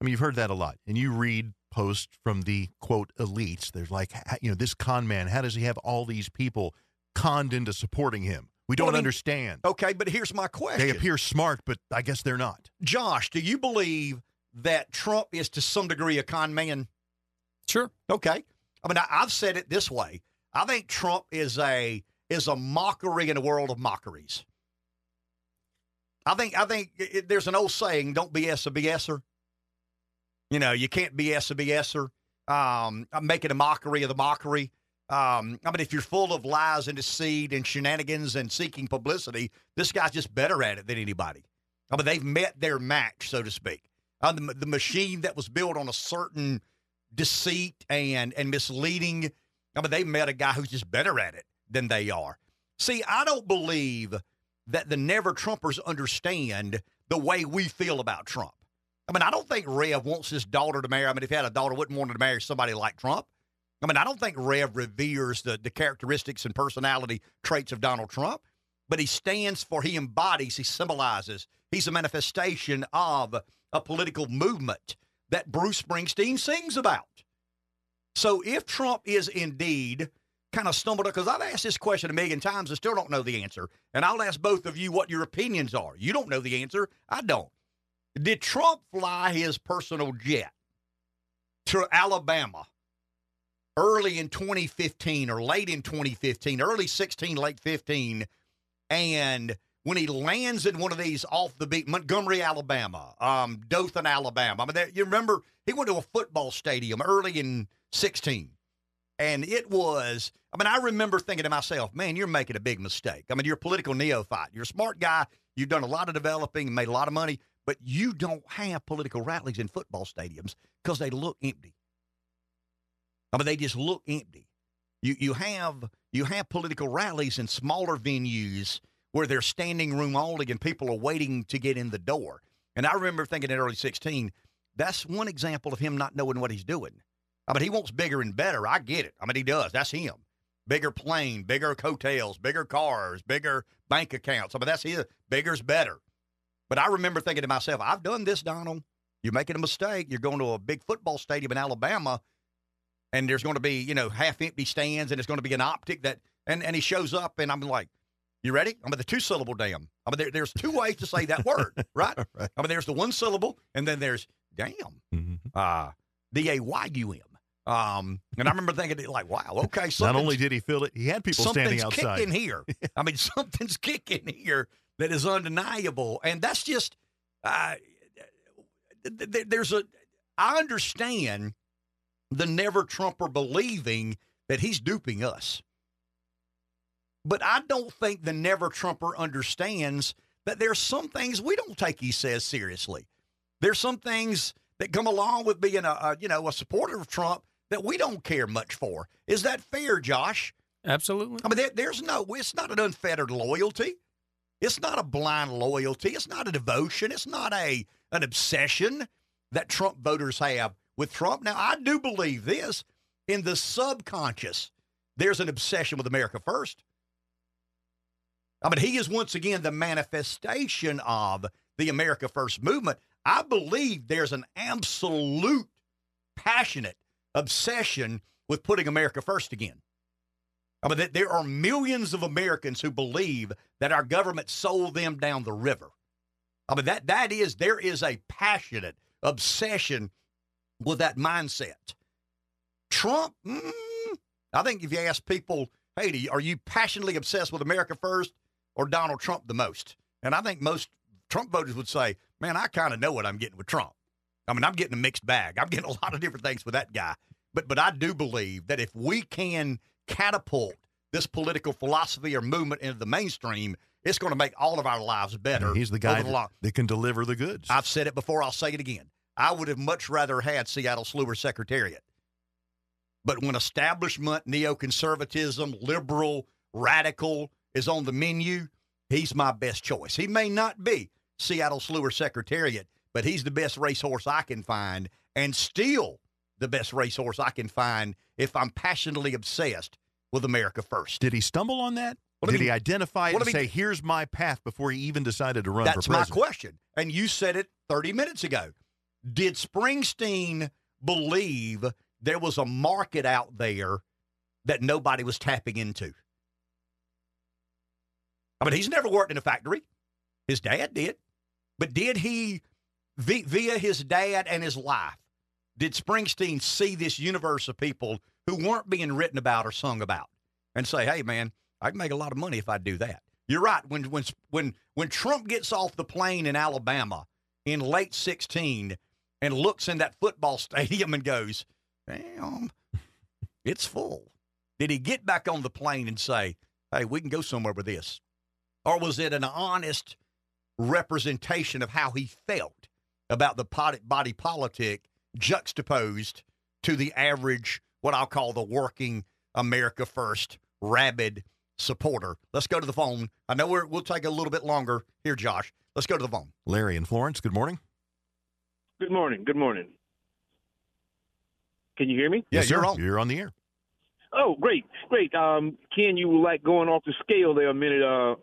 I mean, you've heard that a lot. And you read posts from the, quote, elites. There's like, you know, this con man, how does he have all these people conned into supporting him? We don't well, I mean, understand. Okay, but here's my question. They appear smart, but I guess they're not. Josh, do you believe that Trump is to some degree a con man? Sure. Okay. I mean, I, I've said it this way. I think Trump is a is a mockery in a world of mockeries. I think I think it, there's an old saying: don't B S a BSer. You know, you can't B S a BSer. Um, I'm making a mockery of the mockery. Um, I mean, if you're full of lies and deceit and shenanigans and seeking publicity, this guy's just better at it than anybody. I mean, they've met their match, so to speak. Uh, the, the machine that was built on a certain deceit and and misleading. I mean, they met a guy who's just better at it than they are. See, I don't believe that the Never Trumpers understand the way we feel about Trump. I mean, I don't think Rev wants his daughter to marry. I mean, if he had a daughter, wouldn't want her to marry somebody like Trump. I mean, I don't think Rev reveres the, the characteristics and personality traits of Donald Trump, but he stands for, he embodies, he symbolizes. He's a manifestation of a political movement that Bruce Springsteen sings about. So if Trump is indeed kind of stumbled up, because I've asked this question a million times and still don't know the answer, and I'll ask both of you what your opinions are. You don't know the answer. I don't. Did Trump fly his personal jet to Alabama early in twenty fifteen or late in twenty fifteen, early sixteen, late fifteen, and when he lands in one of these off the beat, Montgomery, Alabama, um, Dothan, Alabama. I mean, there, you remember he went to a football stadium early in sixteen, and it was, I mean, I remember thinking to myself, man, you're making a big mistake. I mean, you're a political neophyte. You're a smart guy. You've done a lot of developing, made a lot of money, but you don't have political rallies in football stadiums because they look empty. I mean, they just look empty. You you have you have political rallies in smaller venues where they're standing room only and people are waiting to get in the door. And I remember thinking in early sixteen, that's one example of him not knowing what he's doing. I mean, he wants bigger and better. I get it. I mean, he does. That's him. Bigger plane, bigger hotels, bigger cars, bigger bank accounts. I mean, that's his. Bigger's better. But I remember thinking to myself, I've done this, Donald. You're making a mistake. You're going to a big football stadium in Alabama, and there's going to be, you know, half-empty stands, and it's going to be an optic that and, – and he shows up, and I'm like, you ready? I mean, the two-syllable damn. I mean, there, there's two ways to say that word, right? right? I mean, there's the one syllable, and then there's damn, mm-hmm. uh, D A Y U M. Um, and I remember thinking, like, wow, okay. Not only did he feel it, he had people standing outside. Something's kicking here. I mean, something's kicking here that is undeniable. And that's just uh, – th- th- there's a – I understand the never-Trumper believing that he's duping us. But I don't think the never-Trumper understands that there's some things we don't take he says seriously. There's some things that come along with being a, a you know a supporter of Trump that we don't care much for. Is that fair, Josh? Absolutely. I mean, there, there's no. It's not an unfettered loyalty. It's not a blind loyalty. It's not a devotion. It's not a an obsession that Trump voters have with Trump. Now, I do believe this in the subconscious. There's an obsession with America first. I mean, he is once again the manifestation of the America First movement. I believe there's an absolute passionate obsession with putting America first again. I mean, there are millions of Americans who believe that our government sold them down the river. I mean, that that is, there is a passionate obsession with that mindset. Trump, mm, I think if you ask people, hey, are you passionately obsessed with America first? Or Donald Trump the most? And I think most Trump voters would say, man, I kind of know what I'm getting with Trump. I mean, I'm getting a mixed bag. I'm getting a lot of different things with that guy. But but I do believe that if we can catapult this political philosophy or movement into the mainstream, it's going to make all of our lives better. And he's the guy the that, that can deliver the goods. I've said it before. I'll say it again. I would have much rather had Seattle Slewer Secretariat. But when establishment, neoconservatism, liberal, radical is on the menu, he's my best choice. He may not be Seattle Slewer Secretariat, but he's the best racehorse I can find, and still the best racehorse I can find if I'm passionately obsessed with America first. Did he stumble on that? What Did mean, he identify it and mean, say, here's my path before he even decided to run for president? That's my question. And you said it thirty minutes ago. Did Springsteen believe there was a market out there that nobody was tapping into? I mean, he's never worked in a factory. His dad did. But did he, via his dad and his life, did Springsteen see this universe of people who weren't being written about or sung about and say, hey, man, I can make a lot of money if I do that? You're right. When when when when Trump gets off the plane in Alabama in late sixteen and looks in that football stadium and goes, damn, it's full. Did he get back on the plane and say, hey, we can go somewhere with this? Or was it an honest representation of how he felt about the body politic juxtaposed to the average, what I'll call the working America First rabid supporter? Let's go to the phone. I know we're, we'll take a little bit longer here, Josh. Let's go to the phone. Larry in Florence, good morning. Good morning. Good morning. Can you hear me? Yeah, yes, you're on. You're on the air. Oh, great, great. Um, Ken, you were like going off the scale there a minute uh,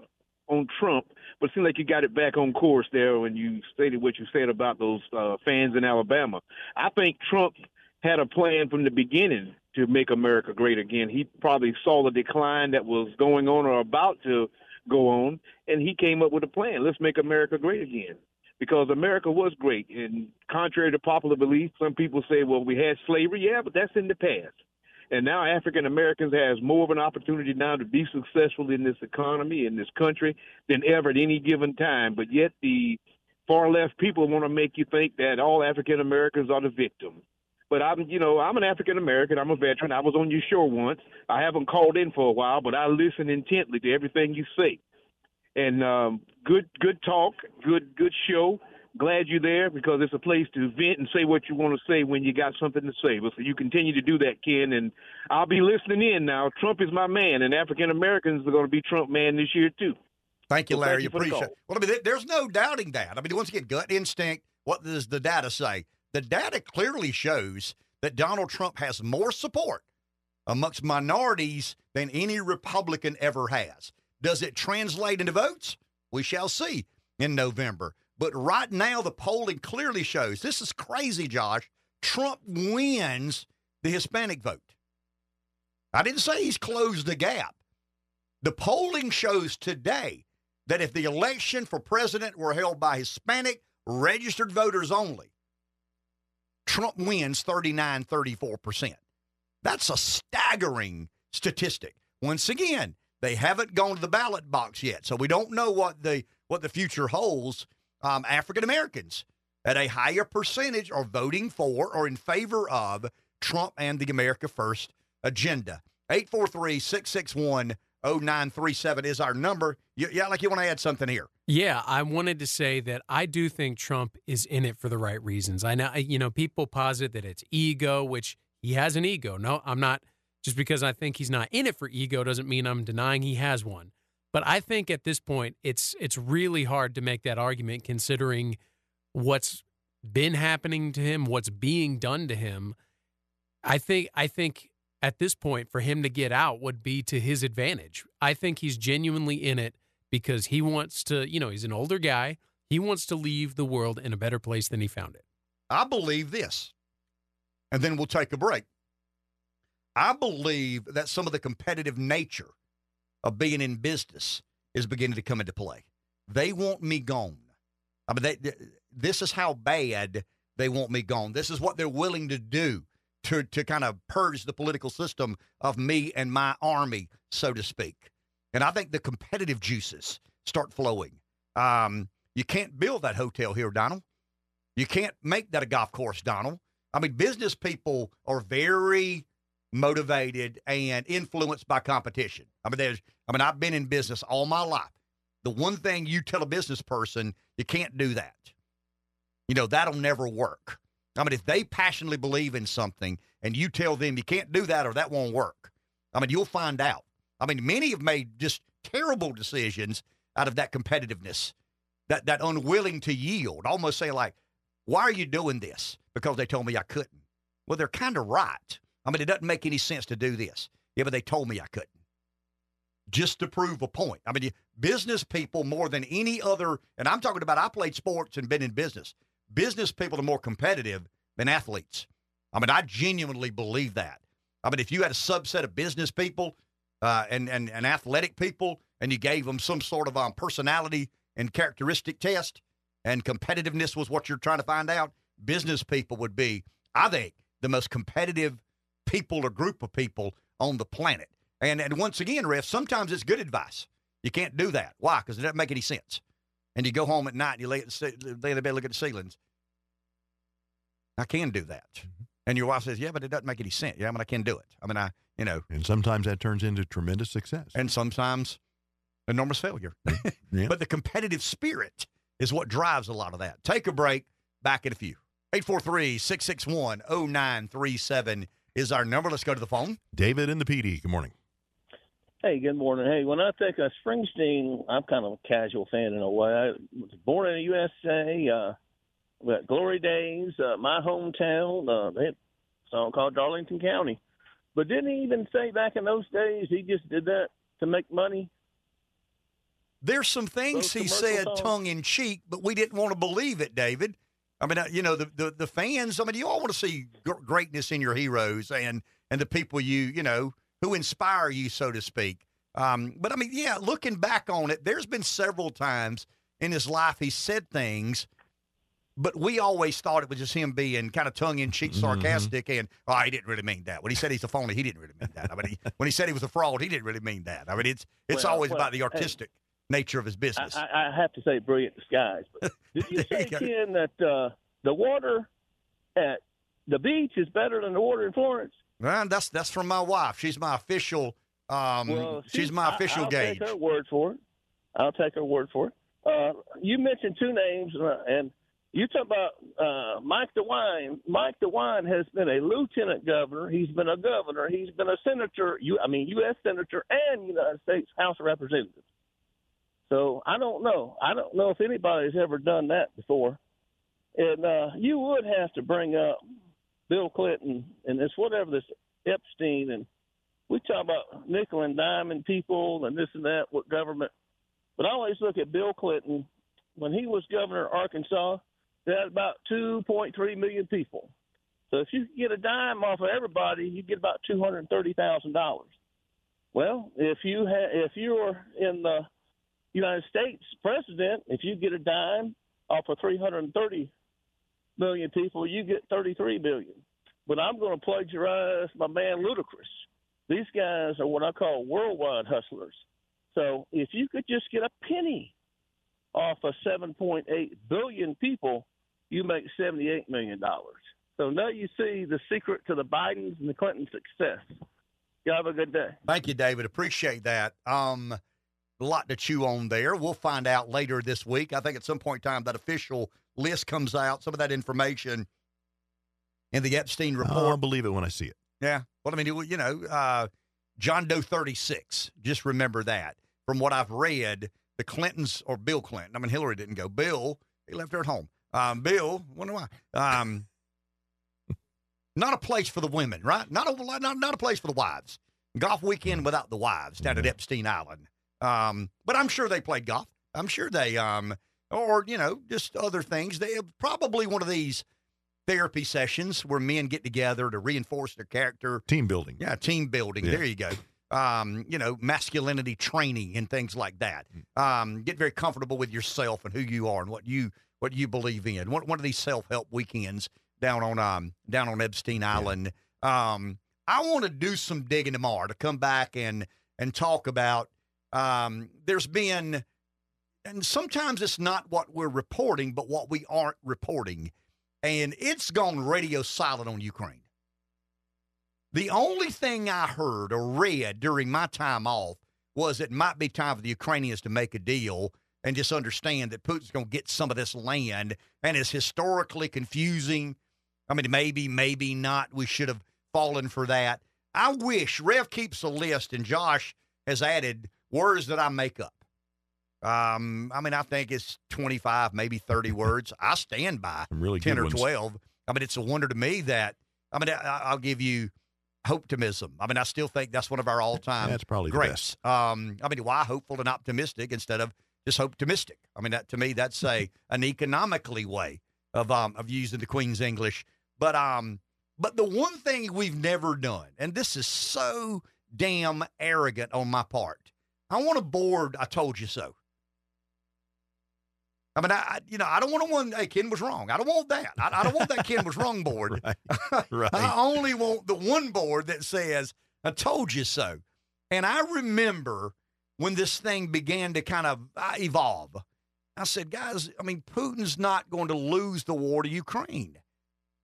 on Trump, but it seemed like you got it back on course there when you stated what you said about those uh, fans in Alabama. I think Trump had a plan from the beginning to make America great again. He probably saw the decline that was going on or about to go on, and he came up with a plan. Let's make America great again. Because America was great, and contrary to popular belief, some people say, well, we had slavery. Yeah, but that's in the past. And now African Americans has more of an opportunity now to be successful in this economy, in this country, than ever at any given time. But yet the far left people want to make you think that all African Americans are the victim. But I'm, you know, I'm an African American. I'm a veteran. I was on your show once. I haven't called in for a while, but I listen intently to everything you say. And um, good, good talk, good, good show. Glad you're there because it's a place to vent and say what you want to say when you got something to say. But so you continue to do that, Ken, and I'll be listening in now. Trump is my man, and African Americans are going to be Trump man this year too. Thank you, Larry. So thank you, appreciate it. Well, I mean, there's no doubting that. I mean, once again, gut instinct. What does the data say? The data clearly shows that Donald Trump has more support amongst minorities than any Republican ever has. Does it translate into votes? We shall see in November. But right now, the polling clearly shows, this is crazy, Josh, Trump wins the Hispanic vote. I didn't say he's closed the gap. The polling shows today that if the election for president were held by Hispanic registered voters only, Trump wins thirty-nine, thirty-four percent. That's a staggering statistic. Once again, they haven't gone to the ballot box yet, so we don't know what the what the future holds. Um, African Americans at a higher percentage are voting for or in favor of Trump and the America First agenda. eight four three, six six one, zero nine three seven is our number. You, yeah, like you want to add something here. Yeah, I wanted to say that I do think Trump is in it for the right reasons. I know, you know, people posit that it's ego, which he has an ego. No, I'm not. Just because I think he's not in it for ego doesn't mean I'm denying he has one. But I think at this point, it's it's really hard to make that argument considering what's been happening to him, what's being done to him. I think I think at this point, for him to get out would be to his advantage. I think he's genuinely in it because he wants to, you know, he's an older guy. He wants to leave the world in a better place than he found it. I believe this, and then we'll take a break. I believe that some of the competitive nature of being in business is beginning to come into play. They want me gone. I mean, they, they, this is how bad they want me gone. This is what they're willing to do to, to kind of purge the political system of me and my army, so to speak. And I think the competitive juices start flowing. Um, you can't build that hotel here, Donald. You can't make that a golf course, Donald. I mean, business people are very motivated and influenced by competition. I mean, there's, I mean, I've been in business all my life. The one thing you tell a business person, you can't do that. You know, that'll never work. I mean, if they passionately believe in something and you tell them you can't do that or that won't work, I mean, you'll find out. I mean, many have made just terrible decisions out of that competitiveness, that, that unwilling to yield, almost saying like, why are you doing this? Because they told me I couldn't. Well, they're kind of right. I mean, it doesn't make any sense to do this. Yeah, but they told me I couldn't. Just to prove a point. I mean, business people more than any other, and I'm talking about I played sports and been in business. Business people are more competitive than athletes. I mean, I genuinely believe that. I mean, if you had a subset of business people uh, and, and, and athletic people, and you gave them some sort of um, personality and characteristic test, and competitiveness was what you're trying to find out, business people would be, I think, the most competitive people or group of people on the planet. And and once again, Ref, sometimes it's good advice. You can't do that. Why? Because it doesn't make any sense. And you go home at night and you lay, lay in the bed, look at the ceilings. I can do that. Mm-hmm. And your wife says, yeah, but it doesn't make any sense. Yeah, I mean, I can do it. I mean, I, you know. And sometimes that turns into tremendous success. And sometimes enormous failure. Yeah. But the competitive spirit is what drives a lot of that. Take a break. Back in a few. eight four three, six six one, zero nine three seven is our number. Let's go to the phone. David in the P D. Good morning. Hey, good morning. Hey, when I think of Springsteen, I'm kind of a casual fan in a way. I was born in the U S A. Uh, we got Glory Days, uh, my hometown. Uh, they had a song called Darlington County. But didn't he even say back in those days he just did that to make money? There's some things those he said songs. Tongue-in-cheek, but we didn't want to believe it, David. I mean, you know, the, the, the fans, I mean, you all want to see greatness in your heroes and, and the people you, you know, who inspire you, so to speak. Um, but, I mean, yeah, looking back on it, there's been several times in his life he said things, but we always thought it was just him being kind of tongue-in-cheek, sarcastic, mm-hmm. and, oh, he didn't really mean that. When he said he's a phony, he didn't really mean that. I mean, he, when he said he was a fraud, he didn't really mean that. I mean, it's it's well, always well, about the artistic. Hey. Nature of his business. I, I have to say, brilliant disguise. But did you say, Ken, that uh, the water at the beach is better than the water in Florence? Well, that's that's from my wife. She's my official. Um, well, she's, she's my official I, I'll gauge. Take her word for it. I'll take her word for it. Uh, you mentioned two names, uh, and you talk about uh, Mike DeWine. Mike DeWine has been a lieutenant governor. He's been a governor. He's been a senator. You, I mean, U S senator and United States House of Representatives. So I don't know. I don't know if anybody's ever done that before. And uh, you would have to bring up Bill Clinton and this whatever this Epstein, and we talk about nickel and diamond people and this and that with government. But I always look at Bill Clinton. When he was governor of Arkansas, they had about two point three million people. So if you get a dime off of everybody, you get about two hundred thirty thousand dollars. Well, if you ha- if you're in the United States president, if you get a dime off of three hundred thirty million people, you get thirty-three billion. But I'm going to plagiarize my man Ludacris. These guys are what I call worldwide hustlers. So if you could just get a penny off of seven point eight billion people, you make seventy-eight million dollars. So now you see the secret to the Bidens and the Clintons' success. You have a good day. Thank you, David. Appreciate that. Um, A lot to chew on there. We'll find out later this week. I think at some point in time that official list comes out, some of that information in the Epstein report. I'll believe it when I see it. Yeah. Well, I mean, it, you know, uh, John Doe thirty-six, just remember that. From what I've read, the Clintons, or Bill Clinton, I mean, Hillary didn't go. Bill, he left her at home. Um, Bill, wonder why. Um, not a place for the women, right? Not a, not, not a place for the wives. Golf weekend without the wives down yeah. at Epstein Island. Um, but I'm sure they played golf. I'm sure they, um, or, you know, just other things. They have probably one of these therapy sessions where men get together to reinforce their character. Team building. Yeah. Team building. Yeah. There you go. Um, you know, masculinity training and things like that. Um, get very comfortable with yourself and who you are and what you, what you believe in. One, one of these self-help weekends down on, um, down on Epstein Island. Yeah. Um, I want to do some digging tomorrow to come back and, and talk about, Um, there's been, and sometimes it's not what we're reporting, but what we aren't reporting. And it's gone radio silent on Ukraine. The only thing I heard or read during my time off was it might be time for the Ukrainians to make a deal and just understand that Putin's going to get some of this land. And it's historically confusing. I mean, maybe, maybe not. We should have fallen for that. I wish Rev keeps a list, and Josh has added words that I make up. Um, I mean, I think it's twenty-five, maybe thirty words. I stand by really ten or ones. twelve. I mean, it's a wonder to me that, I mean, I, I'll give you hope-timism. I mean, I still think that's one of our all-time that's probably greats. Um, I mean, why hopeful and optimistic instead of just hope-timistic? I mean, that to me, that's a an economically way of um, of using the Queen's English. But um, but the one thing we've never done, and this is so damn arrogant on my part, I want to board I told you so. I mean, I, I you know, I don't want to one, hey, Ken was wrong. I don't want that. I, I don't want that Ken was wrong board. Right, right. I only want the one board that says, I told you so. And I remember when this thing began to kind of evolve. I said, guys, I mean, Putin's not going to lose the war to Ukraine.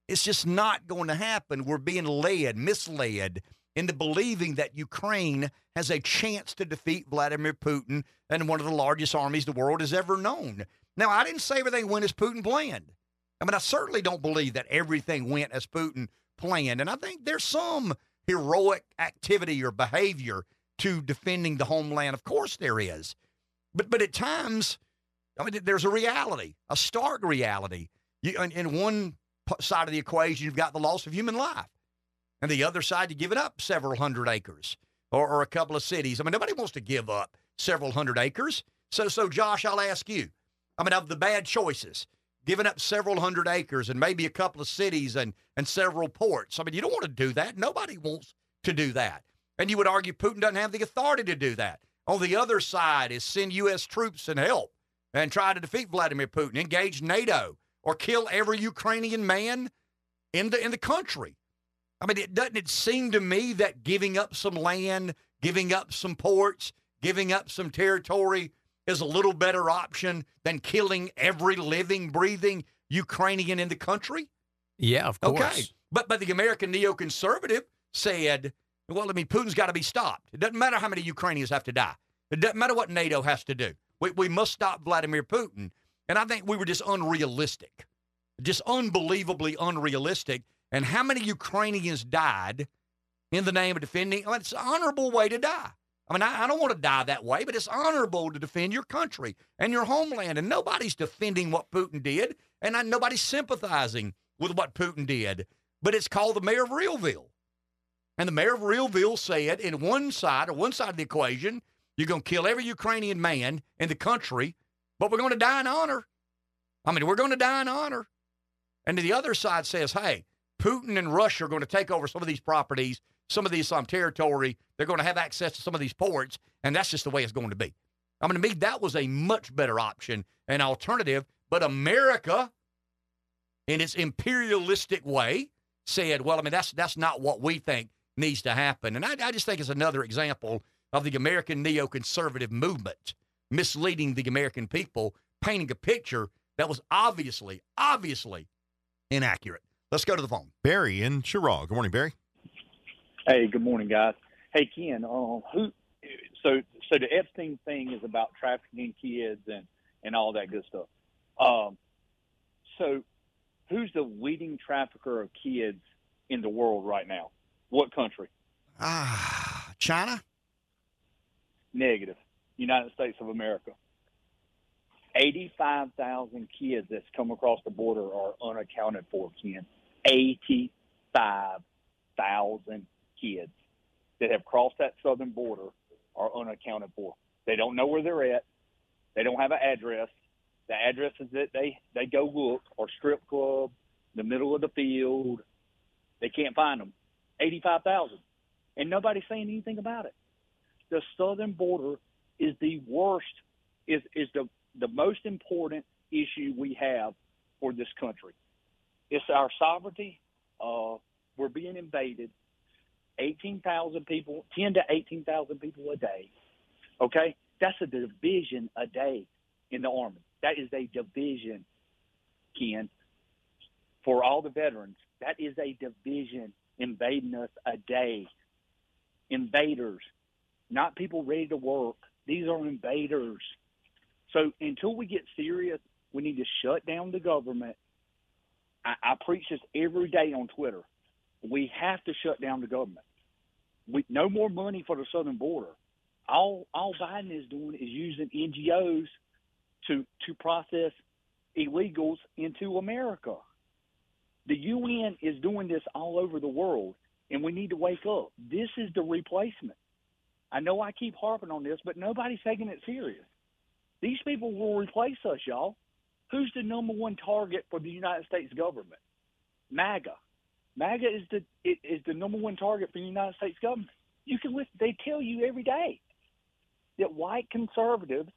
It's just not going to happen. We're being led, misled into believing that Ukraine has a chance to defeat Vladimir Putin and one of the largest armies the world has ever known. Now, I didn't say everything went as Putin planned. I mean, I certainly don't believe that everything went as Putin planned. And I think there's some heroic activity or behavior to defending the homeland. Of course there is. But but at times, I mean, there's a reality, a stark reality. You, in, in one side of the equation, you've got the loss of human life. And the other side, you're giving up several hundred acres or, or a couple of cities. I mean, nobody wants to give up several hundred acres. So, so Josh, I'll ask you, I mean, of the bad choices, giving up several hundred acres and maybe a couple of cities and, and several ports. I mean, you don't want to do that. Nobody wants to do that. And you would argue Putin doesn't have the authority to do that. On the other side is send U S troops and help and try to defeat Vladimir Putin, engage NATO, or kill every Ukrainian man in the in the country. I mean, it doesn't it seem to me that giving up some land, giving up some ports, giving up some territory is a little better option than killing every living, breathing Ukrainian in the country? Yeah, of course. Okay. But, but the American neoconservative said, well, I mean, Putin's got to be stopped. It doesn't matter how many Ukrainians have to die. It doesn't matter what NATO has to do. We, we must stop Vladimir Putin. And I think we were just unrealistic, just unbelievably unrealistic. And how many Ukrainians died in the name of defending? I mean, it's an honorable way to die. I mean, I, I don't want to die that way, but it's honorable to defend your country and your homeland. And nobody's defending what Putin did, and I, nobody's sympathizing with what Putin did. But it's called the mayor of Realville. And the mayor of Realville said, in one side, or one side of the equation, you're going to kill every Ukrainian man in the country, but we're going to die in honor. I mean, we're going to die in honor. And the other side says, hey, Putin and Russia are going to take over some of these properties, some of the Islam territory. They're going to have access to some of these ports, and that's just the way it's going to be. I mean, to me, that was a much better option, an alternative. But America, in its imperialistic way, said, well, I mean, that's that's not what we think needs to happen. And I, I just think it's another example of the American neoconservative movement misleading the American people, painting a picture that was obviously, obviously inaccurate. Let's go to the phone. Barry in Chiraw. Good morning, Barry. Hey, good morning, guys. Hey, Ken, um, who? So, so the Epstein thing is about trafficking kids and, and all that good stuff. Um, so, who's the leading trafficker of kids in the world right now? What country? Ah, uh, China? Negative. United States of America. eighty-five thousand kids that's come across the border are unaccounted for, Ken. eighty-five thousand kids that have crossed that southern border are unaccounted for. They don't know where they're at. They don't have an address. The addresses that they, they go look are strip club, the middle of the field. They can't find them. eighty-five thousand. And nobody's saying anything about it. The southern border is the worst, is, is the, the most important issue we have for this country. It's our sovereignty. Uh, we're being invaded. eighteen thousand people, ten to eighteen thousand people a day. Okay? That's a division a day in the Army. That is a division, Ken, for all the veterans. That is a division invading us a day. Invaders, not people ready to work. These are invaders. So until we get serious, we need to shut down the government. I, I preach this every day on Twitter. We have to shut down the government. We, no more money for the southern border. All, all Biden is doing is using N G Os to to process illegals into America. The U N is doing this all over the world, and we need to wake up. This is the replacement. I know I keep harping on this, but nobody's taking it serious. These people will replace us, y'all. Who's the number one target for the United States government? MAGA. MAGA is the is the number one target for the United States government. You can listen. They tell you every day that white conservatives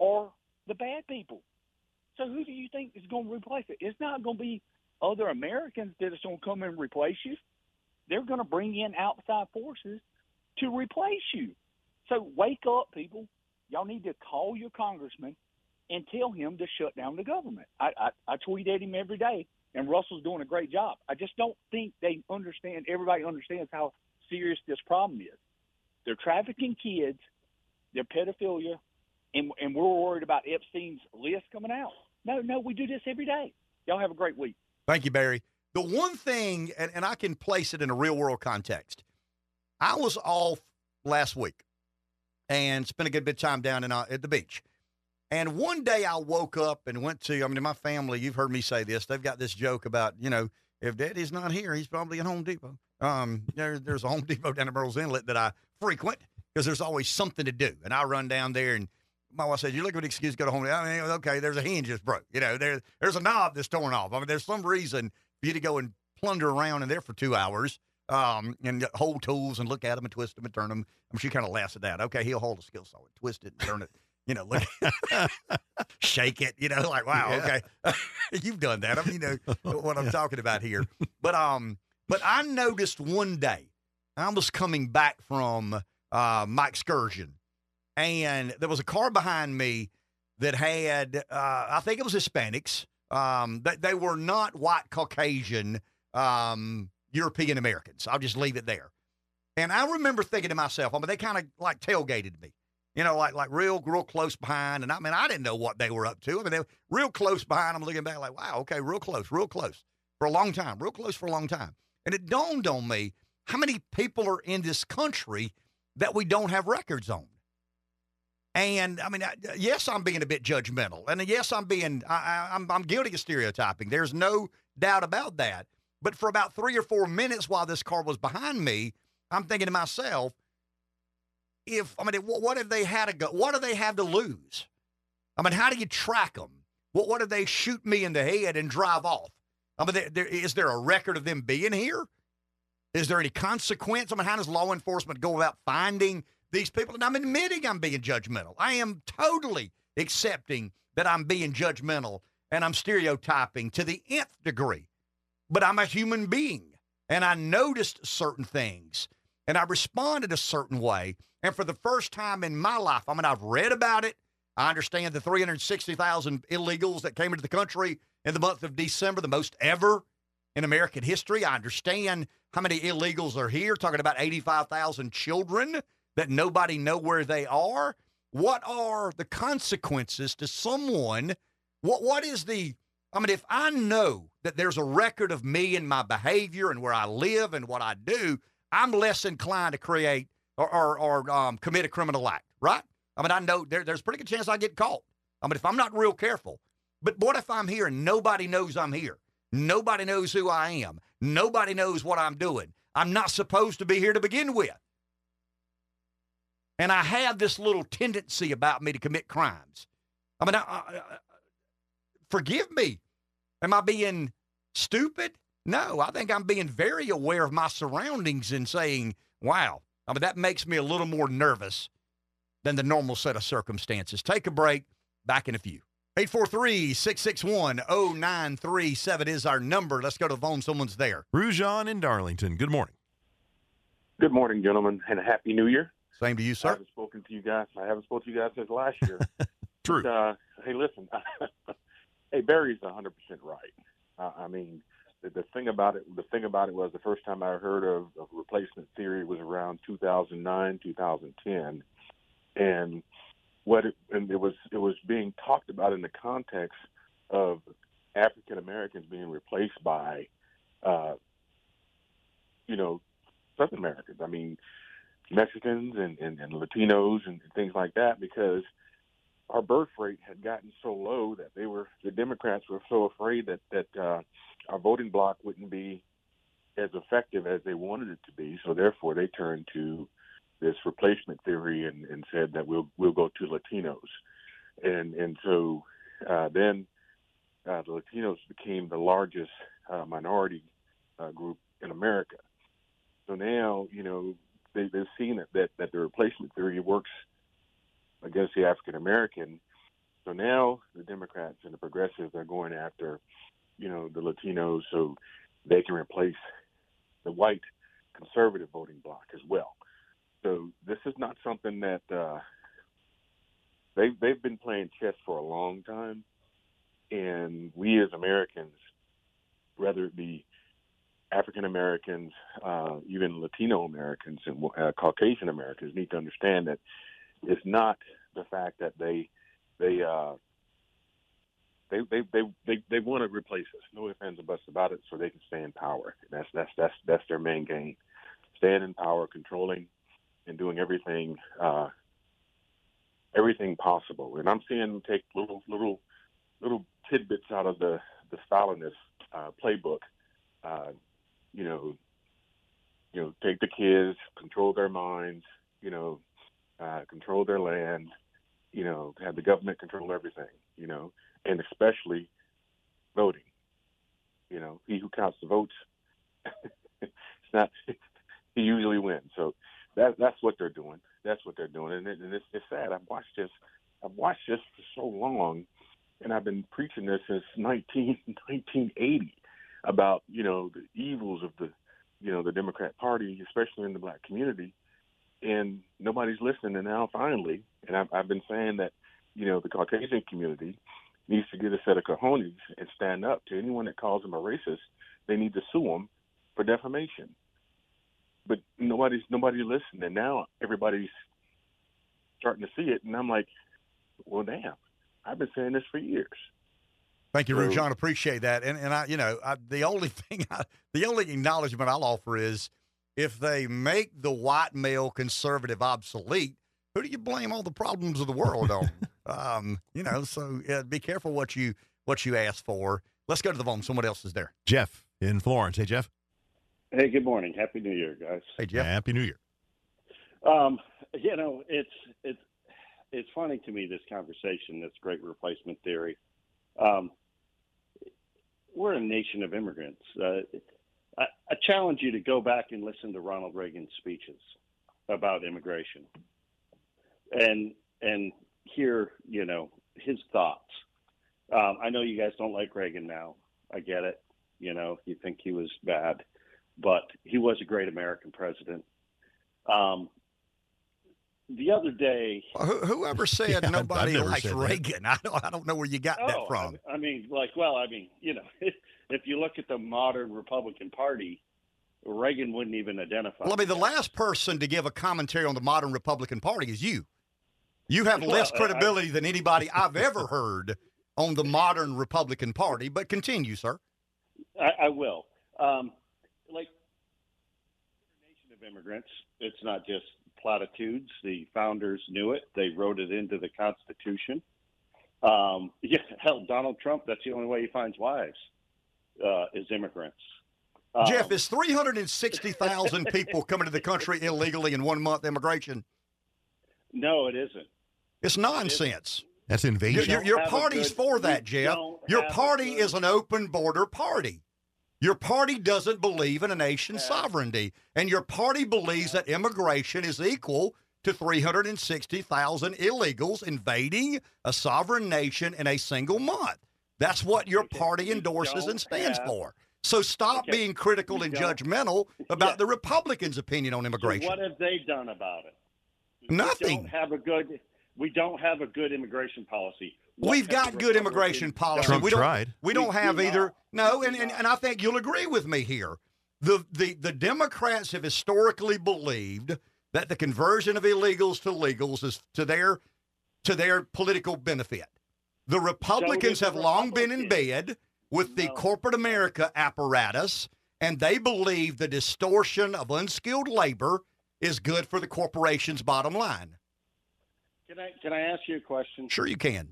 are the bad people. So who do you think is going to replace it? It's not going to be other Americans that are going to come and replace you. They're going to bring in outside forces to replace you. So wake up, people. Y'all need to call your congressman and tell him to shut down the government. I, I, I tweet at him every day, and Russell's doing a great job. I just don't think they understand, everybody understands how serious this problem is. They're trafficking kids, they're pedophilia, and, and we're worried about Epstein's list coming out. No, no, we do this every day. Y'all have a great week. Thank you, Barry. The one thing, and, and I can place it in a real-world context, I was off last week and spent a good bit of time down in, uh, at the beach. And one day I woke up and went to, I mean, my family, you've heard me say this, they've got this joke about, you know, if Daddy's not here, he's probably at Home Depot. Um, there, there's a Home Depot down at Myrtle's Inlet that I frequent because there's always something to do. And I run down there, and my wife says, you're looking for an excuse to go to Home Depot. I mean, okay, there's a hinge that's broke. You know, there, there's a knob that's torn off. I mean, there's some reason for you to go and plunder around in there for two hours um, and hold tools and look at them and twist them and turn them. I mean, she kind of laughs at that. Okay, he'll hold a skill saw and twist it and turn it. You know, look, shake it, you know, like, wow, yeah. Okay. You've done that. I mean, you know what I'm yeah. talking about here. But um, but I noticed one day, I was coming back from uh, my excursion, and there was a car behind me that had, uh, I think it was Hispanics. Um, they, they were not white Caucasian um, European Americans. I'll just leave it there. And I remember thinking to myself, I mean, they kind of like tailgated me. You know, like like real, real close behind. And, I mean, I didn't know what they were up to. I mean, they were real close behind. I'm looking back like, wow, okay, real close, real close for a long time, real close for a long time. And it dawned on me how many people are in this country that we don't have records on. And, I mean, I, yes, I'm being a bit judgmental. And, yes, I'm being I, I, I'm, I'm guilty of stereotyping. There's no doubt about that. But for about three or four minutes while this car was behind me, I'm thinking to myself, If I mean, what have they had to go? What do they have to lose? I mean, how do you track them? What what do they shoot me in the head and drive off? I mean, there, there, is there a record of them being here? Is there any consequence? I mean, how does law enforcement go about finding these people? And I'm admitting I'm being judgmental. I am totally accepting that I'm being judgmental and I'm stereotyping to the nth degree. But I'm a human being, and I noticed certain things, and I responded a certain way. And for the first time in my life, I mean, I've read about it. I understand the three hundred sixty thousand illegals that came into the country in the month of December, the most ever in American history. I understand how many illegals are here, talking about eighty-five thousand children that nobody know where they are. What are the consequences to someone? What What is the, I mean, if I know that there's a record of me and my behavior and where I live and what I do, I'm less inclined to create Or, or, or um, commit a criminal act, right? I mean, I know there, there's a pretty good chance I get caught. I mean, if I'm not real careful. But what if I'm here and nobody knows I'm here? Nobody knows who I am. Nobody knows what I'm doing. I'm not supposed to be here to begin with. And I have this little tendency about me to commit crimes. I mean, I, I, I, forgive me. Am I being stupid? No, I think I'm being very aware of my surroundings and saying, wow, I mean, that makes me a little more nervous than the normal set of circumstances. Take a break. Back in a few. eight four three, six six one, zero nine three seven is our number. Let's go to the phone. Someone's there. Rujan in Darlington. Good morning. Good morning, gentlemen, and a happy new year. Same to you, sir. I haven't spoken to you guys. I haven't spoken to you guys since last year. True. But, uh, hey, listen. Hey, Barry's one hundred percent right. Uh, I mean, The thing about it, the thing about it was the first time I heard of, of replacement theory was around two thousand nine, two thousand ten, and what it, and it was it was being talked about in the context of African Americans being replaced by, uh, you know, Southern Americans. I mean, Mexicans and, and, and Latinos and things like that, because our birth rate had gotten so low that they were the Democrats were so afraid that that uh, our voting bloc wouldn't be as effective as they wanted it to be. So therefore, they turned to this replacement theory and, and said that we'll we'll go to Latinos, and and so uh, then uh, the Latinos became the largest uh, minority uh, group in America. So now you know they, they've seen that, that that the replacement theory works against the African-American. So now the Democrats and the progressives are going after, you know, the Latinos so they can replace the white conservative voting bloc as well. So this is not something that uh, they've, they've been playing chess for a long time. And we as Americans, whether it be African Americans, uh, even Latino Americans and uh, Caucasian Americans, need to understand that it's not the fact that they they uh, they, they they they they want to replace us. No offense and buts about it, so they can stay in power. And that's that's that's that's their main game: staying in power, controlling, and doing everything uh, everything possible. And I'm seeing them take little little little tidbits out of the the Stalinist uh, playbook. Uh, you know, you know, take the kids, control their minds, you know, uh, control their land, you know, have the government control everything, you know, and especially voting. You know, he who counts the votes, it's not he usually wins. So that that's what they're doing. That's what they're doing, and, it, and it's, it's sad. I've watched this. I've watched this for so long, and I've been preaching this since nineteen eighty. About, you know, the evils of the, you know, the Democrat Party, especially in the black community. And nobody's listening. And now finally, and I've, I've been saying that, you know, the Caucasian community needs to get a set of cojones and stand up to anyone that calls them a racist. They need to sue them for defamation. But nobody's nobody listening. Now everybody's starting to see it. And I'm like, well, damn, I've been saying this for years. Thank you, Rujan. Appreciate that. And and I, you know, I, the only thing, I, the only acknowledgement I'll offer is, if they make the white male conservative obsolete, who do you blame all the problems of the world on? um, you know, so uh, be careful what you what you ask for. Let's go to the phone. Someone else is there. Jeff in Florence. Hey, Jeff. Hey, good morning. Happy New Year, guys. Hey, Jeff. Happy New Year. Um, you know, it's it's it's funny to me, this conversation, this great replacement theory. Um, We're a nation of immigrants. Uh, I, I challenge you to go back and listen to Ronald Reagan's speeches about immigration, and and hear, you know, his thoughts. Um, I know you guys don't like Reagan now. I get it. You know, you think he was bad, but he was a great American president. Um, the other day, well, whoever said yeah, nobody likes Reagan, that. I don't, I don't know where you got oh, that from. I, I mean, like, well, I mean, you know, if you look at the modern Republican Party, Reagan wouldn't even identify. Well, I mean, the last person to give a commentary on the modern Republican Party is you. You have well, less credibility I, than anybody I've ever heard on the modern Republican Party. But continue, sir. I, I will. Um, like, nation of immigrants. It's not just platitudes. The founders knew it. They wrote it into the Constitution. Um, yeah, hell, Donald Trump, that's the only way he finds wives, uh, is immigrants. Um, Jeff, is three hundred sixty thousand people coming to the country illegally in one month immigration? No, it isn't. It's nonsense. It that's invasion. Your, your party's good, for that, Jeff. Your party is an open border party. Your party doesn't believe in a nation's sovereignty, and your party believes that immigration is equal to three hundred sixty thousand illegals invading a sovereign nation in a single month. That's what your party endorses and stands for. So stop being critical and judgmental about the Republicans' opinion on immigration. So what have they done about it? Nothing. We don't have a good, we don't have a good immigration policy. What We've got good immigration policy. Trump we don't, tried. We don't we have do either. Not. No, and, and, and I think you'll agree with me here. The, the the Democrats have historically believed that the conversion of illegals to legals is to their to their political benefit. The Republicans so have long been in bed with no. the corporate America apparatus, and they believe the distortion of unskilled labor is good for the corporation's bottom line. Can I can I ask you a question? Sure, you can.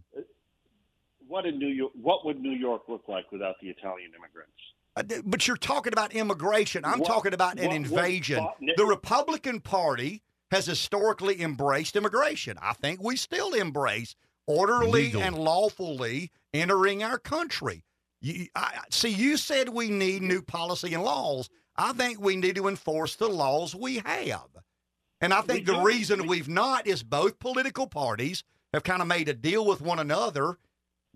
What in New York? What would New York look like without the Italian immigrants? Uh, but you're talking about immigration. I'm what, talking about an what, invasion. What, what, the Republican Party has historically embraced immigration. I think we still embrace orderly legal. and lawfully entering our country. You, I, see, you said we need new policy and laws. I think we need to enforce the laws we have. And I think the reason we've not is both political parties have kind of made a deal with one another.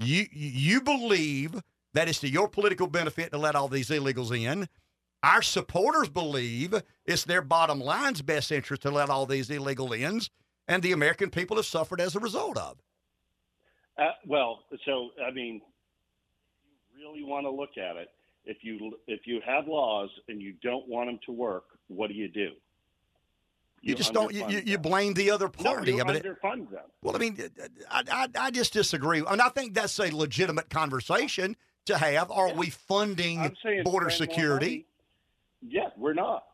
You you believe that it's to your political benefit to let all these illegals in, Our supporters believe it's their bottom line's best interest to let all these illegal ins, and the American people have suffered as a result of. Uh, well, so, I mean, you really want to look at it. If you if you have laws and you don't want them to work, what do you do? You, you just don't. You, you blame the other party. No, you I mean, underfund them. Well, I mean, I, I I just disagree, and I think that's a legitimate conversation to have. Are yeah. we funding border security? Yeah, we're not.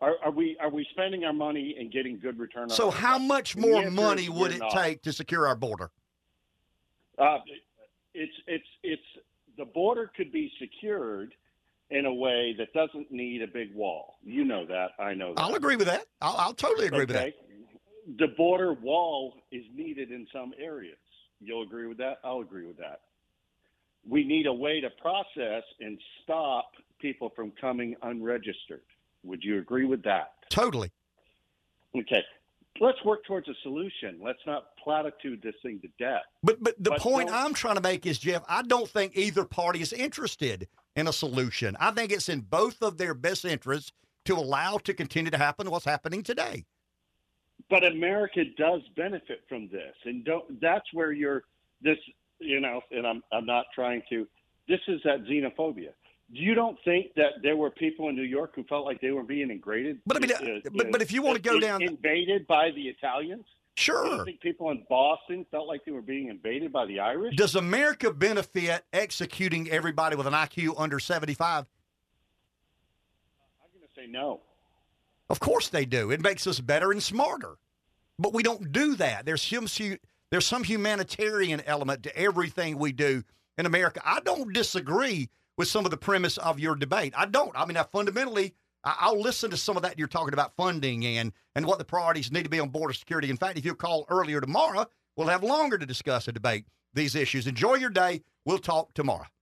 Are, are we? Are we spending our money and getting good return on? So, our how money? much more money would it not. take to secure our border? Uh, it's it's it's the border could be secured in a way that doesn't need a big wall. You know that. I know that. I'll agree with that. I'll, I'll totally agree okay. with that. The border wall is needed in some areas. You'll agree with that? I'll agree with that. We need a way to process and stop people from coming unregistered. Would you agree with that? Totally. Okay. Let's work towards a solution. Let's not platitude this thing to death. But but the but point I'm trying to make is, Jeff, I don't think either party is interested in a solution. I think it's in both of their best interests to allow to continue to happen what's happening today. But America does benefit from this, and don't, that's where you're this. You know, and I'm I'm not trying to. This is that xenophobia. You don't think that there were people in New York who felt like they were being invaded? But I mean, uh, but, know, but if you want to go in, down invaded by the Italians, sure. You don't think people in Boston felt like they were being invaded by the Irish? Does America benefit executing everybody with an I Q under seventy-five? I'm going to say no. Of course they do. It makes us better and smarter, but we don't do that. There's some there's some humanitarian element to everything we do in America. I don't disagree with some of the premise of your debate. I don't. I mean, I fundamentally, I'll listen to some of that you're talking about funding and, and what the priorities need to be on border security. In fact, if you'll call earlier tomorrow, we'll have longer to discuss and debate these issues. Enjoy your day. We'll talk tomorrow.